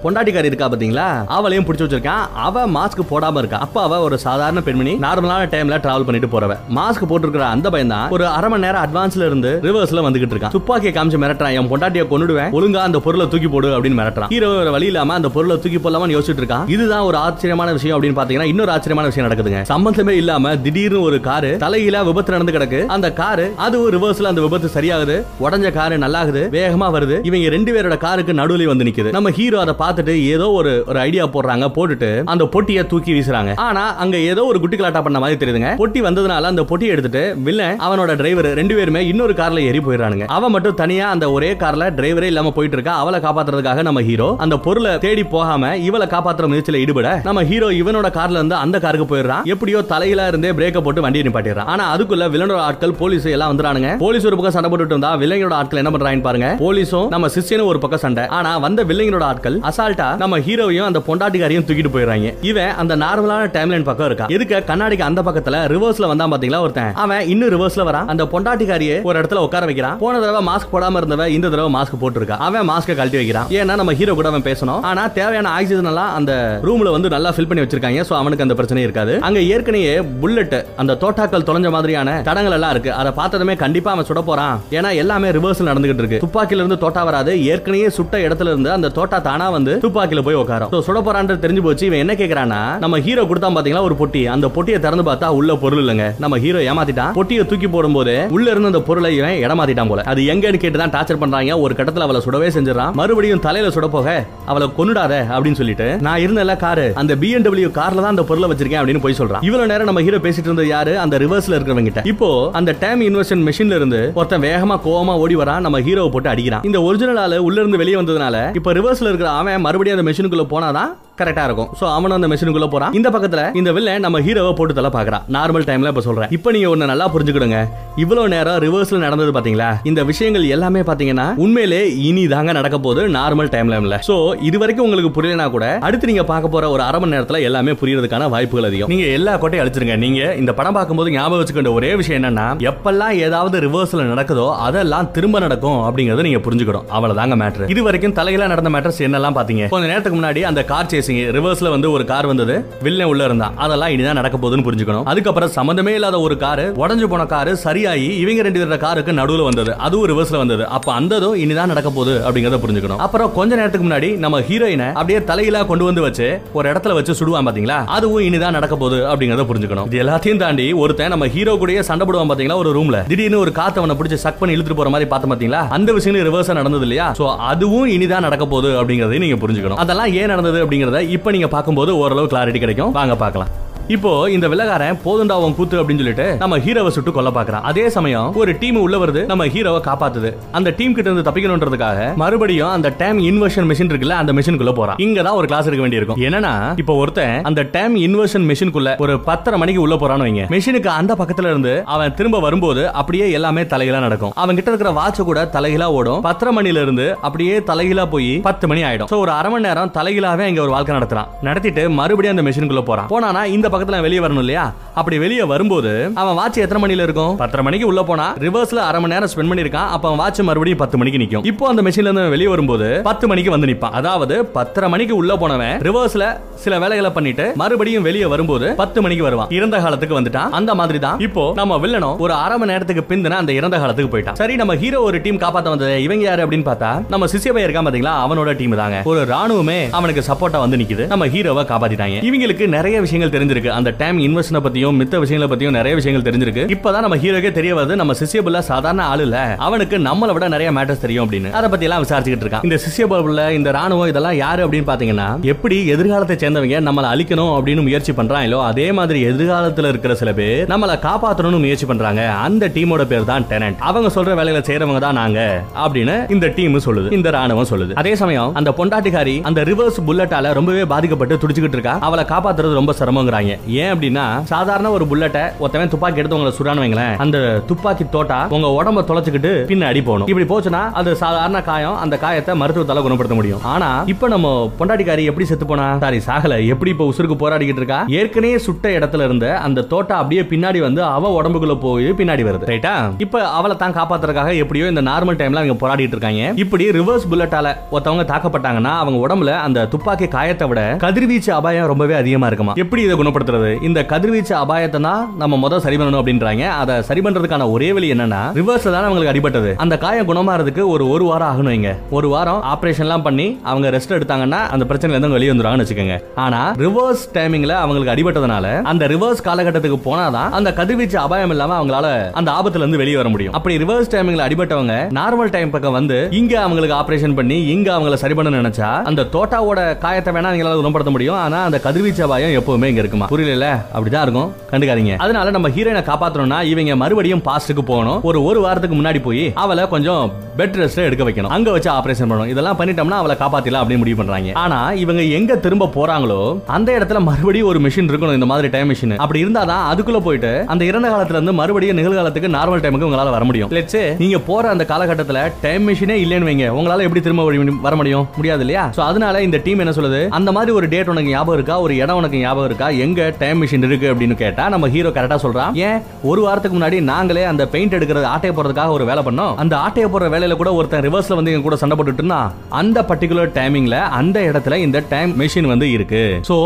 பொண்டாட்டிக்காரி இருக்கா பாத்தீங்களா, அவளையும் பிடிச்சு வச்சிருக்கான், அவ மாஸ்க் போடாம இருக்கா. அப்ப அவ ஒரு சாதாரண பெண்மணி, நார்மலான டைம்ல டிராவல் பண்ணிட்டு போறவ. மாஸ்க் போட்டுருக்கிற அந்த பையன் தான் ஒரு அரை மணி நேரம் அட்வான்ஸ்ல இருந்து ரிவர்ஸ்ல வந்துகிட்டு இருக்கான். துப்பாக்கியை காமிச்சு மிரட்டுறான், என் பொண்டாட்டியை கொண்டுடுவேன், ஒழுங்கா அந்த பொருளை தூக்கி போடு அப்படின்னு மிரட்டுறான். ஹீரோ வேற வழி இல்லாம அந்த பொருளை தூக்கி போடலாம்னு யோசிச்சுட்டு இருக்கான். இதுதான் ஒரு ஆச்சரியமான விஷயம் அப்படின்னு பாத்தீங்கன்னா இன்னொரு ஆச்சரியமான விஷயம் நடக்குதுங்க. சம்பந்தமே இல்லாம திடீர்னு ஒரு காரு தலையில விபத்து நடந்து கிடக்கு. அந்த காரு அதுவும் ரிவர்ஸ்ல அந்த விபத்து சரியாகுது, உடஞ்ச காரு நல்லாகுது, வேகமா வருது. இவங்க ரெண்டு பேரோட காருக்கு நடுவுல வந்து நிக்குது. நம்ம ஹீரோ அதை பார்த்துட்டு ஏதோ ஒரு ஒரு ஐடியா போடுறாங்க, போட்டுட்டு அந்த பொட்டியை தூக்கி வீசுறாங்க. ஆனா அங்க ஏதோ ஒரு குட்டி கலாட்டா பண்ண மாதிரி தெரியுதுங்க. பொட்டி வந்ததுனால அந்த பொட்டியை எடுத்துட்டு வில்லன் அவனோட டிரைவர் ரெண்டு பேருமே இன்னொரு கார்ல ஏறி போயிடறானுங்க. அவன் மட்டும் தனியா அந்த ஒரே கார்ல டிரைவரே இல்லாம போயிட்டு இருக்கா. அவளை காப்பாத்துறதுக்காக நம்ம ஹீரோ அந்த பொருளை தேடி போகாம இவளை காப்பாத்துற முயற்சியில ஈடுபட நம்ம ஹீரோ இவனோட கார்ல இருந்து அந்த காருக்கு போயிடுறான். எப்படியோ தலையில இருந்தே பிரேக்க போட்டு வண்டியை நிப்பாட்டிடுறான். ஆனா அதுக்குள்ள வில்லனோட ஆட்கள் போலீஸ் எல்லாம் வந்துறானுங்க. போலீஸ் ஒரு பக்கம் சண்டை போட்டுட்டு இருந்தா வில்லனோட ஆட்கள் என்ன பண்றாங்க பாருங்க, போலீஸும் நம்ம சிஷியனும் ஒரு பக்கம் சண்டை. ஆனா வந்த வில்லனோட ஆட்கள் அசால்ட்டா நம்ம ஹீரோவையும் அந்த பொண்டாட்டிக்காரையும் தூக்கிட்டு போயிடுறாங்க. இவன் அந்த நார்மலான டைம்லைன் பக்கம் இருக்கா, எதுக்கு கண்ணாடிக்கு அந்த பக்கத்துல ரிவர்ஸ்ல வந்தா பாத்தீங்களா ஒருத்தன், அவன் இன்னும் ரிவர்ஸ்ல வரான். அந்த பொண்டாட்டிக்காரியை ஒரு இடத்துல உட்கார வைக்கிறான். போன தடவை மாஸ்க் போடாம இருந்தவன் இந்த தடவை மாஸ்க் போட்டுருக்கா. அவன் மாஸ்க கழட்டி வைக்கிறான், ஏன்னா நம்ம ஹீரோ கூட அவன் பேசணும். ஆனா தேவையான ஆக்சிஜன் எல்லாம் அந்த ரூம்ல வந்து நல்லா ஃபில் பண்ணி வச்சிருக்காங்க, சோ அவனுக்கு அந்த பிரச்சனை இருக்காது. அங்க ஏற்கனவே புல்லட் அந்த தோட்டாக்கள் தொலைஞ்ச மாதிரியான தடங்கள் எல்லாம் இருக்கு. அதை பார்த்ததுமே கண்டிப்பா அவன் சுட போறான், ஏன்னா எல்லாமே ரிவர்ஸ்ல நடந்துகிட்டு இருக்கு. துப்பாக்கில இருந்து தோட்டா வராது, ஏற்கனவே சுட்ட இடத்துல இருந்து அந்த தோட்டா தானா வந்து துப்பாக்கில போய் உட்காரும். சோ சுட போறான்னு தெரிஞ்சு போச்சு. இவன் என்ன கேக்குறானா, நம்ம ஹீரோ கொடுத்தா பாத்தீங்களா ஒரு பொட்டி, அந்த பொட்டியை திறந்து பார்த்தா உள்ள பொருள் இல்லங்க. நம்ம ஹீரோ ஏமாத்திட்டான். பொட்டியை தூக்கி போடும்போது உள்ள இருந்து அந்த பொருளை இவன் இடமாத்திட்டான் போல. அது எங்கன்னு கேட்டு தான் டார்ச்சர் பண்றாங்க. ஒரு கட்டத்துல அவளை சுடவே செஞ்சிடறான். மறுபடியும் தலையில சுட போக அவளை கொன்னுடாத, வச்சிருக்காத அப்படின்னு சொல்லிட்டு, நான் இருந்தல காரு அந்த பிஎம்டபிள்யூ கார்ல தான் அந்த பொருளை வச்சிருக்கேன் அப்படின்னு போய் சொல்றான். இவ்வளவு நேரம் நம்ம ஹீரோ பேசிட்டு இருந்த யாரு, அந்த ரிவர்ஸ்ல இருக்கிறவங்க கிட்ட. இப்போ அந்த டைம் இன்வெர்ஷன் மெஷின்ல இருந்து ஒருத்தன் வேகமா கோவமா ஓடி வரா, நம்ம ஹீரோவை போட்டு அடிக்கிறான். இந்த ஒரிஜினல் ஆளு உள்ள இருந்து வெளியே வந்ததுனால இப்ப ரிவர்ஸ்ல இருக்கிற அவன் மறுபடியும் அந்த மெஷினுக்குள்ள போனாதான் கரெக்டா இருக்கும். சோ அவனும் அந்த மெஷினுக்குள்ள போறான். இந்த பக்கத்துல இந்த வில்லன் நம்ம ஹீரோவை போட்டு தலை பாக்குறான். நார்மல் டைம்ல இப்ப சொல்றேன். இப்போ நீங்க ஒன்னு நல்லா புரிஞ்சுக்கிடுங்க, இவ்வளவு நேரம் ரிவர்ஸ்ல நடந்தது பாத்தீங்களா, இந்த விஷயங்கள் எல்லாமே பாத்தீங்கன்னா உண்மையிலே இனி தாங்க நடக்க போது, நார்மல் டைம்ல இல்ல. சோ இது வரைக்கும் உங்களுக்கு புரியலனா கூட அடுத்து நீங்க பார்க்க போற ஒரு அரை மணி நேரத்துல எல்லாமே புரியறதுக்கான வாய்ப்புகள் அதிகம். நீங்க எல்லா கோட்டையும் அழிச்சிருங்க. நீங்க இந்த படம் பார்க்கும்போது ஞாபகம் வச்சுக்கிட்ட ஒரே விஷயம் என்னன்னா, எப்பெல்லாம் ஏதாவது ரிவர்ஸ்ல நடக்குதோ அதெல்லாம் திரும்ப நடக்கும் அப்படிங்கறத நீங்க புரிஞ்சுக்கணும். அவ்வளவுதாங்க மேட்டர். இது வரைக்கும் தலையில நடந்த மேட்டர்ஸ் என்னெல்லாம் பாத்தீங்க. கொஞ்ச நேரத்துக்கு முன்னாடி அந்த கார் ரிவர்ஸ்ல வந்து ஒரு கார் வந்தது, வில்லன் உள்ள இருந்தான், அதெல்லாம் இனிதான் நடக்க போகுதுன்னு புரிஞ்சுக்கணும். அதுக்கப்புறம் சம்பந்தமே இல்லாத ஒரு கார், உடஞ்சு போன கார் சரியாகி இவங்க ரெண்டு பேரோட காருக்கு நடுவுல வந்தது, அதுவும் ரிவர்ஸ்ல வந்தது, அப்ப அந்ததோ இனிதான் நடக்க போகுது அப்படிங்கறத புரிஞ்சுக்கணும். அப்புறம் கொஞ்ச நேரத்துக்கு முன்னாடி நம்ம ஹீரோயினை அப்படியே தலையில கொண்டு வந்து வச்சு ஒரு இடத்துல வச்சு சுடுவான் பாத்தீங்களா, அதுவும் இனிதான் நடக்க போகுது அப்படிங்கறத புரிஞ்சுக்கணும். இது எல்லாத்தையும் தாண்டி ஒருத்தன் நம்ம ஹீரோ கூட சண்டை போடுவான் பாத்தீங்களா ஒரு ரூம்ல, திடீர்னு ஒரு காத்தவனை பிடிச்சி சக் பண்ணி இழுத்துட்டு போற மாதிரி பார்த்தோம் பாத்தீங்களா, அந்த விஷயம் ரிவர்ஸ் நடந்தது இல்லையா, சோ அதுவும் இனிதான் நடக்க போகுது அப்படிங்கறத நீங்க புரிஞ்சுக்கணும். அதெல்லாம் ஏன் நடந்தது அப்படிங்கறத இப்ப நீங்க பார்க்கும்போது ஓரளவு கிளாரிட்டி கிடைக்கும். வாங்க பார்க்கலாம். இப்போ இந்த விலகாரன் போதுண்டா உன் கூத்து அப்படின்னு சொல்லிட்டு நம்ம ஹீரோவை சுட்டு கொல்ல பாக்குறான். அதே சமயம் ஒரு டீம் உள்ள வருது, நம்ம ஹீரோவை காப்பாத்துது. அந்த டீம் கிட்ட இருந்து தப்பிக்கணும்ன்றதுக்காக மறுபடியும் அந்த டைம் இன்வர்ஷன் மெஷின் இருக்குல்ல, அந்த மெஷினுக்குள்ள போறான். இங்கதான் ஒரு கிளாஸ் இருக்க வேண்டியிருக்கும். என்னன்னா இப்போ ஒருத்தன் அந்த டைம் இன்வர்ஷன் மெஷினுக்குள்ள ஒரு பத்தரை மணிக்கு உள்ள போறான்னு வைங்க, மெஷினுக்கு அந்த பக்கத்துல இருந்து அவன் திரும்ப வரும்போது அப்படியே எல்லாமே தலையில நடக்கும். அவன் கிட்ட இருக்கிற வாட்ச கூட தலையில ஓடும். பத்தரை மணில இருந்து அப்படியே தலையில போய் பத்து மணி ஆயிடும். சோ ஒரு அரை மணி நேரம் தலையிலாவே இங்க ஒரு வாழ்க்கை நடத்துறான். நடத்திட்டு மறுபடியும் அந்த மெஷினுக்குள்ள போறான். போனா இந்த பக்கத்துல வெளியே வரணும் இல்லையா, அப்படி வெளியே வரும்போது அவன் வாட்ச் எத்தனை மணில இருக்கும், பத்தரை மணிக்கு உள்ள போனா ரிவர்ஸ்ல அரை மணி நேரம் ஸ்பெண்ட் பண்ணிருக்கான். அப்ப அவன் வாட்ச் மறுபடியும் பத்து மணிக்கு நிக்கும். இப்போ அந்த மெஷின்ல இருந்து வெளியே வரும்போது பத்து மணிக்கு வந்து நிப்பான். அதாவது பத்தரை மணிக்கு உள்ள போனவன் ரிவர்ஸ்ல சில வேலைகளை பண்ணிட்டு மறுபடியும் வெளியே வரும்போது பத்து மணிக்கு வருவான். இறந்த காலத்துக்கு வந்துட்டான். அந்த மாதிரி தான் இப்போ நம்ம வில்லனும் ஒரு அரை மணி நேரத்துக்கு பிந்தின அந்த இறந்த காலத்துக்கு போயிட்டான். சரி, நம்ம ஹீரோ ஒரு டீம் காப்பாத்த வந்தது, இவங்க யாரு அப்படின்னு பார்த்தா நம்ம சிசிபையா இருக்கான் பாத்தீங்களா, அவனோட டீம் தாங்க. ஒரு ராணுவமே அவனுக்கு சப்போர்ட்டா வந்து நிக்குது. நம்ம ஹீரோவை காப்பாத்திட்டாங்க. இவங்களுக்கு நிறைய விஷயங்கள் தெரிஞ்சு அந்த டைம் இன்வெஸ்ட்மென்ட் பத்தியும் மித்த விஷயங்களை பத்தியும் நிறைய விஷயங்கள் தெரிஞ்சிருக்கு. இப்பதான் நம்ம ஹீரோக்கே தெரிய வருது நம்ம சிசியபுல்ல சாதாரண ஆளு இல்ல, அவனுக்கு நம்மளை விட நிறைய மேட்டர்ஸ் தெரியும் அப்படின்னு. அதை பத்தி எல்லாம் விசாரிச்சுக்கிட்டு இருக்கான். இந்த சிசியபுல்ல இந்த ராணுவம் இதெல்லாம் யாரு அப்படின்னு பாத்தீங்கன்னா, எப்படி எதிர்காலத்தை சேர்ந்தவங்க நம்மளை அழிக்கணும் அப்படின்னு முயற்சி பண்றான் இல்லோ, அதே மாதிரி எதிர்காலத்துல இருக்கிற சில பேர் நம்மளை காப்பாற்றணும்னு முயற்சி பண்றாங்க. அந்த டீமோட பேர் தான் டெனட். அவங்க சொல்ற வேலைகளை செய்யறவங்க தான் நாங்க அப்படின்னு இந்த டீம் சொல்லுது, இந்த ராணுவம் சொல்லுது. அதே சமயம் அந்த பொண்டாட்டிகாரி அந்த ரிவர்ஸ் புல்லட்டால ரொம்பவே பாதிக்கப்பட்டு துடிச்சுக்கிட்டு இருக்கா. அவளை காப்பாத்துறது ரொம்ப சிரமங்கிறாங்க. ஏன் அப்படின்னா, சாதாரண ஒரு புல்லட்டை ஒருத்தவன் துப்பாக்கி எடுத்து உங்களை சுடான்னு வைங்களேன், அந்த துப்பாக்கி தோட்டா உங்க உடம்ப தொலைச்சுக்கிட்டு பின்னாடி போகணும். இப்படி போச்சுன்னா அது சாதாரண காயம், அந்த காயத்தை மருத்துவத்தால குணப்படுத்த முடியும். ஆனா இப்ப நம்ம பொண்டாட்டிக்காரி எப்படி செத்து போனா, சாரி சாகல, எப்படி இப்ப உசுருக்கு போராடிக்கிட்டு இருக்கா, ஏற்கனவே சுட்ட இடத்துல இருந்த அந்த தோட்டா அப்படியே பின்னாடி வந்து அவ உடம்புக்குள்ள போய் பின்னாடி வருது. ரைட்டா, இப்ப அவளை தான் காப்பாத்துறதுக்காக எப்படியோ இந்த நார்மல் டைம்ல அவங்க போராடிட்டு இருக்காங்க. இப்படி ரிவர்ஸ் புல்லட்டால ஒருத்தவங்க தாக்கப்பட்டாங்கன்னா அவங்க உடம்புல அந்த துப்பாக்கி காயத்தை விட கதிர்வீச்சு அபாயம் ரொம்பவே அதிகமா இருக்குமா. எப்படி இதை குணப்படுத்த, இந்த கதிர்வீச்சு அபாயத்தை தான் நம்ம முதல் சரி பண்ணணும் அப்படின்றாங்க. அதை சரி பண்றதுக்கான ஒரே வழி என்னன்னா, ரிவர்ஸ்ல தான் அவங்களுக்கு அடிபட்டது, அந்த காயம் குணமாறதுக்கு ஒரு ஒரு வாரம் ஆகணுங்க. ஒரு வாரம் ஆபரேஷன்லாம் பண்ணி அவங்க ரெஸ்ட் எடுத்தாங்கன்னா அந்த பிரச்சனையில இருந்து வெளியே வந்துருவாங்கன்னு வச்சுக்கோங்க. ஆனா ரிவர்ஸ் டைமிங்ல அவங்களுக்கு அடிபட்டதனால அந்த ரிவர்ஸ் காலகட்டத்துக்கு போனாதான் அந்த கதிர்வீச்சு அபாயம் இல்லாம அவங்களால அந்த ஆபத்துல இருந்து வெளியே வர முடியும். அப்படி ரிவர்ஸ் டைமிங்ல அடிபட்டவங்க நார்மல் டைம் பக்கம் வந்து இங்க அவங்களுக்கு ஆபரேஷன் பண்ணி இங்க அவங்களை சரி பண்ண நினைச்சா அந்த தோட்டாவோட காயத்தை வேணா அவங்களால குணப்படுத்த முடியும். ஆனா அந்த கதிர்வீச்சு அபாயம் எப்பவுமே இங்க இருக்குமா. புரியல, அப்படிதான் இருக்கும், கண்டுக்காதீங்க. அதனால நம்ம ஹீரோயினை காப்பாற்றணும்னா இவங்க மறுபடியும் பாஸ்டுக்கு போகணும். ஒரு ஒரு வாரத்துக்கு முன்னாடி போய் அவளை கொஞ்சம் பெட் ரெஸ்ட் எடுக்க வைக்கணும், அங்க வச்சு ஆபரேஷன் பண்ணணும். இதெல்லாம் பண்ணிட்டோம்னா அவளை காப்பாத்திடலாம் அப்படின்னு முடிவு பண்றாங்க. ஆனா இவங்க எங்க திரும்ப போறாங்களோ அந்த இடத்துல மறுபடியும் ஒரு மிஷின் இருக்கணும், இந்த மாதிரி டைம் மிஷின். அப்படி இருந்தாதான் அதுக்குள்ள போயிட்டு அந்த இறந்த காலத்துல இருந்து மறுபடியும் நிகழ்காலத்துக்கு நார்மல் டைமுக்கு உங்களால வர முடியும். லெட்ஸ் சே நீங்க போற அந்த காலகட்டத்துல டைம் மிஷினே இல்லைன்னு வைங்க, உங்களால எப்படி திரும்ப வர முடியும், முடியாது இல்லையா. சோ அதனால இந்த டீம் என்ன சொல்லுது, அந்த மாதிரி ஒரு டேட் உனக்கு ஞாபகம் இருக்கா, ஒரு இடம் உனக்கு ஞாபகம் இருக்கா, எங்க டைம் மிஷின் இருக்கு அப்படின்னு கேட்டா நம்ம ஹீரோ கரெக்டா சொல்றான். ஏன், ஒரு வாரத்துக்கு முன்னாடி நாங்களே அந்த பெயிண்ட் எடுக்கிறது ஆட்டைய போறதுக்காக ஒரு வேலை பண்ணோம். அந்த ஆட்டைய போற வேலையில கூட ஒருத்தன் ரிவர்ஸ்ல வந்து எங்க கூட சண்டை போட்டுட்டுனா அந்த பர்டிகுலர் டைமிங்ல அந்த இடத்துல இந்த டைம் மிஷின் வந்து இருக்கு. சோ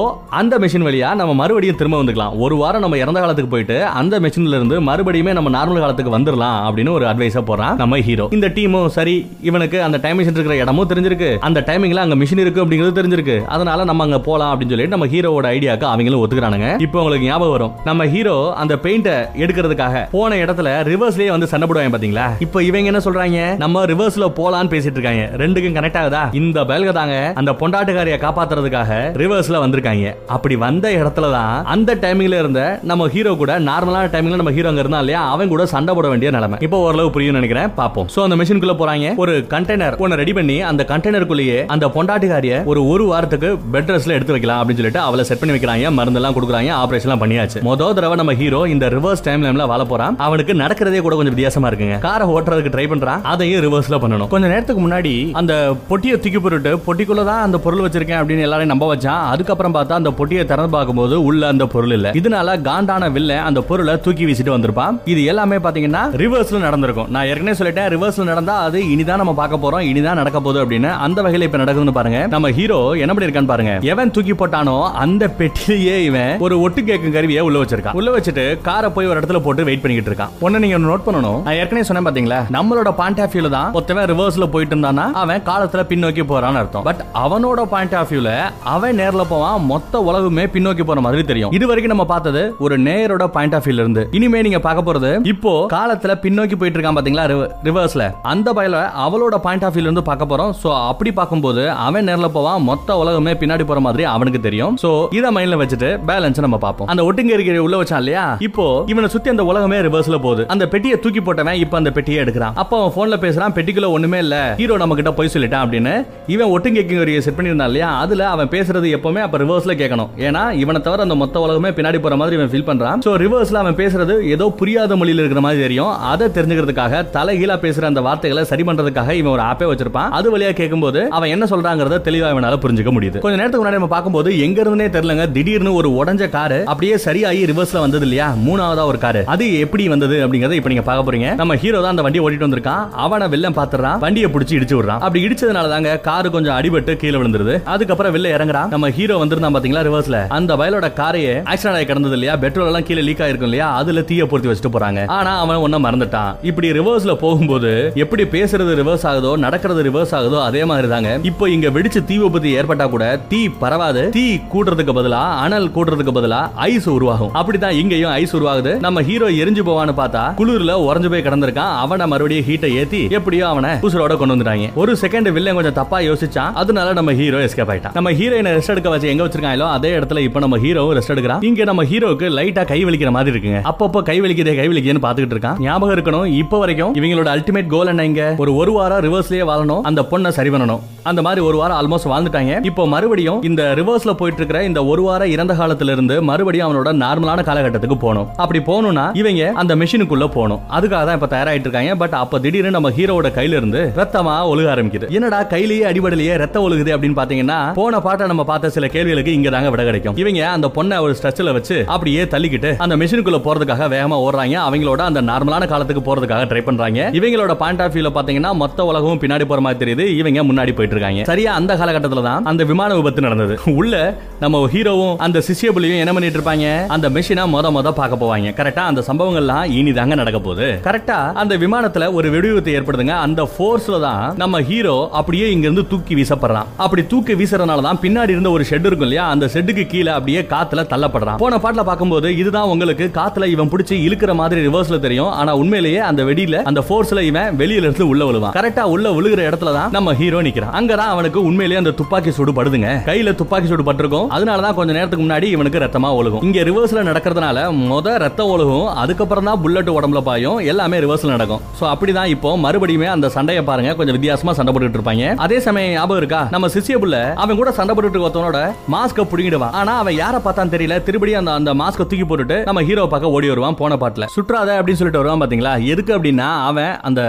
அந்த மிஷின் வழியா நம்ம மறுபடியும் திரும்ப வந்துக்கலாம். ஒரு வாரம் நம்ம இறந்த காலத்துக்கு போயிட்டு அந்த மிஷின்ல இருந்து மறுபடியும் நம்ம நார்மல் காலத்துக்கு வந்துடலாம் அப்படின்னு ஒரு அட்வைஸா போறான் நம்ம ஹீரோ. இந்த டீமும் சரி, இவனுக்கு அந்த டைம் மிஷின் இருக்கிற இடமும் தெரிஞ்சிருக்கு, அந்த டைமிங்ல அங்க மிஷின் இருக்கு அப்படிங்கிறது தெரிஞ்சிருக்கு, அதனால நம்ம அங்க போலாம் அப்படின்னு சொல்லிட்டு நம்ம ஹீரோவோட ஐடியாக்கு அவங்களும் ஒத்துக்க கொடுத்துக்கிறானுங்க. இப்போ உங்களுக்கு ஞாபகம் வரும், நம்ம ஹீரோ அந்த பெயிண்ட எடுக்கிறதுக்காக போன இடத்துல ரிவர்ஸ்லயே வந்து சண்டை போடுவாங்க பாத்தீங்களா. இப்போ இவங்க என்ன சொல்றாங்க, நம்ம ரிவர்ஸ்ல போலான்னு பேசிட்டு இருக்காங்க. ரெண்டுக்கும் கனெக்ட் ஆகுதா? இந்த பயல்க தாங்க அந்த பொண்டாட்டுக்காரியை காப்பாத்துறதுக்காக ரிவர்ஸ்ல வந்திருக்காங்க. அப்படி வந்த இடத்துல தான் அந்த டைமிங்ல இருந்த நம்ம ஹீரோ கூட நார்மலான டைமிங்ல நம்ம ஹீரோங்க இருந்தா இல்லையா, அவன் கூட சண்டை போட வேண்டிய நிலைமை. இப்போ ஓரளவு புரியும் நினைக்கிறேன், பாப்போம். சோ அந்த மெஷின்குள்ள போறாங்க, ஒரு கண்டெய்னர் ஒன்னு ரெடி பண்ணி அந்த கண்டெய்னருக்குள்ளேயே அந்த பொண்டாட்டுக்காரிய ஒரு ஒரு வாரத்துக்கு பெட் ரெஸ்ட்ல எடுத்து வைக்கலாம் அப்படின்னு சொல்லிட்டு அவளை செட் பண்ணி வைக்கிறாங்க. மருந்தெல்லாம் கொடுக்குறாங்க, ஆபரேஷன்லாம் பண்ணியாச்சு. மொத தடவை நம்ம ஹீரோ இந்த ரிவர்ஸ் டைம் லைன்ல வாழ போறான். அவனுக்கு நடக்கிறதே கூட கொஞ்சம் வித்தியாசமா இருக்குங்க. காரை ஓட்டுறதுக்கு ட்ரை பண்றான், அதையும் ரிவர்ஸ்ல பண்ணணும். கொஞ்ச நேரத்துக்கு முன்னாடி அந்த பொட்டியை தூக்கி போட்டு பொட்டிக்குள்ள தான் அந்த பொருள் வச்சிருக்கேன் அப்படின்னு எல்லாரையும் நம்ப வச்சான். அதுக்கப்புறம் பார்த்தா அந்த பொட்டியை திறந்து பார்க்கும்போது உள்ள அந்த பொருள் இல்ல. இதனால காண்டான வில்ல அந்த பொருளை தூக்கி வீசிட்டு வந்திருப்பான். இது எல்லாமே பாத்தீங்கன்னா ரிவர்ஸ்ல நடந்திருக்கும். நான் ஏற்கனவே சொல்லிட்டேன், ரிவர்ஸ்ல நடந்தா அது இனிதான் நம்ம பார்க்க போறோம், இனிதான் நடக்க போகுது அப்படின்னு. அந்த வகையில இப்ப நடக்குதுன்னு பாருங்க. நம்ம ஹீரோ என்ன பண்ணி இருக்கான்னு பாருங்க. எவன் தூக்கி போட்டானோ அந்த பெட்டிலேயே இவன் ஒரு ஒட்டு கேட்கும் கருவியை உள்ள வச்சிருக்கான். உள்ள வச்சுட்டு காரை போய் ஒரு இடத்துல போட்டு வெயிட் பண்ணிக்கிட்டு இருக்கான். ஒன்னு நீங்க நோட் பண்ணணும், நான் ஏற்கனவே சொன்னேன் பாத்தீங்களா, நம்மளோட பாயிண்ட் ஆஃப் வியூல தான் ஒருத்தவன் ரிவர்ஸ்ல போயிட்டு இருந்தானா அவன் காலத்துல பின்னோக்கி போறான் அர்த்தம். பட் அவனோட பாயிண்ட் ஆஃப் வியூல அவன் நேர்ல போவான், மொத்த உலகமே பின்னோக்கி போற மாதிரி தெரியும். இது வரைக்கும் நம்ம பார்த்தது ஒரு நேரோட பாயிண்ட் ஆஃப் வியூல இருந்து. இனிமே நீங்க பார்க்க போறது இப்போ காலத்துல பின்னோக்கி போயிட்டு இருக்கான் பாத்தீங்களா ரிவர்ஸ்ல, அந்த பையில அவளோட பாயிண்ட் ஆஃப் வியூல இருந்து பார்க்க போறோம். சோ அப்படி பார்க்கும்போது அவன் நேர்ல போவான், மொத்த உலகமே பின்னாடி போற மாதிரி அவனுக்கு தெரியும். சோ இத மைண்ட்ல வச்சுட்டு பேலன்ஸ் நம்ம பார்ப்போம். அந்த ஒட்டுங்கறிக்கறிய உள்ள வச்சான் இல்லையா, இப்போ இவனை சுத்தி அந்த உலகமே ரிவர்ஸ்ல போகுது. அந்த பெட்டியை தூக்கி போட்டவன் இப்போ அந்த பெட்டியை எடுக்கிறான். அப்ப அவன் போன்ல பேசுறான், பெட்டிக்குள்ள ஒண்ணுமே இல்ல, ஹீரோ நம்ம கிட்ட போய் சொல்லிட்டான் அப்படின்னு. இவன் ஒட்டுங்கறிக்கறிய செட் பண்ணிருந்தான் இல்லையா, அதுல அவன் பேசுறது எப்பவுமே அப்ப ரிவர்ஸ்ல கேட்கணும். ஏன்னா இவனை தவிர அந்த மொத்த உலகமே பின்னாடி போற மாதிரி இவன் ஃபீல் பண்றான். சோ ரிவர்ஸ்ல அவன் பேசுறது ஏதோ புரியாத மொழியில இருக்கிற மாதிரி தெரியும். அதை தெரிஞ்சுக்கிறதுக்காக தலைகீழா பேசுற அந்த வார்த்தைகளை சரி பண்றதுக்காக இவன் ஒரு ஆப்பே வச்சிருப்பான். அது வழியா கேட்கும்போது அவன் என்ன சொல்றாங்கறத தெளிவா இவனால புரிஞ்சுக்க முடியுது. கொஞ்ச நேரத்துக்கு முன்னாடி நம்ம பார்க்கும்போது எங்க இருந்தே தெரியலங்க, திடீர்னு ஒரு உடஞ்ச கார் அப்படியே சரியாகி ரிவர்ஸ்ல வந்தது இல்லையா, மூணாவதா ஒரு கார். அது எப்படி வந்தது அப்படிங்கறத இப்ப நீங்க பார்க்க போறீங்க. நம்ம ஹீரோ தான் அந்த வண்டி ஓட்டிட்டு வந்திருக்கான். அவன வில்லன் பாத்துறான், வண்டியை பிடிச்சி இடிச்சு விடுறான். அப்படி இடிச்சதுனால தாங்க கார் கொஞ்சம் அடிபட்டு கீழே விழுந்துருது. அதுக்கப்புறம் வில்ல இறங்குறான். நம்ம ஹீரோ வந்திருந்தான் பாத்தீங்களா ரிவர்ஸ்ல, அந்த பயலோட காரையே ஆக்சிடென்ட் ஆகி கிடந்தது இல்லையா, பெட்ரோல் எல்லாம் கீழே லீக் ஆயிருக்கும் இல்லையா, அதுல தீய பொருத்தி வச்சுட்டு போறாங்க. ஆனா அவன் ஒன்னும் மறந்துட்டான். இப்படி ரிவர்ஸ்ல போகும்போது எப்படி பேசுறது ரிவர்ஸ் ஆகுதோ நடக்கிறது ரிவர்ஸ் ஆகுதோ அதே மாதிரி தாங்க. இப்போ இங்க வெடிச்சு தீ விபத்து ஏற்பட்டா கூட தீ பரவாது. தீ கூட்டுறதுக்கு பதிலா அனல் கூட்டுறதுக்கு பதிலா ஐஸ் உருவாகும். அப்படிதான் இங்கேயும் ஐஸ் உருவாகுது. நம்ம ஹீரோ எரிஞ்சு போவான்னு பார்த்தா குளிர்ல உறைஞ்சு போய் கிடந்திருக்கான். அவனை மறுபடியும் ஹீட்டை ஏத்தி எப்படியோ அவனை புசுரோட கொண்டு வந்துட்டாங்க. ஒரு செகண்ட் வில்லன் கொஞ்சம் தப்பா யோசிச்சான், அதனால நம்ம ஹீரோ எஸ்கேப் ஆயிட்டான். நம்ம ஹீரோயினை ரெஸ்ட் எடுக்க வச்சு எங்க வச்சிருக்காங்களோ அதே இடத்துல இப்ப நம்ம ஹீரோ ரெஸ்ட் எடுக்கிறான். இங்க நம்ம ஹீரோக்கு லைட்டா கை வலிக்கிற மாதிரி இருக்குங்க. அப்பப்போ கை வலிக்கிறதே கை வலிக்கிறேன்னு பாத்துக்கிட்டு இருக்கான். ஞாபகம் இருக்கணும், இப்ப வரைக்கும் இவங்களோட அல்டிமேட் கோல் என்ன, இங்க ஒரு ஒரு வாரம் ரிவர்ஸ்லயே வாழணும், அந்த பொண்ணை சரி பண்ணணும். அந்த மாதிரி ஒரு வாரம் ஆல்மோஸ்ட் வாழ்ந்துட்டாங்க. இப்போ மறுபடியும் இந்த ரிவர்ஸ்ல போயிட்டு இருக்கிற இந்த ஒரு வாரம் இறந்த காலத்துல இருந்து மறுபடியும் அவனோட நார்மலான காலகட்டத்துக்கு போகணும். அப்படி போகணும்னா இவங்க அந்த மெஷினுக்குள்ள போகணும். அதுக்காக தான் இப்ப தயாராயிட்டு இருக்காங்க. பட் அப்ப திடீர்னு நம்ம ஹீரோவோட கையில இருந்து ரத்தமா ஒழுக ஆரம்பிக்குது. என்னடா கையிலேயே அடிபடலையே ரத்தம் ஒழுகுது அப்படின்னு பாத்தீங்கன்னா, போன பாட்டை நம்ம பார்த்த சில கேள்விகளுக்கு இங்க தாங்க விட கிடைக்கும். இவங்க அந்த பொண்ணை ஒரு ஸ்ட்ரெச்சில் வச்சு அப்படியே தள்ளிக்கிட்டு அந்த மெஷினுக்குள்ள போறதுக்காக வேகமா ஓடுறாங்க. அவங்களோட அந்த நார்மலான காலத்துக்கு போறதுக்காக ட்ரை பண்றாங்க. இவங்களோட பாயிண்ட் ஆஃப் வியூல பாத்தீங்கன்னா மொத்த உலகமும் பின்னாடி போற மாதிரி தெரியுது, இவங்க முன்னாடி போயிட்டு இருக்காங்க. சரியா அந்த காலகட்டத்துல தான் அந்த விமான விபத்து நடந்தது. உள்ள நம்ம ஹீரோவும் அந்த சிசியபுலியும் என்ன பண்ணிட்டு இருப்பாங்க, அந்த மெஷினா மொத மொத பார்க்க போவாங்க. கரெக்டா அந்த சம்பவங்கள்லாம் இனி தாங்க நடக்க போகுது. கரெக்டா அந்த விமானத்துல ஒரு வெடிவிபத்து ஏற்படுதுங்க. அந்த ஃபோர்ஸ்ல தான் நம்ம ஹீரோ அப்படியே இங்க இருந்து தூக்கி வீசப்படுறான். அப்படி தூக்கி வீசறதுனால தான் பின்னாடி இருந்த ஒரு ஷெட் இருக்கும் இல்லையா, அந்த ஷெட்டுக்கு கீழே அப்படியே காத்துல தள்ளப்படுறான். போன பாட்டுல பார்க்கும்போது இதுதான் உங்களுக்கு காத்துல இவன் பிடிச்சி இழுக்கிற மாதிரி ரிவர்ஸ்ல தெரியும். ஆனா உண்மையிலேயே அந்த வெடியில அந்த ஃபோர்ஸ்ல இவன் வெளியில இருந்து உள்ள விழுவான். கரெக்டா உள்ள விழுகிற இடத்துல தான் நம்ம ஹீரோ நிக்கிறான். அங்கதான் அவனுக்கு உண்மையிலேயே அந்த துப்பாக்கி சூடு படுதுங்க, கையில துப்பாக்கி சூடு பட்டிருக்கும். அதனால தான் கொஞ்ச நேரத்துக்கு முன்னாடி இவனுக்கு ரத்தமா ஒழுகும். இங்க ரிவர்ஸ்ல நடக்கிறதுனால முத ரத்த ஒழுகும், அதுக்கப்புறம் தான் புல்லட் உடம்புல பாயும், எல்லாமே ரிவர்ஸ்ல நடக்கும். சோ அப்படிதான் இப்போ மறுபடியுமே அந்த சண்டையை பாருங்க, கொஞ்சம் வித்தியாசமா சண்டை போட்டுட்டு இருப்பாங்க. அதே சமயம் ஞாபகம் இருக்கா, நம்ம சிசியபுல்ல அவன் கூட சண்டை போட்டுட்டு ஒருத்தவனோட மாஸ்க புடுங்கிடுவான். ஆனா அவன் யாரை பார்த்தான்னு தெரியல, திருப்படியும் அந்த அந்த மாஸ்க தூக்கி போட்டுட்டு நம்ம ஹீரோ பார்க்க ஓடி வருவான். போன பாட்டுல சுற்றாத அப்படின்னு சொல்லிட்டு வருவான் பாத்தீங்களா, எதுக்கு அப்படின்னா அவன் அந்த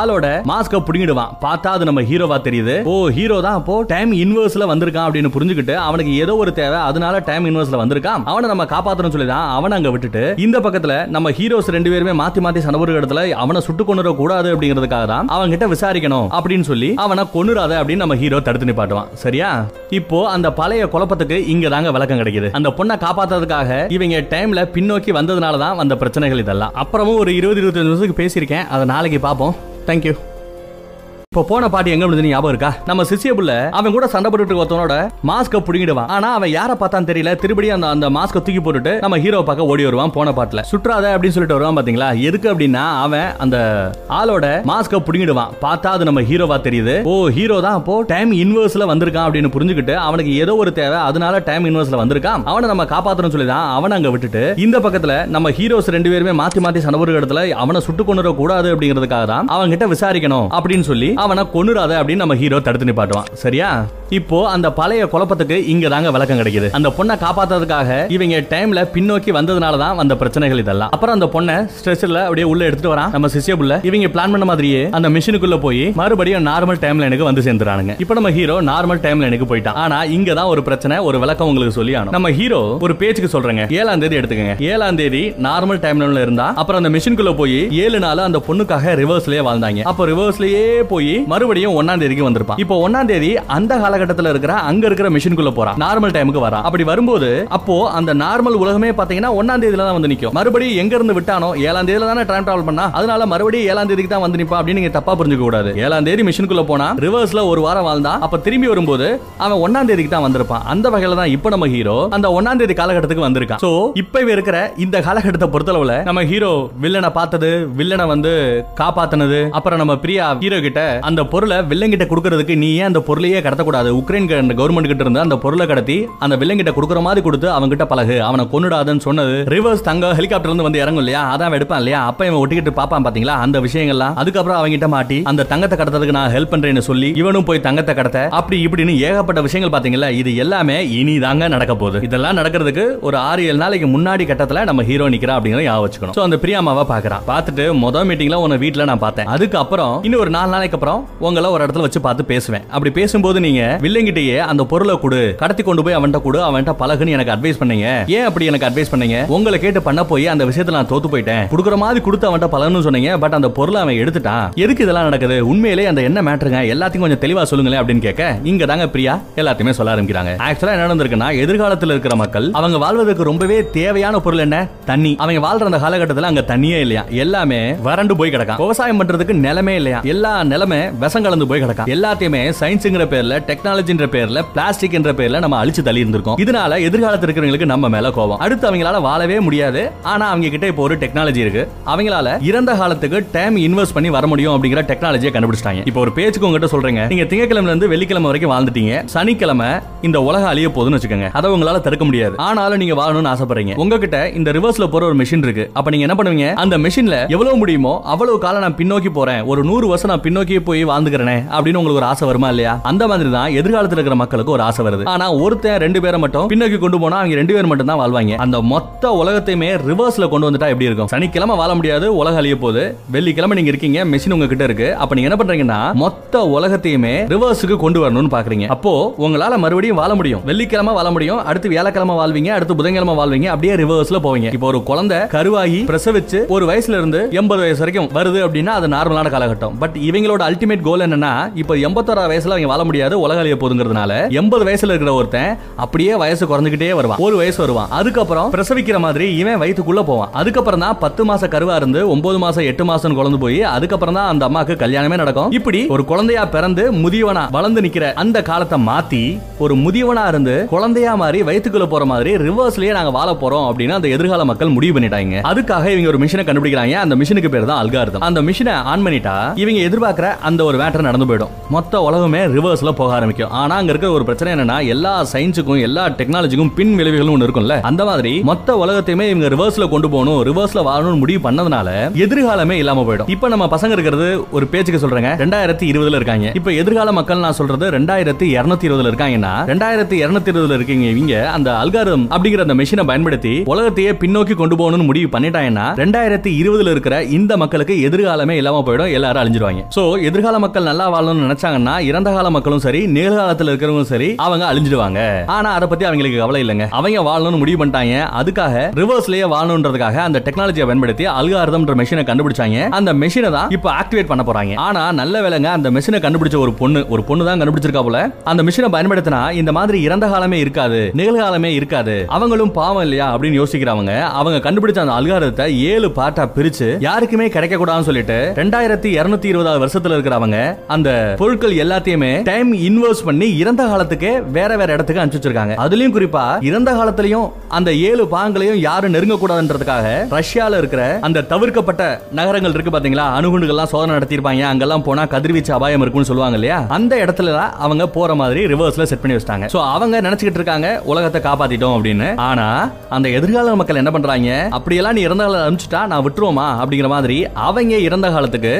ஆளோட மாஸ்க புடுங்கிடுவான். பார்த்தா அது நம்ம ஹீரோவா தெரியுது. ஓ ஹீரோ தான் அப்போ டைம் இன்வெர்ஸ்ல வந்திருக்கான் அப்படின்னு புரிஞ்சுக்கிட்டு அவனுக்கு ஏதோ ஒரு தேவை, அதனால டைம் இன்வெர்ஸ்ல வந்திருக்கான், அவனை நம்ம காப்பாத்தணும் சொல்லி தான் அவனை அங்க விட்டுட்டு இந்த பக்கத்துல நம்ம ஹீரோஸ் ரெண்டு பேருமே மாத்தி மாத்தி சண்டை போடுற இடத்துல அவனை சுட்டு கொண்டுற கூடாது அப்படிங்கிறதுக்காக தான் அவன் கிட்ட விசாரிக்கணும் அப்படின்னு சொல்லி அவனை கொன்னுறாத அப்படின்னு நம்ம ஹீரோ தடுத்து நிப்பாட்டுவான். சரியா இப்போ அந்த பழைய குழப்பத்துக்கு இங்க தாங்க விளக்கம் கிடைக்குது. அந்த பொண்ணை காப்பாத்துறதுக்காக இவங்க டைம்ல பின்னோக்கி வந்ததுனால தான் அந்த பிரச்சனைகள் இதெல்லாம். அப்புறமும் ஒரு இருபது இருபத்தஞ்சு நிமிஷத்துக்கு பேசியிருக்கேன், அதை நாளைக்கு பார்ப்போம். தேங்க்யூ. இப்போ போன பாட்டு எங்க விழுந்து ஞாபகம் இருக்கா? நம்ம சிசியபுள்ள அவன் கூட சண்டை போட்டுட்டு ஒருத்தனோட மாஸ்க புடுங்கிடுவான். ஆனா அவன் யாரை பார்த்தான்னு தெரியல, திருப்படியும் அந்த அந்த மாஸ்க தூக்கி போட்டுட்டு நம்ம ஹீரோ பார்க்க ஓடி வருவான். போன பாட்டுல சுற்றாத அப்படின்னு சொல்லிட்டு வருவான் பாத்தீங்களா? எதுக்கு அப்படின்னா அவன் அந்த ஆளோட மாஸ்க புடுங்கிடுவான். பார்த்தா அது நம்ம ஹீரோவா தெரியுது. ஓ, ஹீரோ தான் அப்போ டைம் இன்வர்ஸ்ல வந்திருக்கான் அப்படின்னு புரிஞ்சுக்கிட்டு அவனுக்கு ஏதோ ஒரு தேவை, அதனால டைம் இன்வர்ஸ்ல வந்திருக்கான், அவனை நம்ம காப்பாத்தணும்னு சொல்லி தான் அவனை அங்க விட்டுட்டு இந்த பக்கத்துல நம்ம ஹீரோஸ் ரெண்டு பேருமே மாத்தி மாத்தி சண்டை போடுற இடத்துல அவனை சுட்டு கொண்டு கூடாது அப்படிங்கிறதுக்காக தான் அவன் கிட்ட விசாரிக்கணும் அப்படின்னு சொல்லி அவனை கொன்னுறாத அப்படின்னு நம்ம ஹீரோ தடுத்து நிப்பாட்டுவான். சரியா? இப்போ அந்த பழைய குழப்பத்துக்கு இங்க தாங்க விளக்கம் கிடைக்குது. அந்த பொண்ணை காப்பாத்துறதுக்காக இவங்க டைம்ல பின்னோக்கி வந்ததுனால தான் அந்த பிரச்சனைகள் இதெல்லாம். அப்புறம் அந்த பொண்ணை ஸ்ட்ரெஸ்ல அப்படியே உள்ள எடுத்துட்டு வரான் நம்ம சிசியபுள்ள. இவங்க பிளான் பண்ண மாதிரியே அந்த மிஷினுக்குள்ள போய் மறுபடியும் நார்மல் டைம் லைனுக்கு வந்து சேர்ந்துறானுங்க. இப்போ நம்ம ஹீரோ நார்மல் டைம் லைனுக்கு போயிட்டான். ஆனா இங்க தான் ஒரு பிரச்சனை, ஒரு விளக்கம் உங்களுக்கு சொல்லி ஆனும். நம்ம ஹீரோ ஒரு பேச்சுக்கு சொல்றாங்க, ஏழாம் தேதி எடுத்துக்கங்க, ஏழாம் தேதி நார்மல் டைம் லைன்ல இருந்தா அப்புறம் அந்த மிஷினுக்குள்ள போய் ஏழு நாள் அந்த பொண்ணுக்காக ரிவர்ஸ்லயே வாழ்ந்தாங்க. அப்போ ரிவர்ஸ்லயே போய் மறுபடியும் ஒன்னாம் தேதிக்கு வந்திருப்பான். இப்போ ஒன்னாம் தேதி அந்த காலகட்டத்தில் இருக்கிற அங்க இருக்கிற மிஷினுக்குள்ள போறான், நார்மல் டைமுக்கு வரான். அப்படி வரும்போது அப்போ அந்த நார்மல் உலகமே பாத்தீங்கன்னா ஒன்னாம் தேதியில தான் வந்து நிக்கும். மறுபடியும் எங்க இருந்து விட்டானோ ஏழாம் தேதியில தானே டைம் டிராவல் பண்ணா, அதனால மறுபடியும் ஏழாம் தேதிக்கு தான் வந்து நிப்பா அப்படின்னு நீங்க தப்பா புரிஞ்சுக்க கூடாது. ஏழாம் தேதி மிஷினுக்குள்ள போனா ரிவர்ஸ்ல ஒரு வாரம் வாழ்ந்தான். அப்ப திரும்பி வரும்போது அவன் ஒன்னாம் தேதிக்கு தான் வந்திருப்பான். அந்த வகையில தான் இப்போ நம்ம ஹீரோ அந்த ஒன்னாம் தேதி காலகட்டத்துக்கு வந்திருக்கான். சோ இப்போ இருக்கிற இந்த காலகட்டத்தை பொறுத்தளவுல நம்ம ஹீரோ வில்லனை பார்த்தது, வில்லனை வந்து காப்பாத்தினது, அப்புறம் நம்ம பிரியா ஹீரோ கிட்ட அந்த பொருளை வில்லன் கிட்ட கொடுக்கிறதுக்கு நீ ஏன் அந்த பொருளையே கடத்த கூடாது, உக்ரைன் கவர்மெண்ட் கிட்ட இருந்து அந்த பொருளை கடத்தி அந்த வில்லன் கிட்ட கொடுக்கற மாதிரி கொடுத்து அவங்க கிட்ட பழகு, அவனை கொன்னுடாதன்னு சொன்னது. ரிவர்ஸ் தங்க ஹெலிகாப்டர் இருந்து வந்து இறங்கும் இல்லையா, அதான் எடுப்பான் இல்லையா, அப்ப இவன் ஒட்டிக்கிட்டு பாப்பான் பாத்தீங்களா அந்த விஷயங்கள்லாம். அதுக்கப்புறம் அவங்க கிட்ட மாட்டி அந்த தங்கத்தை கடத்ததுக்கு நான் ஹெல்ப் பண்றேன்னு சொல்லி இவனும் போய் தங்கத்தை கடத்த, அப்படி இப்படின்னு ஏகப்பட்ட விஷயங்கள் பாத்தீங்களா. இது எல்லாமே இனி தாங்க நடக்க போகுது. இதெல்லாம் நடக்கிறதுக்கு ஒரு ஆறு ஏழு நாளைக்கு முன்னாடி கட்டத்துல நம்ம ஹீரோ நிக்கிறா அப்படிங்கறத ஞாபகம் வச்சுக்கணும். சோ அந்த பிரியாமாவை பாக்குறான். பார்த்துட்டு முதல் மீட்டிங்ல உன வீட்டுல நான் பார்த்தேன், அதுக்கப்புறம் இன்னும் ஒரு நாலு நாளைக்கு அப்புறம் உங்களை ஒரு இடத்துல வச்சு பார்த்து பேசுவேன். அப்படி பேசும்போது நீங்க வில்லங்கிட்டயே அந்த பொருளை கொடு, கடத்தி கொண்டு போய் அவன்கிட்ட கொடு, அவன்கிட்ட பழகுன்னு எனக்கு அட்வைஸ் பண்ணீங்க. ஏன் அப்படி எனக்கு அட்வைஸ் பண்ணீங்க? உங்களை கேட்டு பண்ண போய் அந்த விஷயத்துல நான் தோத்து போயிட்டேன். கொடுக்குற மாதிரி கொடுத்து அவன்கிட்ட பழகணும்னு சொன்னீங்க, பட் அந்த பொருளை அவன் எடுத்துட்டான். எதுக்கு இதெல்லாம் நடக்குது? உண்மையிலே அந்த என்ன மேட்டருங்க, எல்லாத்தையும் கொஞ்சம் தெளிவா சொல்லுங்களேன் அப்படின்னு கேட்க இங்க தாங்க பிரியா எல்லாத்தையுமே சொல்ல ஆரம்பிக்கிறாங்க. ஆக்சுவலா என்ன நடந்திருக்குன்னா, எதிர்காலத்தில் இருக்கிற மக்கள் அவங்க வாழ்வதற்கு ரொம்பவே தேவையான பொருள் என்ன? தண்ணி. அவங்க வாழ்ற அந்த காலகட்டத்தில் அங்க தண்ணியே இல்லையா, எல்லாமே வறண்டு போய் கிடக்கும். விவசாயம் பண்றதுக்கு நிலமே இல்லையா, எல்லா நிலமே விஷம் கலந்து போய் கிடக்கும். எல்லாத்தையுமே சயின்ஸ்ங்கிற பேர்ல, டெக்னாலஜின்ற பேர்ல, பிளாஸ்டிக் என்ற பேர்ல நம்ம அழிச்சு தள்ளி இருந்திருக்கோம். இதனால எதிர்காலத்தில் இருக்கிறவங்களுக்கு நம்ம மேல கோபம். அடுத்து அவங்களால வாழவே முடியாது, ஆனா அவங்க கிட்ட இப்போ ஒரு டெக்னாலஜி இருக்கு, அவங்களால இறந்த காலத்துக்கு டைம் இன்வெஸ்ட் பண்ணி வர முடியும் அப்படிங்கிற டெக்னாலஜியை கண்டுபிடிச்சிட்டாங்க. இப்போ ஒரு பேச்சுக்கு உங்ககிட்ட சொல்றேங்க, நீங்க திங்கக்கிழமைல இருந்து வெள்ளிக்கிழமை வரைக்கும் வாழ்ந்துட்டீங்க, சனிக்கிழமை இந்த உலகம் அழிய போகுதுன்னு வச்சுக்கோங்க. அதை உங்களால தடுக்க முடியாது, ஆனாலும் நீங்க வாழணும்னு ஆசைப்படுறீங்க. உங்ககிட்ட இந்த ரிவர்ஸ்ல போற ஒரு மிஷின் இருக்கு. அப்ப நீங்க என்ன பண்ணுவீங்க? அந்த மிஷின்ல எவ்வளவு முடியுமோ அவ்வளவு காலம் நான் பின்னோக்கி போறேன், ஒரு நூறு வருஷம் நான் பின்னோக்கி போய் வாழ்ந்துக்கிறேனே அப்படின்னு உங்களுக்கு ஒரு ஆசை வருமா இல்லையா? அந்த மாதிரி தான் எதிர்காலத்தில் இருக்கிற மக்களுக்கு ஒரு ஆசை வருது. ஆனா ஒருத்தன் ரெண்டு பேரை மட்டும் பின்னோக்கி கொண்டு போனா அவங்க ரெண்டு பேர் மட்டும் தான் வாழ்வாங்க. அந்த மொத்த உலகத்தையுமே ரிவர்ஸ்ல கொண்டு வந்துட்டா எப்படி இருக்கும்? சனிக்கிழமை வாழ முடியாது, உலகம் அழிய போகுது. வெள்ளிக்கிழமை நீங்க இருக்கீங்க, மிஷின் உங்ககிட்ட இருக்கு. அப்ப நீங்க என்ன பண்றீங்கன்னா மொத்த உலகத்தையுமே ரிவர்ஸுக்கு கொண்டு வரணும்னு பாக்குறீங்க. அப்போ உங்களால மறுபடியும் வாழ முடியும், வெள்ளிக்கிழமை வாழ முடியும், அடுத்து வியாழக்கிழமை வாழ்வீங்க, அடுத்து புதன்கிழமை வாழ்வீங்க, அப்படியே ரிவர்ஸ்ல போவீங்க. இப்போ ஒரு குழந்தை கருவாகி பிரசவிச்சு ஒரு வயசுல இருந்து எண்பது வயசு வரைக்கும் வருது அப்படின்னா அது நார்மலான காலகட்டம். பட் இவங்களோட அல்டிமேட் கோல் என்னன்னா, இப்போ எண்பத்தோரா வயசுல அவங்க வாழ முடியாது, உலகாளிய போதுங்கிறதுனால எண்பது வயசுல இருக்கிற ஒருத்தன் அப்படியே வயசு குறைஞ்சுக்கிட்டே வருவான், ஒரு வயசு வருவான். அதுக்கப்புறம் பிரசவிக்கிற மாதிரி இவன் வயிற்றுக்குள்ள போவான். அதுக்கப்புறம் தான் பத்து மாசம் கருவா இருந்து ஒன்பது மாசம் எட்டு மாசம் குழந்தை போய் அதுக்கப்புறம் தான் அந்த அம்மாக்கு கல்யாணமே நடக்கும். இப்படி ஒரு குழந்தையா பிறந்து முதியவனா வளர்ந்து நிக்கிற அந்த காலத்தை மாத்தி ஒரு முதியவனா இருந்து குழந்தையா மாறி வயிற்றுக்குள்ள போற மாதிரி ரிவர்ஸ்லயே நாங்க வாழ போறோம் அப்படின்னு அந்த எதிர்கால மக்கள் முடிவு பண்ணிட்டாங்க. அதுக்காக இவங்க ஒரு மிஷினை கண்டுபிடிக்கிறாங்க. அந்த மிஷினுக்கு பேர் தான் அல்காரிதம். அந்த மிஷினை ஆன் பண்ணிட்டா இவங்க எதிர்பார்க்கிற அந்த ஒரு மேட்டர் நடந்து போயிடும், மொத்த உலகமே ரிவர்ஸ்ல போக ஆரம்பிக்கும். ஆனா அங்க இருக்கிற ஒரு பிரச்சனை என்னன்னா, எல்லா சயின்ஸுக்கும் எல்லா டெக்னாலஜிக்கும் பின் விளைவுகளும் ஒன்று இருக்கும்ல, அந்த மாதிரி மொத்த உலகத்தையுமே இவங்க ரிவர்ஸ்ல கொண்டு போகணும், ரிவர்ஸ்ல வாழணும்னு முடிவு பண்ணதுனால எதிர்காலமே இல்லாம போயிடும். இப்ப நம்ம பசங்க இருக்கிறது ஒரு பேச்சுக்கு சொல்றாங்க ரெண்டாயிரத்தி இருபதுல இருக்காங்க. இப்ப எதிர்கால மக்கள் நான் சொல்றது ரெண்டாயிரத்தி இருநூத்தி இருபதுல இருக்காங்க. ரெண்டாயிரத்தி இருநூத்தி இருபதுல இருக்கீங்க இவங்க அந்த அல்காரிதம் அப்படிங்கிற அந்த மெஷினை பயன்படுத்தி உலகத்தையே பின்னோக்கி கொண்டு போகணும்னு முடிவு பண்ணிட்டாங்கன்னா ரெண்டாயிரத்தி இருபதுல இருக்கிற இந்த மக்களுக்கு எதிர்காலமே இல்லாம போயிடும், எல்லாரும் அழிஞ்சிருவாங்க. சோ எதிர்கால மக்கள் நல்லா வாழணும்னு நினைச்சாங்கன்னா இறந்த கால மக்களும் சரி, நிகழ்காலத்துல இருக்கிறவங்களும் சரி, அவங்க அழிஞ்சிடுவாங்க. ஆனா அதை பத்தி அவங்களுக்கு கவலை இல்லைங்க, அவங்க வாழணும்னு முடிவு பண்ணிட்டாங்க. அதுக்காக ரிவர்ஸ்லயே வாழணும்ன்றதுக்காக அந்த டெக்னாலஜியை பயன்படுத்தி அல்காரிதம்ன்ற மெஷினை கண்டுபிடிச்சாங்க. அந்த மெஷினை தான் இப்போ ஆக்டிவேட் பண்ண போறாங்க. ஆனா நல்ல வேலைங்க, அந்த மெஷினை கண்டுபிடிச்ச ஒரு பொண்ணு ஒரு பொண்ணு தான் கண்டுபிடிச்சிருக்கா போல. அந்த மெஷினை பயன்படுத்தின இந்த மாதிரி இறந்த காலமே இருக்காது, நிகழ்காலமே இருக்காது, அவங்களும் பாவம் இல்லையா அப்படின்னு யோசிக்கிறவங்க அவங்க கண்டுபிடிச்ச அந்த அல்காரிதத்தை ஏழு பார்ட்டா பிரிச்சு யாருக்குமே கிடைக்க கூடாதுன்னு சொல்லிட்டு ரெண்டாயிரத்தி இருநூத்தி இருபதாவது வருஷத்துல இருக்கிறவங்க அந்த பொருட்கள் எல்லாத்தையுமே டைம் இன்வெஸ்ட் பண்ணி இறந்த காலத்துக்கு வேற வேற இடத்துக்கு அனுப்பிச்சு இருக்காங்க. அதுலயும் குறிப்பா இறந்த காலத்திலயும் அந்த ஏழு பாகங்களையும் யாரும் நெருங்க கூடாதுன்றதுக்காக ரஷ்யால இருக்கிற அந்த தவிர்க்கப்பட்ட நகரங்கள் இருக்கு பாத்தீங்களா, அணுகுண்டுகள் சோதனை நடத்திருப்பாங்க, அங்கெல்லாம் போனா கதிர்வீச்சு அபாயம் இருக்குன்னு சொல்லுவாங்க இல்லையா, அந்த இடத்துல அவங்க போற மாதிரி ரிவர்ஸ்ல செட் பண்ணி வச்சிட்டாங்க. சோ அவங்க நினைச்சிட்டு இருக்காங்க உலகத்தை காப்பாத்திட்டோம் அப்படின்னு. ஆனா அந்த எதிர்கால மக்கள் என்ன பண்றாங்க, அப்படியெல்லாம் நீ இறந்த காலத்துல அனுப்பிச்சுட்டா நான் விட்டுருவோமா அப்படிங்கிற மாதிரி அவங்க இறந்த காலத்துக்கு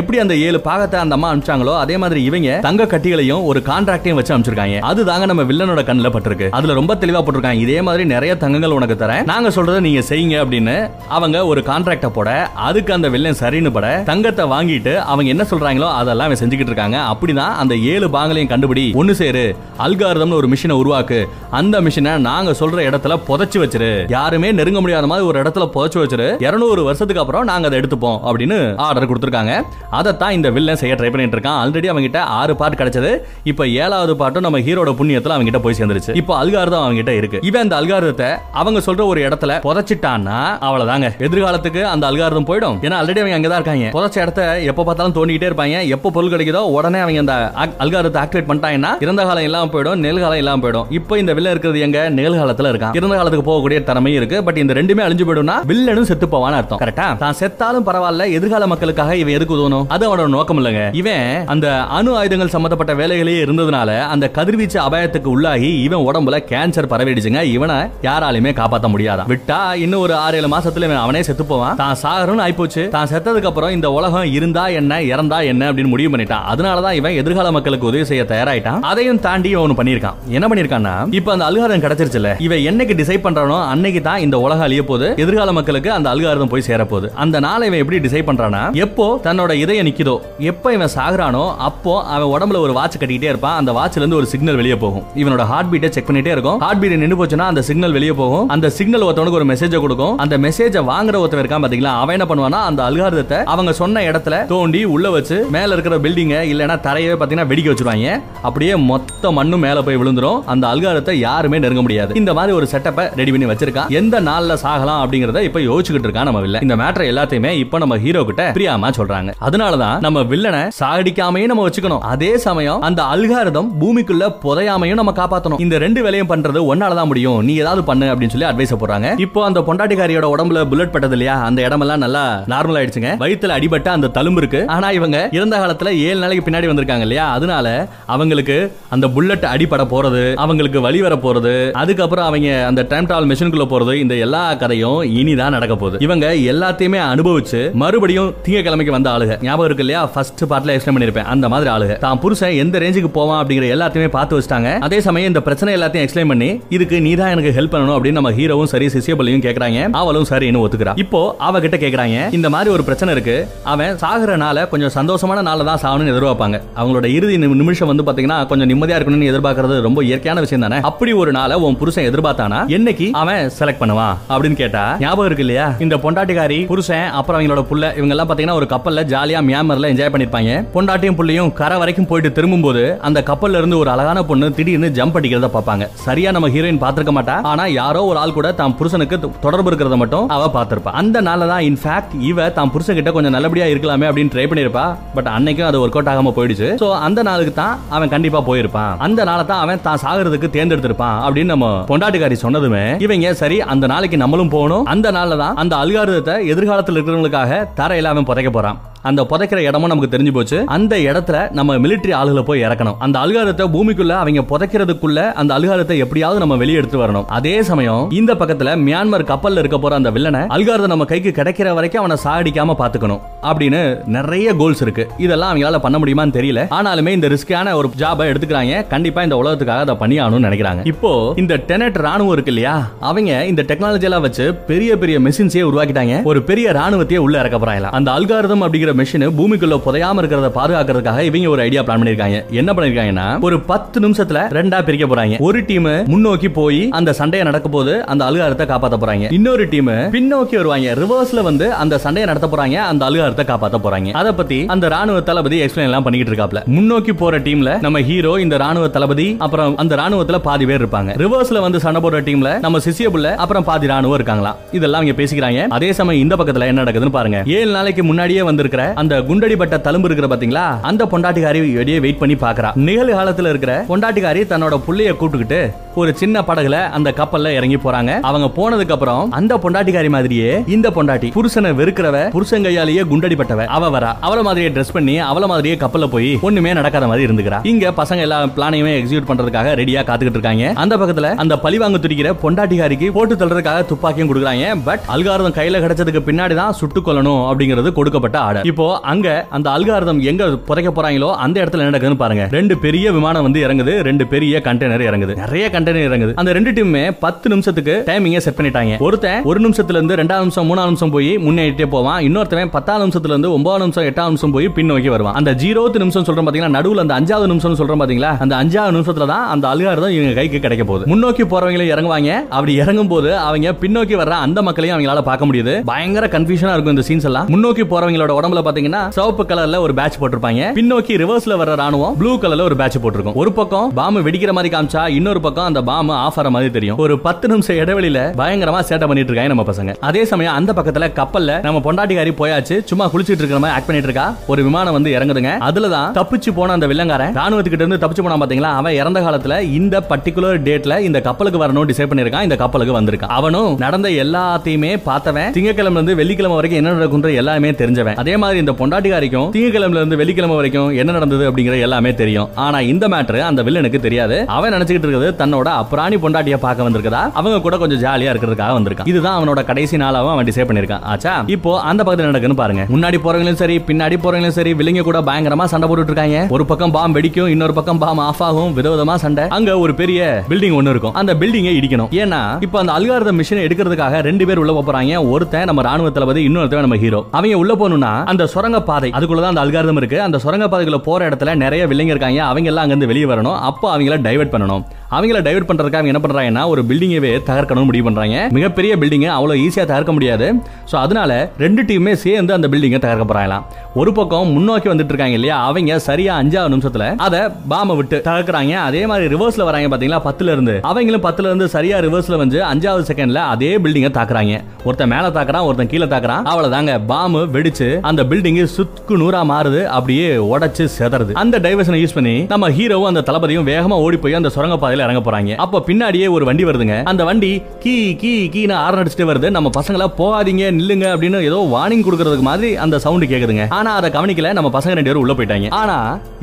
எப்படி அந்த ஏழு பாகத்தை அந்த அம்மா அனுப்பிச்சாங்களோ அதே மாதிரி இவங்க தங்க கட்டிகளையும் ஒரு கான்ட்ராக்டையும் வச்சு அனுப்பிச்சிருக்காங்க. அதுதாங்க நம்ம வில்லனோட கண்ணில் பட்டிருக்கு. அதுல ரொம்ப தெளிவா போட்டிருக்காங்க, இதே மாதிரி நிறைய தங்கங்கள் உனக்கு தரேன், நாங்க சொல்றதை நீங்க செய்யுங்க அப்படின்னு அவங்க ஒரு கான்ட்ராக்ட போட, அதுக்கு அந்த வில்லன் சரின்னு பட தங்கத்தை வாங்கிட்டு அவங்க என்ன சொல்றாங்களோ அதெல்லாம் செஞ்சுக்கிட்டு இருக்காங்க. அப்படிதான் அந்த ஏழு பாகங்களையும் கண்டுபிடி ஒன்னு சேரு, அல்காரிதம்னு ஒரு மிஷினை உருவாக்கு, அந்த மிஷினை நாங்க சொல்ற இடத்துல புதைச்சு வச்சிரு, யாருமே நெருங்க முடியாத மாதிரி ஒரு இடத்துல புதைச்சு வச்சிரு, இருநூறு வருஷத்துக்கு அப்புறம் நாங்க அதை எடுத்துப்போம் அப்படின்னு ஆர்டர் கொடுத்திருக்காங்க. அதைத்தான் இந்த வில்லன் செய்ய ட்ரை பண்ணிட்டு இருக்கான். ஆல்ரெடி அவங்ககிட்ட ஆறு பார்ட் கிடைச்சது, இப்ப ஏழாவது பார்ட்டும் நம்ம ஹீரோட புண்ணியத்துல அவங்ககிட்ட போய் சேர்ந்துருச்சு. இப்போ அல்காரிதம் அவங்ககிட்ட இருக்கு. இவன் அந்த அல்காரிதத்தை அவங்க சொல்ற ஒரு இடத்துல புதைச்சிட்டான்னா அவ்வளவுதாங்க, எதிர்காலத்துக்கு அந்த அல்காரிதம் போயிடும். ஏன்னா ஆல்ரெடி அவங்க அங்கதான் இருக்காங்க, புதைச்ச இடத்தை எப்ப பார்த்தாலும் தோண்டிக்கிட்டே இருப்பாங்க. எப்போ பொருள் கிடைக்குதோ உடனே அவங்க அந்த அல்காரிதத்தை ஆக்டிவேட் பண்ணிட்டாங்கன்னா இறந்த காலம் இல்லாம போயிடும், நிகழ்காலம் இல்லாம போயிடும். இப்போ இந்த வில்லன் இருக்கிறது எங்க நிகழ்காலத்துல இருக்கான், இறந்த காலத்துக்கு போகக்கூடிய திறமையும் இருக்கு. பட் இந்த ரெண்டுமே அழிஞ்சு போயிடும்னா வில்லனும் செத்து போவான்னு அர்த்தம். கரெக்டா, தான் செத்தாலும் பரவாயில்ல, எதிர்கால மக்களுக்காக இவன் எதுக்கு உதவும், அது அவனோட நோக்கம் இல்லங்க. இவன் அந்த அணு ஆயுதங்கள் சம்பந்தப்பட்ட வேலைகளே இருந்ததுனால அந்த கதிர்வீச்சு அபாயத்துக்கு உள்ளாகி இவன் உடம்புல கேன்சர் பரவிடுச்சுங்க. இவனை யாராலுமே காப்பாற்ற முடியாதான், விட்டா இன்னும் ஒரு ஆறு ஏழு மாசத்துல அவனே செத்து போவான். தான் சாகரன்னு ஆயிப்போச்சு, தான் செத்ததுக்கு அப்புறம் இந்த உலகம் இருந்தா என்ன இறந்தா என்ன அப்படின்னு முடிவு பண்ணிட்டான். அதனாலதான் இவன் எதிர்கால மக்களுக்கு உதவி செய்ய தயாராயிட்டான். அதையும் தாண்டி அவனு பண்ணிருக்கான். என்ன பண்ணிருக்கான்னா, இப்ப அந்த அல்காரிதம் கிடைச்சிருச்சுல, இவன் என்னைக்கு டிசைட் பண்றானோ அன்னைக்கு தான் இந்த உலகம் அழிய போது, எதிர்கால மக்களுக்கு அந்த அல்காரிதம் போய் சேர போகுது. அந்த நாளை இவன் எப்படி டிசைட் பண்றானா, எப்போ தன்னோட இதய நிக்குதோ, எப்ப இவன் சாகுறானோ அப்போ அவன் உடம்புல ஒரு வாட்ச் கட்டிக்கிட்டே இருப்பான். அந்த வாட்ச்ல இருந்து ஒரு சிக்னல் வெளியே போகும், இவனோட ஹார்ட் பீட்டை செக் பண்ணிட்டே இருக்கும். ஹார்ட் பீட் நின்னு போச்சுன்னா அந்த சிக்னல் வெளியே போகும். அந்த சிக்னல் ஒருத்தவனுக்கு ஒரு மெசேஜை கொடுக்கும். அந்த மெசேஜை வாங்குற ஒருத்தன் இருக்கான் பாத்தீங்களா, அவன் என்ன பண்ணுவானா, அந்த அல்காரிதத்தை அவங்க சொன்ன இடத்துல தோண்டி உள்ள வச்சு மேல இருக்கிற பில்டிங்கை இல்லைன்னா தரையவே பாத்தீங்கன்னா வெடிக்க வச்சிருவாங்க. அப்படியே மொத்த மண்ணும் மேல போய் விழுந்துரும். அந்த அல்காரிதத்தை யாருமே நெருங்க முடியாது. இந்த மாதிரி ஒரு செட்டப்பை ரெடி பண்ணி வச்சிருக்கான். எந்த நாள்ல சாகலாம் அப்படிங்கறத இப்ப யோசிச்சுக்கிட்டு இருக்கான் நம்ம வில்ல. இந்த மேட்டர் எல்லாத்தையுமே இப்ப நம்ம ஹீரோ கிட்ட பிரியாமா சொல்றாங்க. அதனாலதான் நம்ம வில்லனை சாகடிக்காமையும் நம்ம வச்சுக்கணும், அதே சமயம் அந்த அல்காரிதம் பூமிக்குள்ள புதையாமையும் நம்ம காப்பாற்றணும். இந்த ரெண்டு வேலையும் பண்றது ஒன்னாலதான் முடியும், நீ ஏதாவது பண்ணு அப்படின்னு சொல்லி அட்வைஸ் போடுறாங்க. இப்போ அந்த பொண்டாட்டிக்காரியோட உடம்புல புல்லட் பட்டது இல்லையா, அந்த இடமெல்லாம் நல்லா நார்மல் ஆயிடுச்சுங்க. வயிற்றுல அடிபட்ட அந்த தழும்பு இருக்கு. ஆனா இவங்க இறந்த காலத்துல ஏழு நாளைக்கு பின்னாடி வந்திருக்காங்க இல்லையா, அதனால அவங்களுக்கு அந்த புல்லட் அடிபட போறது, அவங்களுக்கு வலி வர போறது, அதுக்கப்புறம் அவங்க அந்த டைம் டிராவல் மெஷினுக்குள்ள போறது, இந்த எல்லா கதையும் இனிதான் நடக்க போகுது. இவங்க எல்லாத்தையுமே அனுபவிச்சு மறுபடியும் திங்கக்கிழமைக்கு வந்த ஆளுக ஞாபகம் இருக்கு இல்லையா, ஃபர்ஸ்ட் பார்ட்ல எக்ஸ்பிளைன் பண்ணிருப்பேன். அந்த மாதிரி ஆளுங்க தான் புருஷன் எந்த ரேஞ்சுக்கு போவான் அப்படிங்கிற எல்லாத்தையுமே பார்த்து வச்சிட்டாங்க. அதே சமயம் இந்த பிரச்சனை எல்லாத்தையும் எக்ஸ்பிளைன் பண்ணி இதுக்கு நீ தான் எனக்கு ஹெல்ப் பண்ணணும் அப்படின்னு நம்ம ஹீரோவும் சரி சிசியபலியும் கேக்குறாங்க. அவளும் சரின்னு ஒத்துக்கிறா. இப்போ அவகிட்ட கேக்குறாங்க, இந்த மாதிரி ஒரு பிரச்சனை இருக்கு, அவன் சாகுறனால கொஞ்சம் சந்தோஷமான நாள தான் சாகணும்னு எதிர்பார்ப்பாங்க. அவங்களோட இறுதி நிமிஷம் வந்து பாத்தீங்கன்னா கொஞ்சம் நிம்மதியா இருக்கணும்னு எதிர்பார்க்கறது ரொம்ப இயற்கையான விஷயம் தானே. அப்படி ஒரு நாளை உன் புருஷன் எதிர்பார்த்தானா என்னைக்கு அவன் செலக்ட் பண்ணுவான் அப்படின்னு கேட்டா ஞாபகம் இருக்கு இல்லையா, இந்த பொண்டாட்டிக்காரி புருஷன் அப்புறம் அவங்களோட புள்ள இவங்க எல்லாம் பாத்தீங்கன்னா ஒரு கப்பல்ல ஜாலியா மியான்மர்ல என்ஜாய் பண்ணிருப்பாங்க. பொண்டாட்டியும் புள்ளையும் கரை வரைக்கும் போயிட்டு திரும்பும்போது அந்த கப்பல்ல இருந்து ஒரு அழகான பொண்ணு திடீர்னு ஜம்ப் அடிக்கிறத பார்ப்பாங்க. சரியா நம்ம ஹீரோயின் பார்த்திருக்க மாட்டா, ஆனா யாரோ ஒரு ஆள் கூட தான் புருஷனுக்கு தொடர்பு இருக்கிறத மட்டும் அவ பார்த்திருப்பா. அந்த நாள தான் இன்ஃபேக்ட் இவ தான் புருஷன்கிட்ட கொஞ்சம் நல்லபடியா இருக்கலாமே அப்படின்னு ட்ரை பண்ணிருப்பா. பட் அன்னைக்கும் அது ஒர்க் அவுட் ஆகாம போயிடுச்சு. சோ அந்த நாளுக்கு தான் அவன் கண்டிப்பா போயிருப்பான், அந்த நாளை தான் அவன் தான் சாகிறதுக்கு தேர்ந்தெடுத்திருப்பான் அப்படின்னு நம்ம பொண்டாட்டிக்காரி சொன்னதுமே இவங்க சரி அந்த நாளைக்கு நம்மளும் போகணும். அந்த நாள்ல தான் அந்த அல்காரிதத்தை எதிர்காலத்தில் இருக்கிறவங்களுக்காக தரையில அவன் புதைக்க போறான். அந்த புதைக்கிற இடமும் நமக்கு தெரிஞ்சு போச்சு. அந்த இடத்துல நம்ம மிலிட்டரி ஆளுகளை போய் இறக்கணும். அந்த அல்காரிதத்தை பூமிக்குள்ள அவங்க புதைக்கிறதுக்குள்ள அந்த அல்காரிதத்தை எப்படியாவது நம்ம வெளியே எடுத்து வரணும். அதே சமயம் இந்த பக்கத்துல மியான்மர் கப்பல்ல இருக்க போற அந்த வில்லனை அல்காரிதம் நம்ம கைக்கு கிடைக்கிற வரைக்கும் அவனை சாகடிக்காம பாத்துக்கணும் அப்படின்னு நிறைய கோல்ஸ் இருக்கு. இதெல்லாம் அவங்களால பண்ண முடியுமான்னு தெரியல, ஆனாலுமே இந்த ரிஸ்கான ஒரு ஜாபை எடுத்துக்கிறாங்க. கண்டிப்பா இந்த உலகத்துக்காக அதை பண்ணியாகணும்னு நினைக்கிறாங்க. இப்போ இந்த டெனட் ராணுவம் இருக்கு இல்லையா, அவங்க இந்த டெக்னாலஜி எல்லாம் வச்சு பெரிய பெரிய மிஷின்ஸே உருவாக்கிட்டாங்க. ஒரு பெரிய ராணுவத்தையே உள்ள இறக்க போறாங்க. அந்த அல்காரிதம் அப்படிங்கிற மிஷின் பூமிக்குள்ள புதையாம இருக்கிறத பாதுகாக்கிறதுக்காக இவங்க ஒரு ஐடியா பிளான் பண்ணிருக்காங்க. என்ன பண்ணிருக்காங்கன்னா, ஒரு பத்து நிமிஷத்துல ரெண்டா பிரிக்க போறாங்க. ஒரு டீம் முன்னோக்கி போய் அந்த சண்டையை நடக்க போது அந்த அல்காரிதத்தை காப்பாத்த போறாங்க. இன்னொரு டீம் பின்னோக்கி வருவாங்க, ரிவர்ஸ்ல வந்து அந்த சண்டையை நடத்த போறாங்க, அந்த அல்காரிதத்தை காப்பாத்த போறாங்க. அதை பத்தி அந்த ராணுவ தளபதி எக்ஸ்பிளைன் எல்லாம் பண்ணிட்டு இருக்காப்ல. முன்னோக்கி போற டீம்ல நம்ம ஹீரோ, இந்த ராணுவ தளபதி, அப்புறம் அந்த ராணுவத்துல பாதி பேர் இருப்பாங்க. ரிவர்ஸ்ல வந்து சண்டை போடுற டீம்ல நம்ம சிசியபுல்ல, அப்புறம் பாதி ராணுவம் இருக்காங்களா. இதெல்லாம் இங்க பேசிக்கிறாங்க. அதே சமயம் இந்த பக்கத்துல என்ன நடக்குதுன்னு பாருங்க. ஏழு நாளைக்கு முன்னாடியே வந்திருக்கிற அந்த குண்டடிப்பட்ட தழும்பு இருக்கிற பாத்தீங்களா, அந்த பொண்டாட்டிக்காரி வெளியே வெயிட் பண்ணி பாக்குறா. நிகழ்காலத்துல இருக்கிற பொண்டாட்டிக்காரி தன்னோட புள்ளைய கூப்பிட்டுக்கிட்டு ஒரு சின்ன படகுல அந்த கப்பல்ல இறங்கி போறாங்க. அவங்க போனதுக்கு அப்புறம் அந்த பொண்டாட்டிக்காரி மாதிரியே இந்த பொண்டாட்டி புருஷனை வெறுக்கிறவ, புருஷன் கையாலேயே குண்டடிப்பட்டவ, அவ வரா. அவள மாதிரியே ட்ரெஸ் பண்ணி அவள மாதிரியே கப்பல்ல போய் ஒண்ணுமே நடக்காத மாதிரி இருந்துக்கிறா. இங்க பசங்க எல்லா பிளானையுமே எக்ஸிக்யூட் பண்றதுக்காக ரெடியா காத்துக்கிட்டு இருக்காங்க. அந்த பக்கத்துல அந்த பழிவாங்க துடிக்கிற பொண்டாட்டிக்காரிக்கு போட்டு தள்ளுறதுக்காக துப்பாக்கியும் கொடுக்குறாங்க. பட் அல்காரிதம் கையில கிடைச்சதுக்கு பின்னாடி தான் சுட்டு கொல்லணும் அப்படிங்கிறது கொடுக்கப்பட்ட ஆர்டர். இப்போ அங்க அந்த அல்காரிதம் எங்க புதைக்க போறாங்களோ அந்த இடத்துல என்ன நடக்குதுன்னு பாருங்க. ரெண்டு பெரிய விமானம் வந்து இறங்குது, ரெண்டு பெரிய கண்டெய்னர் இறங்குது, நிறைய கண்டெய்னர் இறங்குது. அந்த ரெண்டு டீமுமே பத்து நிமிஷத்துக்கு டைமிங்க செட் பண்ணிட்டாங்க. ஒருத்தன் ஒரு நிமிஷத்துல இருந்து ரெண்டாவது நிமிஷம் மூணாவது நிமிஷம் போய் முன்னேறிட்டே போவான். இன்னொருத்தவன் பத்தாவது நிமிஷத்துல இருந்து ஒன்பதாவது நிமிஷம் எட்டாவது நிமிஷம் போய் பின்னோக்கி வருவான். அந்த ஜீரோத்து நிமிஷம் சொல்றோம் பாத்தீங்கன்னா, நடுவுல அந்த அஞ்சாவது நிமிஷம் சொல்றோம் பாத்தீங்களா, அந்த அஞ்சாவது நிமிஷத்துல தான் அந்த அல்காரிதம் இவங்க கைக்கு கிடைக்க போகுது. முன்னோக்கி போறவங்களே இறங்குவாங்க. அப்படி இறங்கும் போது அவங்க பின்னோக்கி வர்ற அந்த மக்களையும் அவங்களால பார்க்க முடியுது. பயங்கர கன்ஃபியூஷனா இருக்கும் இந்த சீன்ஸ் எல்லாம். முன்னோக்கி போறவங்களோட உடம்புல பாத்தீங்கன்னா சிவப்பு கலர்ல ஒரு பேட்ச் போட்டிருப்பாங்க. பின்னோக்கி ரிவர்ஸ்ல வர ராணுவம் ப்ளூ கலர்ல ஒரு பேட்ச் போட்டிருக்கும். ஒரு பக்கம் பாம்பு வெடிக்கிற மாதிரி காமிச்சா, இன்னொரு பக்கம் அந்த பாம்பு ஆஃப் ஆற மாதிரி தெரியும். ஒரு பத்து நிமிஷம் இடைவெளியில பயங்கரமா சேட்டை பண்ணிட்டு இருக்காங்க நம்ம பசங்க. அதே சமயம் அந்த பக்கத்துல கப்பல்ல நம்ம பொண்டாட்டிக்காரி போயாச்சு, சும்மா குளிச்சிட்டு இருக்கிற மாதிரி ஆக்ட் பண்ணிட்டு இருக்கா. ஒரு விமானம் வந்து இறங்குதுங்க. அதுலதான் தப்பிச்சு போன அந்த வில்லங்காரன் ராணுவத்துக்கிட்ட இருந்து தப்பிச்சு போனா பாத்தீங்களா, அவன் இறந்த காலத்துல இந்த பர்டிகுலர் டேட்ல இந்த கப்பலுக்கு வரணும் டிசைட் பண்ணிருக்கான். இந்த கப்பலுக்கு வந்திருக்கான். அவனும் நடந்த எல்லாத்தையுமே பார்த்தவன். திங்கக்கிழமை இருந்து வெள்ளிக்கிழமை வரைக்கும் என்ன நடக்குன்ற எல்லாமே தெரிஞ்சவன். அதே மாதிரி இந்த பொண்டாட்டிக்காரிக்கும் திங்கக்கிழமைல இருந்து வெள்ளிக்கிழமை வரைக்கும் என்ன நடந்தது அப்படிங்கிற எல்லாமே தெரியும். ஆனா இந்த மேட்டர் அந்த வில்லனுக்கு தெரியாது. அவன் நினைச்சுக்கிட்டு இருக்கிறது தன்னோட அப்புறாணி பொண்டாட்டியை பார்க்க வந்திருக்கதா, அவங்க கூட கொஞ்சம் ஜாலியா இருக்கிறதுக்காக வந்திருக்கான். இதுதான் அவனோட கடைசி நாளாவும் அவன் டிசைட் பண்ணிருக்கான். ஆச்சா, இப்போ அந்த பக்கத்துல நடக்குன்னு பாருங்க. முன்னாடி போறவங்களும் சரி பின்னாடி போறவங்களும் சரி வில்லங்க கூட பயங்கரமா சண்டை போட்டுட்டு இருக்காங்க. ஒரு பக்கம் பாம் வெடிக்கும், இன்னொரு பக்கம் பாம் ஆஃப் ஆகும். விதவிதமா சண்டை. அங்க ஒரு பெரிய பில்டிங் ஒன்னு இருக்கும். அந்த பில்டிங்கை இடிக்கணும். ஏன்னா இப்போ அந்த அல்காரிதம் மிஷினை எடுக்கிறதுக்காக ரெண்டு பேர் உள்ள போறாங்க. ஒருத்தன் நம்ம ராணுவ தளபதி, இன்னொருத்தன் நம்ம ஹீரோ. அவங்க உள்ள போகணும்னா அந்த சுரங்க பாதை, அதுக்குள்ள தான் அந்த அல்காரிதம் இருக்கு. அந்த சுரங்க பாதைக்குள்ள போற இடத்துல நிறைய வில்லங்க இருக்காங்க. அவங்க எல்லாம் அங்கிருந்து வெளியே வரணும். அப்போ அவங்கள டைவர்ட் பண்ணணும். அவங்கள டைவர்ட் பண்றதுக்காக அவங்க என்ன பண்றாங்கன்னா, ஒரு பில்டிங்கவே தகர்க்கணும் முடிவு பண்றாங்க. மிகப்பெரிய பில்டிங்கை அவ்வளோ ஈஸியா தகர்க்க முடியாது. ஸோ அதனால ரெண்டு டீமுமே சேர்ந்து அந்த பில்டிங்கை தகர்க்க போறாங்களா. ஒரு பக்கம் முன்னோக்கி வந்துட்டு இருக்காங்க இல்லையா, அவங்க சரியா அஞ்சாவது நிமிஷத்துல அதை பாம விட்டு தகர்க்கிறாங்க. அதே மாதிரி ரிவர்ஸ்ல வராங்க பாத்தீங்களா பத்துல இருந்து. அவங்களும் பத்துல இருந்து சரியா ரிவர்ஸ்ல வந்து அஞ்சாவது செகண்ட்ல அதே பில்டிங்கை தாக்குறாங்க. ஒருத்தன் மேல தாக்குறான், ஒருத்தன் கீழே தாக்குறான். அவ்வளவுதாங்க, பாம்பு வெடிச்சு அந்த பில்டிங் சுக்கு நூறா மாறுது, அப்படியே உடைச்சு செதறது. அந்த டைவர்ஷனை யூஸ் பண்ணி நம்ம ஹீரோவும் அந்த தளபதியும் வேகமா ஓடி போய் அந்த சுரங்க பாதையில இறங்க போறாங்க. அப்ப பின்னாடியே ஒரு வண்டி வருதுங்க. அந்த வண்டி கீ கீ கீன்னு ஆரன் அடிச்சுட்டு வருது. நம்ம பசங்கள போகாதீங்க நில்லுங்க அப்படின்னு ஏதோ வார்னிங் கொடுக்கறதுக்கு மாதிரி அந்த சவுண்ட் கேக்குதுங்க. ஆனா அதை கவனிக்கல நம்ம பசங்க ரெண்டு பேரும் உள்ள போயிட்டாங்க. ஆனா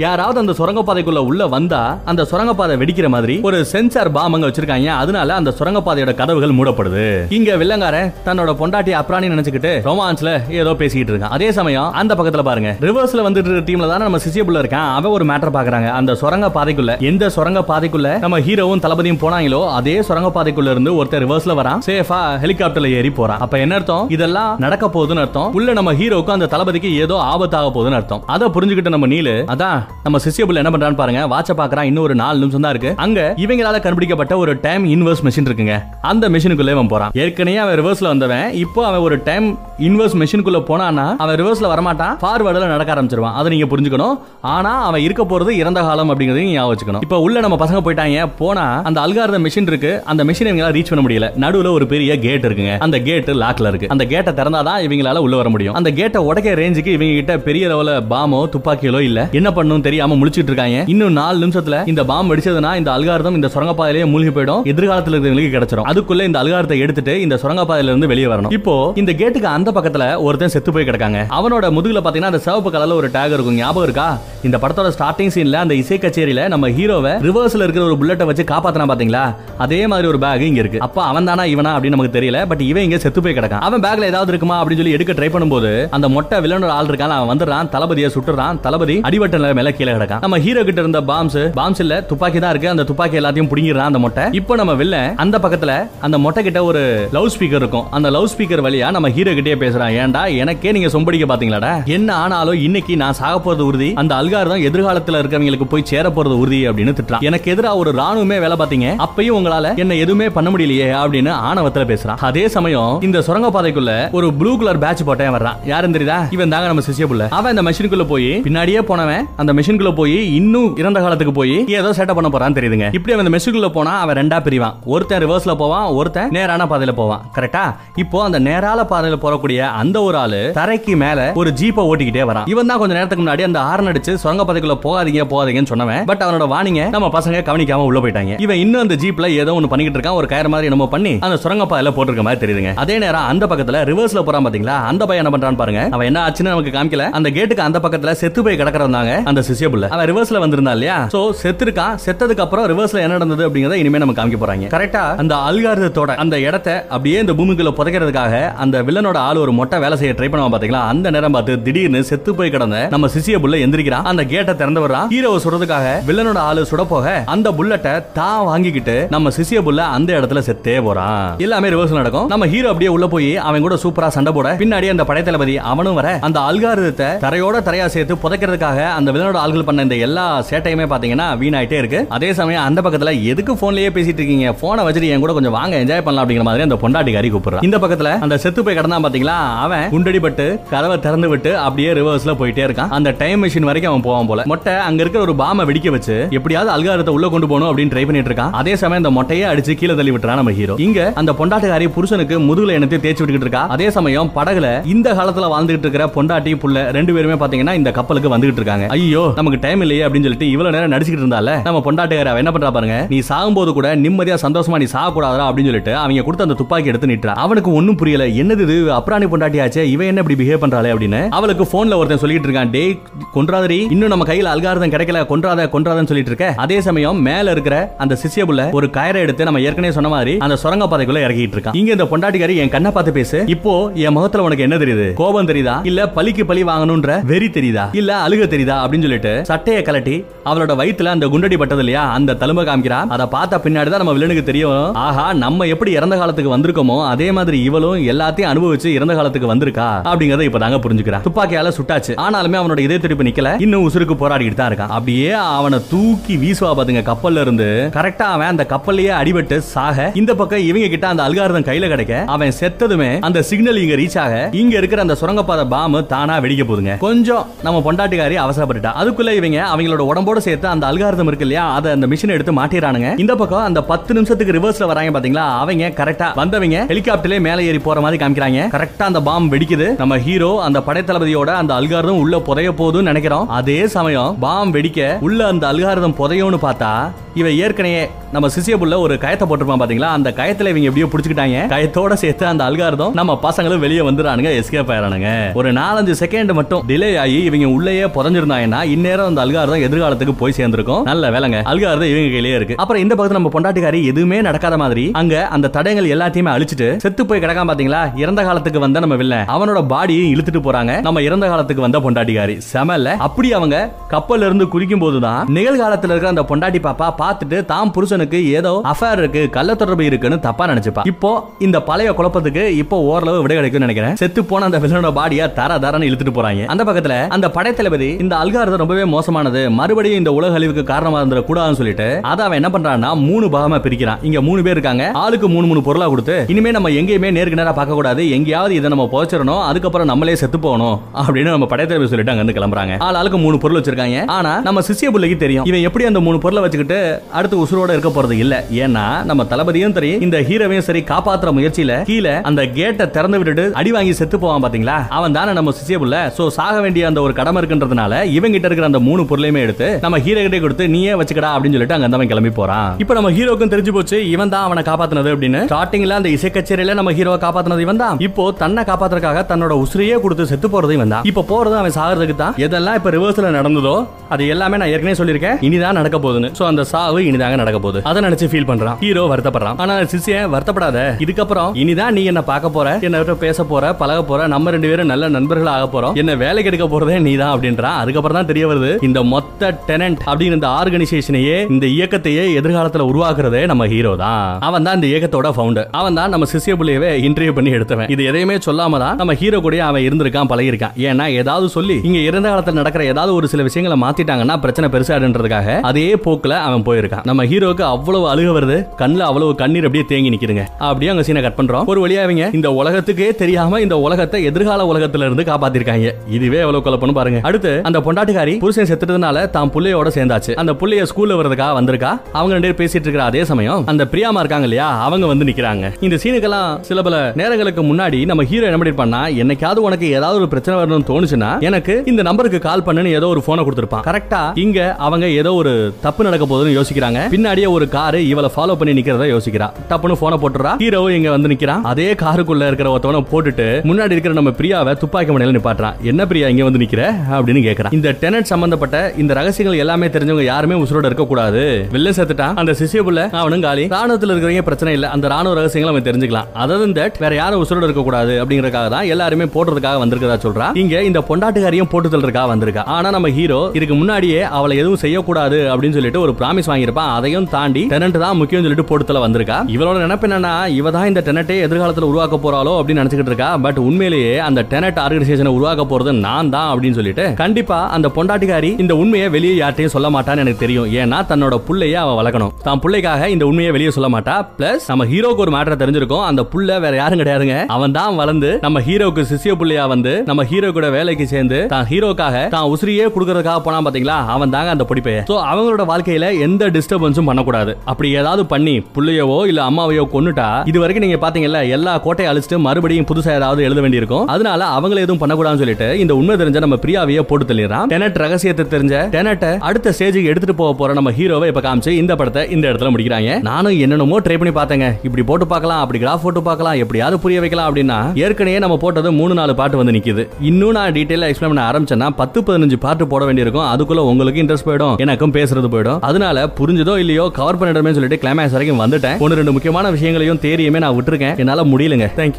யாராவது அந்த சுரங்க பாதைக்குள்ள உள்ள வந்தா அந்த சுரங்க பாதை வெடிக்கிற மாதிரி ஒரு சென்சார் பாம்பங்க வச்சிருக்காங்க. அதனால அந்த சுரங்க பாதையோட கதவுகள் மூடப்படுது. இங்க வில்லங்காரன் தன்னோட பொண்டாட்டி அப்ராணி நினைச்சுக்கிட்டு ரொமான்ஸ்ல ஏதோ பேசிக்கிட்டு இருக்கான். அதே சமயம் அந்த பக்கத்துல பாருங்க, ரிவர்ஸ்ல வந்துட்டு இருக்கிற டீம்ல தான் நம்ம சிசிபுள்ள இருக்கான். அவன் ஒரு மேட்டர் பாக்குறாங்க. அந்த சுரங்க பாதைக்குள்ள, எந்த சுரங்க பாதைக்குள்ள நம்ம ஹீரோவும் தளபதியும் போனாங்களோ அதே சுரங்க பாதைக்குள்ள இருந்து ஒருத்தர் ரிவர்ஸ்ல வரான். சேஃபா ஹெலிகாப்டர்ல ஏறி போறான். அப்ப என்ன அர்த்தம், இதெல்லாம் நடக்க போகுதுன்னு அர்த்தம். உள்ள நம்ம ஹீரோவுக்கு அந்த தளபதிக்கு ஏதோ ஆபத்தாக போகுதுன்னு அர்த்தம். அதை புரிஞ்சுக்கிட்டு நம்ம நீலு அதான் நம்ம சிசிபுள்ள என்ன பண்றான்னு பாருங்க. வாட்ச பாக்குறான். இன்னும் ஒரு நாலு நிமிஷம் தான் இருக்கு. அங்க இவங்களால கண்டுபிடிக்கப்பட்ட ஒரு டைம் இன்வெர்ஸ் மெஷின் இருக்குங்க. அந்த மெஷினுக்குள்ளே அவன் போறான். ஏற்கனவே அவன் ரிவர்ஸ்ல வந்தவன் இப்போ அவன் ஒரு டைம் இன்வெர்ஸ் மெஷினுக்குள்ள போனானா அவன் ரிவர்ஸ்ல வரமாட்டான், ஃபார்வர்டுல நடக்க ஆரம்பிச்சிருவான். அதை நீங்க புரிஞ்சுக்கணும். ஆனா அவன் இருக்க போறது இறந்த காலம் அப்படிங்கறத நீங்க ஞாபகம் வச்சுக்கணும். இப்போ உள்ள நம்ம பசங்க போயிட்டாங்க. போனா அந்த அல்காரிதம் மெஷின் இருக்கு. அந்த மெஷினை இவங்களால ரீச் பண்ண முடியல. நடுவுல ஒரு பெரிய கேட் இருக்குங்க. அந்த கேட் லாக்ல இருக்கு. அந்த கேட்டை திறந்தாதான் இவங்களால உள்ள வர முடியும். அந்த கேட்டை உடைக்க ரேஞ்சுக்கு இவங்க கிட்ட பெரிய லெவல பாமோ துப்பாக்கிகளோ இல்ல. என்ன பண்ணணும் தெரியாம முழிச்சிட்டு இருக்காங்க. இன்னும் நாலு நிமிஷத்துல இந்த பாம்பு அடிச்சதுன்னா இந்த அல்காரிதம் இந்த சுரங்க பாதையிலேயே மூழ்கி போயிடும். எதிர்காலத்துல இருக்கிறவங்களுக்கு கிடைச்சிடும். அதுக்குள்ள இந்த அல்காரத்தை எடுத்துட்டு இந்த சுரங்க பாதையில இருந்து வெளியே வரணும். இப்போ இந்த கேட்டுக்கு அந்த பக்கத்துல ஒருத்தன் செத்து போய் கிடக்காங்க. அவனோட முதுகுல பாத்தீங்கன்னா அந்த சிவப்பு கலர்ல ஒரு டேக் இருக்கும். ஞாபகம் இருக்கா, இந்த படத்தோட ஸ்டார்டிங் சீன்ல அந்த இசை கச்சேரியில நம்ம ஹீரோவை ரிவர்ஸ்ல இருக்கிற ஒரு புல்லட்டை வச்சு காப்பாத்தினா பாத்தீங்களா, அதே மாதிரி ஒரு பேக் இங்க இருக்கு. அப்ப அவன் தானா இவனா அப்படின்னு நமக்கு தெரியல. பட் இவன் இங்க செத்து போய் கிடக்கான். அவன் பேக்ல ஏதாவது இருக்குமா அப்படின்னு சொல்லி எடுக்க ட்ரை பண்ணும்போது அந்த மொட்டை வில்லனோட ஆள் இருக்கான். அவன் வந்துடுறான், தளபதியை சுட்டுறான். தளபதி அடிவட்ட மேல கீழே கிடக்கான். நம்ம ஹீரோ கிட்ட இருந்த பாம்ஸ் பாம்ஸ் இல்ல துப்பாக்கி தான் இருக்கு. அந்த துப்பாக்கி எல்லாத்தையும் புடிங்கிடுறான் அந்த மொட்டை. இப்போ நம்ம வில்லன் அந்த பக்கத்துல அந்த மொட்டை கிட்ட ஒரு லவுட் ஸ்பீக்கர் இருக்கும். அந்த லவுட் ஸ்பீக்கர் வழியா நம்ம ஹீரோ கிட்டே பேசுறான். ஏன்டா எனக்கே நீங்க சொம்படிக்க பாத்தீங்களாடா, என்ன ஆனாலும் இன்னைக்கு நான் சாக போறது உறுதி. அந்த அல்காரிதம் எதிர்காலத்துல இருக்கிறவங்களுக்கு போய் சேர போறது உறுதி அப்படின்னு திட்டுறான். எனக்கு எதிராக ஒரு ராணுவ ராணுவமே வேலை பார்த்தீங்க, அப்பயும் உங்களால என்ன எதுவுமே பண்ண முடியலையே அப்படின்னு ஆணவத்துல பேசுறான். அதே சமயம் இந்த சுரங்க பாதைக்குள்ள ஒரு ப்ளூ கலர் பேட்ச் போட்டேன் வர்றான். யாரும் தெரியுதா? இவன் தாங்க நம்ம சிசிய புள்ள. அவன் இந்த மெஷினுக்குள்ள போய் பின்னாடியே போனவன் அந்த மெஷினுக்குள்ள போய் இன்னும் இறந்த காலத்துக்கு போய் ஏதோ செட்டப் பண்ண போறான்னு தெரியுதுங்க. இப்படி அந்த மெஷினுக்குள்ள போனா அவன் ரெண்டா பிரிவான். ஒருத்தன் ரிவர்ஸ்ல போவான், ஒருத்தன் நேரான பாதையில போவான். கரெக்டா? இப்போ அந்த நேரால பாதையில போறக்கூடிய அந்த ஒரு ஆளு தரைக்கு மேல ஒரு ஜீப்பை ஓட்டிக்கிட்டே வரான். இவன் தான் கொஞ்ச நேரத்துக்கு முன்னாடி அந்த ஹார்ன் அடிச்சு சுரங்க பாதைக்குள்ள போகாதீங்க போகாதீங்கன்னு சொன்னவன். பட் அவனோட வார்னிங்க நம்ம பசங்க கவனிக்காம உள்ள போயிட்டாங்க. இவன் இன்னும் அந்த ஜீப்ல ஏதோ ஒன்னு பண்ணிக்கிட்டு இருக்கான். ஒரு கயிறு மாதிரி என்னமோ பண்ணி அந்த சுரங்க பாதையில போட்டுருக்க மாதிரி தெரியுதுங்க. அதே நேரம் அந்த பக்கத்துல ரிவர்ஸ்ல போறான் பாத்தீங்களா, அந்த பையன் என்ன பண்றான்னு பாருங்க. அவன் என்ன ஆச்சுன்னு நமக்கு காமிக்கல. அந்த கேட்டுக்கு அந்த பக்கத்துல செத்து போய் கிடக்கிறவங்க அந்த சிசியபுள்ள. அவன் ரிவர்ஸ்ல வந்திருந்தா இல்லையா, சோ செத்துருக்கான். செத்ததுக்கு அப்புறம் ரிவர்ஸ்ல என்ன நடந்தது அப்படிங்கறத இனிமே நம்ம காமிக்க போறாங்க. கரெக்டா? அந்த அல்காரிதத்தோட அந்த இடத்தை அப்படியே இந்த பூமிக்குள்ள புதைக்கிறதுக்காக அந்த வில்லனோட ஆள் ஒரு மொட்டை வேலை செய்ய ட்ரை பண்ணுவான் பாத்தீங்களா. அந்த நேரம் பார்த்து திடீர்னு செத்து போய் கிடந்த நம்ம சிசியபுள்ள எந்திரிக்கிறான். அந்த கேட்டை திறந்து வர்றான். ஹீரோவை சுடுறதுக்காக வில்லனோட ஆளு சுட போக அந்த புல்லட்டை தான் வாங்கிக்கிட்டு நம்ம சிசியபுள்ள அந்த இடத்துல செத்தே போறான். எல்லாமே ரிவர்ஸ் நடக்கும். நம்ம ஹீரோ அப்படியே உள்ள போய் அவன் கூட சூப்பரா சண்டை போட பின்னாடி அந்த படைத்தளபதி அவனும் வர அந்த அல்காரிதத்தை தரையோட தரையா சேர்த்து புதைக்கிறதுக்காக அந்த வில்லனோட ஆள்கள் பண்ண இந்த எல்லா சேட்டையுமே பாத்தீங்கன்னா வீணாயிட்டே இருக்கு. அதே சமயம் அந்த பக்கத்துல எதுக்கு போன்லயே பேசிட்டு இருக்கீங்க, போனை வச்சிட்டு என் கூட கொஞ்சம் வாங்க என்ஜாய் பண்ணலாம் அப்படிங்கிற மாதிரி அந்த பொண்டாட்டி கறி கூப்பிடுறான். இந்த பக்கத்துல அந்த செத்து போய் கடந்தான் பாத்தீங்களா, அவன் குண்டடிபட்டு கதவை திறந்து விட்டு அப்படியே ரிவர்ஸ்ல போயிட்டே இருக்கான். அந்த டைம் மிஷின் வரைக்கும் அவன் போவான் போல. மொட்டை அங்க இருக்கிற ஒரு பாமை வெடிக்க வச்சு எப்படியாவது அல்காரிதத்தை உள்ள கொண்டு போகணும் அப்படின்னு ட்ரை பண்ணிட்டு இருக்கான். அதே சமயம் அந்த மொட்டையே அடிச்சு கீழே தள்ளி விட்டுறான் நம்ம ஹீரோ. இங்க அந்த பொண்டாட்டுக்காரி புருஷனுக்கு முதுகுல எண்ணத்தை தேய்ச்சி விட்டுக்கிட்டு இருக்கா. அதே சமயம் படகுல இந்த காலத்துல வாழ்ந்துட்டு இருக்கிற பொண்டாட்டி புள்ள ரெண்டு பேருமே பாத்தீங்கன்னா இந்த கப்பலுக்கு வந்துட்டு இருக்காங்க. ஐயோ நமக்கு டைம் இல்லையே அப்படின்னு சொல்லிட்டு இவ்வளவு நேரம் நடிச்சுக்கிட்டு இருந்தால நம்ம பொண்டாட்டிக்கார என்ன பண்றா பாருங்க. நீ சாகும்போது கூட நிம்மதியா சந்தோஷமா நீ சாக கூடாதா அப்படின்னு சொல்லிட்டு அவங்க கொடுத்த அந்த துப்பாக்கி எடுத்து நிட்டா. அவனுக்கு ஒன்னும் புரியல, என்னது இது அப்ராணி பொண்டாட்டியாச்சே இவன் என்ன இப்படி பிஹேவ் பண்றாளே அப்படின்னு. அவளுக்கு போன்ல ஒருத்தன் சொல்லிட்டு இருக்கான், டேய் கொன்றாதரி இன்னும் நம்ம கையில அல்காரிதம் கிடைக்கல, கொன்றாத கொன்றாதன்னு சொல்லிட்டு இருக்க. அதே சமயம் மேல இருக்கிற அந்த சிசியபுள்ள ஒரு கயிறை எடுத்து நம்ம ஏற்கனவே சொன்ன மாதிரி அந்த சுரங்க பாதைக்குள்ள இறக்கிட்டு இருக்கான். இங்க இந்த பொண்டாட்டிக்காரி என் கண்ணை பார்த்து பேசு, இப்போ என் முகத்துல உனக்கு என்ன தெரியுது, கோபம் தெரியுதா இல்ல பலிக்கு பலி வாங்கணும்ன்ற வெறி தெரியுதா இல்ல அழுக தெரியுதா அப்படின்னு சொல்லிட்டு சட்டையை கலட்டி அவளோட வயித்துல அந்த குண்டடி பட்டது இல்லையா அந்த தழும்ப காமிக்கிறா. அதை பார்த்தா பின்னாடிதான் நம்ம வில்லனுக்கு தெரியும், ஆஹா நம்ம எப்படி இறந்த காலத்துக்கு வந்திருக்கோமோ அதே மாதிரி இவளும் எல்லாத்தையும் அனுபவிச்சு இறந்த காலத்துக்கு வந்திருக்கா அப்படிங்கறத இப்ப தாங்க புரிஞ்சுக்கிறான். துப்பாக்கியால சுட்டாச்சு, ஆனாலுமே அவனோட இதய துடிப்பு நிக்கல, இன்னும் உசுருக்கு போராடிட்டு தான் இருக்கான். அப்படியே அவனை தூக்கி வீசுவா பாத்துங்க கப்பல்ல இருந்து. கரெக்டா அவன் அந்த கப்பல்லையே அடிபட்டு சாக இந்த பக்கம் இவங்க கிட்ட அந்த அல்காரிதம் கையில கிடைக்க அவன் செத்ததுமே அந்த சிக்னல் இங்க ரீச் ஆக இங்க இருக்கிற அந்த சுரங்கப்பாதை பாம்பு தானா வெடிக்க போகுதுங்க. கொஞ்சம் நம்ம பொண்டாட்டிக்காரி அவசரப்பட்டுட்டா. அதுக்குள்ள இவங்க அவங்களோட உடம்போட சேர்த்து அந்த அல்காரிதம் இருக்கு இல்லையா அதை அந்த மிஷின் எடுத்து மாட்டிடுறானுங்க. இந்த பக்கம் அந்த பத்து நிமிஷத்துக்கு ரிவர்ஸ்ல வராங்க பாத்தீங்களா அவங்க. கரெக்டா வந்தவங்க ஹெலிகாப்டர்ல மேலே ஏறி போற மாதிரி காமிக்கிறாங்க. கரெக்டா அந்த பாம்பு வெடிக்குது. நம்ம ஹீரோ அந்த படைத்தளபதியோட அந்த அல்காரிதம் உள்ள புதைய போதுன்னு நினைக்கிறோம். அதே சமயம் பாம்பு வெடிக்க உள்ள அந்த அல்காரிதம் புதையும்னு பார்த்தா இவன் ஏற்கனவே நம்ம சிசியபுள்ள ஒரு கயத்தை போட்டிருப்பான் பாத்தீங்களா, அந்த கயத்துல இவங்க எப்படியோ புடிச்சுக்கிட்டாங்க. கயத்தோட சேர்த்து அந்த அல்காரிதம் நம்ம பசங்களும் வெளியே வந்துடுறானுங்க, எஸ்கேப் ஆயிரானுங்க. ஒரு நாலஞ்சு செகண்ட் மட்டும் டிலே ஆகி இவங்க உள்ளேயே புதஞ்சிருந்தாங்கன்னா இந்நேரம் அந்த அல்காரிதம் எதிர்காலத்துக்கு போய் சேர்ந்திருக்கும். நல்ல வேலைங்க அல்காரிதம் இவங்க கையிலேயே இருக்கு. அப்புறம் இந்த பக்கத்துல நம்ம பொண்டாட்டிக்காரி எதுவுமே நடக்காத மாதிரி அங்க அந்த தடயங்கள் எல்லாத்தையுமே அழிச்சிட்டு செத்து போய் கிடக்காம பாத்தீங்களா இறந்த காலத்துக்கு வந்த நம்ம வில்லன் அவனோட பாடியை இழுத்துட்டு போறாங்க நம்ம இறந்த காலத்துக்கு வந்த பொண்டாட்டிக்காரி. செமல்ல. அப்படி அவங்க கப்பல்ல இருந்து குதிக்கும் போதுதான் நிகழ்காலத்துல இருக்கிற அந்த பொண்டாட்டி பாப்பா பார்த்துட்டு தாம் புருஷனுக்கு ஏதோ அஃபேர் இருக்கு, கள்ள தொடர்பு இருக்குன்னு தப்பா நினைச்சுப்பா. இப்போ இந்த பழைய குழப்பத்துக்கு இப்போ ஓரளவு விடை கிடைக்கும் நினைக்கிறேன். செத்து போன அந்த வில்லனோட பாடியா தர தரன்னு இழுத்துட்டு போறாங்க. அந்த பக்கத்துல அந்த படைத்தளபதி இந்த அல்காரிதம் ரொம்பவே மோசமானது, மறுபடியும் இந்த உலக அழிவுக்கு காரணமா இருந்த கூடாதுன்னு சொல்லிட்டு அதை அவன் என்ன பண்றான்னா மூணு பாகமா பிரிக்கிறான். இங்க மூணு பேர் இருக்காங்க, ஆளுக்கு மூணு மூணு பொருளா கொடுத்து இனிமே நம்ம எங்கேயுமே நேருக்கு நேரா பார்க்க கூடாது, எங்கேயாவது இதை நம்ம போச்சிடணும், அதுக்கப்புறம் நம்மளே செத்து போகணும் அப்படின்னு நம்ம படைத்தளபதி சொல்லிட்டு அங்க இருந்து கிளம்புறாங்க. ஆள் ஆளுக்கு மூணு பொருள் வச்சிருக்காங்க. ஆனா நம்ம சிசிய புள்ளைக்கு தெரியும் இவன் எப்படி அந்த மூணு பொருளை வச்சுக்கிட்டு அடுத்து உசுரோட இருக்க போறது இல்ல. ஏன்னா நம்ம தளபதியும் சரி இந்த ஹீரோவையும் சரி காப்பாத்துற முயற்சியில கீழே அந்த கேட்டை திறந்து விட்டுட்டு அடி வாங்கி செத்து போவான் பாத்தீங்களா அவன் தானே நம்ம சிசியபுள்ள. சோ சாக வேண்டிய அந்த ஒரு கடமை இருக்குன்றதுனால இவங்க கிட்ட இருக்கிற அந்த மூணு பொருளையுமே எடுத்து நம்ம ஹீரோ கிட்டே கொடுத்து நீயே வச்சுக்கடா அப்படின்னு சொல்லிட்டு அங்க இருந்தவன் கிளம்பி போறான். இப்ப நம்ம ஹீரோக்கும் தெரிஞ்சு போச்சு இவன் தான் அவனை காப்பாத்தினது அப்படின்னு. ஸ்டார்டிங்ல அந்த இசை கச்சேரியில நம்ம ஹீரோவை காப்பாத்தினது இவன் தான், இப்போ தன்னை காப்பாத்துறதுக்காக தன்னோட உசுரையே கொடுத்து செத்து போறது இவன் தான். இப்ப போறது அவன் சாகிறதுக்கு தான். எதெல்லாம் இப்ப ரிவர்ஸ்ல நடந்ததோ அது எல்லாமே நான் ஏற்கனவே சொல்லியிருக்கேன், இனிதான் நடக்க போகுதுன்னு. சோ அந்த சாவு இனிதாங்க நடக்க போகுது, அதை நினைச்சு ஃபீல் பண்றான் ஹீரோ, வருத்தப்படுறான். ஆனா சிசிய வருத்தப்படாத, இதுக்கப்புறம் இனிதான் நீ என்ன பார்க்க போற, என்ன பேச போற, பழக போற, நம்ம ரெண்டு பேரும் நல்ல நண்பர்கள் ஆக போறோம், என்ன வேலைக்கு எடுக்க போறதே நீ தான் அப்படின்றான். அதுக்கப்புறம் தான் தெரிய வருது இந்த மொத்த டெனன்ட் அப்படின்னு இந்த ஆர்கனைசேஷனையே இந்த இயக்கத்தையே எதிர்காலத்துல உருவாக்குறதே நம்ம ஹீரோ தான். அவன் தான் இந்த இயக்கத்தோட ஃபவுண்டர், அவன் தான் நம்ம சிசிய புள்ளையவே இன்டர்வியூ பண்ணி எடுத்தவன். இது எதையுமே சொல்லாம தான் நம்ம ஹீரோ கூட அவன் இருந்திருக்கான், பழகிருக்கான். ஏன்னா ஏதாவது சொல்லி இங்க இருந்த காலத்துல நடக்கிற ஏதாவது ஒரு சில விஷயங்களை மாத்திட்டாங்கன்னா பிரச்சனை பெருசாடுன்றதுக்காக அதே போக்குல அவன் போயிருக்கான். நம்ம ஹீரோக்கு அவ்வளவு அழுக வருது, கண்ணில் அவ்வளவு கண்ணீர் அப்படியே தேங்கி நிற்கிதுங்க. அப்படியே அங்கே சீனை கட் பண்றோம். ஒரு வழியாவீங்க இந்த உலகத்துக்கே தெரியாம இந்த உலகத்தை எதிர்கால உலகத்துல இருந்து காப்பாத்திருக்காங்க. இதுவே எவ்வளவு குழப்பம்னு பாருங்க. அடுத்து அந்த பொண்டாட்டிக்காரி புருஷன் செத்துறதுனால தான் புள்ளையோட சேர்ந்தாச்சு. அந்த புள்ளைய ஸ்கூல்ல வரதுக்கா வந்திருக்கா. அவங்க ரெண்டு பேரும் பேசிட்டு இருக்கிற அதே சமயம் அந்த பிரியாமா இருக்காங்க இல்லையா, அவங்க வந்து நிக்கிறாங்க. இந்த சீனுக்கெல்லாம் சில பல நேரங்களுக்கு முன்னாடி நம்ம ஹீரோ என்ன பண்ணி பண்ணா, என்னைக்காவது உனக்கு ஏதாவது ஒரு பிரச்சனை வரணும்னு தோணுச்சுன்னா எனக்கு இந்த நம்பருக்கு கால் பண்ணுன்னு ஏதோ ஒரு போனை கொடுத்திருப்பான். கரெக்டா இங்க அவங்க ஏதோ ஒரு தப்பு நடக்க போதுன்னு யோசிக்கிறாங்க. பின்னாடியே ஒரு காரு இவளை ஃபாலோ பண்ணி நிக்கிறதா யோசிக்கிறா. தப்புன்னு போனை போட்டுறா. ஹீரோ இங்க வந்து நிக்கிறான். அதே காருக்குள்ள இருக்கிற ஒருத்தவனை போட்டுட்டு முன்னாடி இருக்கிற நம்ம பிரியாவை துப்பாக்கி முனையில நிப்பாட்டுறான். என்ன பிரியா இங்க வந்து நிக்கிற அப்படின்னு கேக்குறான். இந்த டெனட் சம்பந்தப்பட்ட இந்த ரகசியங்கள் எல்லாமே தெரிஞ்சவங்க யாருமே உசுரோட இருக்க கூடாது. வெள்ள செத்துட்டான் அந்த சிசியபுள்ள அவனும் காலி. ராணுவத்தில் இருக்கிறவங்க பிரச்சனை இல்ல, அந்த ராணுவ ரகசியங்களை அவன் தெரிஞ்சுக்கலாம். அதர் தன் தட் வேற யாரும் உசுரோட இருக்க கூடாது அப்படிங்கறதுக்காக தான் எல்லாருமே போடுறதுக்காக வந்திருக்கதா சொல்றா. இங்க இந்த பொண்டாட்டுக்காரியும் போட்டு தள்ளுறதுக்காக வந்திருக்கா. ஆனா நம்ம ஹீரோ இதுக்கு முன்னாடியே அவளை எதுவும் செய்யக்கூடாது அப்படின்னு சொல்லிட்டு ஒரு ப்ராமிஸ் வாங்கியிருப்பான். அதையும் தாண்டி டெனட் தான் முக்கியம் சொல்லிட்டு போட்டு தள்ள வந்திருக்கா. இவளோட நினைப்பு என்னன்னா இவ தான் இந்த டெனட்டை எதிர்காலத்தில் உருவாக்க போறாளோ அப்படின்னு நினைச்சுக்கிட்டு இருக்கா. பட் உண்மையிலேயே அந்த டெனட் ஆர்கனைசேஷனை உருவாக்க போறது நான் தான் அப்படின்னு சொல்லிட்டு கண்டிப்பா அந்த பொண்டாட்டிக்காரி இந்த உண்மையை வெளியே யார்ட்டையும் சொல்ல மாட்டான்னு எனக்கு தெரியும். ஏன்னா தன்னோட புள்ளைய அவ வளர்க்கணும். தான் பிள்ளைக்காக இந்த உண்மையை வெளியே சொல்ல மாட்டா. பிளஸ் நம்ம ஹீரோக்கு ஒரு மேட்டர் தெரிஞ்சிருக்கும். அந்த புள்ள வேற யாரும் கிடையாதுங்க, அவன் தான் வளர்ந்து நம்ம ஹீரோக்கு சிசிய புள்ளையா வந்து நம்ம ஹீரோ கூட வேலைக்கு சேர்ந்து தான் ஹீரோக்காக தான் உசிரியே கொடுக்கறதுக்காக போனா பாத்தீங்களா, அவன் தாங்க அந்த பொடிப்பைய. சோ அவங்களோட வாழ்க்கையில எந்த டிஸ்டர்பன்ஸும் பண்ணக்கூடாது. அப்படி ஏதாவது பண்ணி புள்ளையவோ இல்ல அம்மாவையோ கொன்னுட்டா இது வரைக்கும் நீங்க பாத்தீங்கல்ல எல்லா கோட்டையை அழிச்சிட்டு மறுபடியும் புதுசா ஏதாவது எழுத வேண்டியிருக்கும். அதனால அவங்கள எதுவும் பண்ணக்கூடாதுன்னு சொல்லிட்டு இந்த உண்மை தெரிஞ்ச நம்ம பிரியாவையே போட்டு தள்ளிடுறான். டெனட் ரகசியத்தை தெரிஞ்ச டெனட்டை அடுத்த ஸ்டேஜுக்கு எடுத்துட்டு போக போற நம்ம ஹீரோவை இப்ப காமிச்சு இந்த படத்தை இந்த இடத்துல முடிக்கிறாங்க. நானும் என்னென்னமோ ட்ரை பண்ணி பார்த்தேங்க, இப்படி போட்டு பார்க்கலாம், அப்படி கிராஃப் போட்டு பார்க்கலாம், எப்படியாவது புரிய வைக்கலாம் அப்படின்னா ஏற்கனவே நம்ம போட்டது மூணு நாலு பாட்டு வந்து நிக்குது. இன்னும் நான் டீடைலா எக்ஸ்பிளைன் பண்ண ஆரம்பிச்சேன்னா பத்து பதினஞ்சு பாட்டு போட வேண்டியிருக்கும். அதுக்குள்ள உங்களுக்கு இன்ட்ரெஸ்ட் போயிடும், எனக்கும் பேசுறது போயிடும். அதனால புரிஞ்சதோ இல்லையோ கவர் பண்ணிடுறேன்னு சொல்லிட்டு கிளைமாக்ஸ் வரைக்கும் வந்துட்டேன். ஒன்னு ரெண்டு முக்கியமான விஷயங்களையும் தேரியுமே நான் விட்டுருக்கேன், என்னால முடியலங்க. தேங்க்யூ.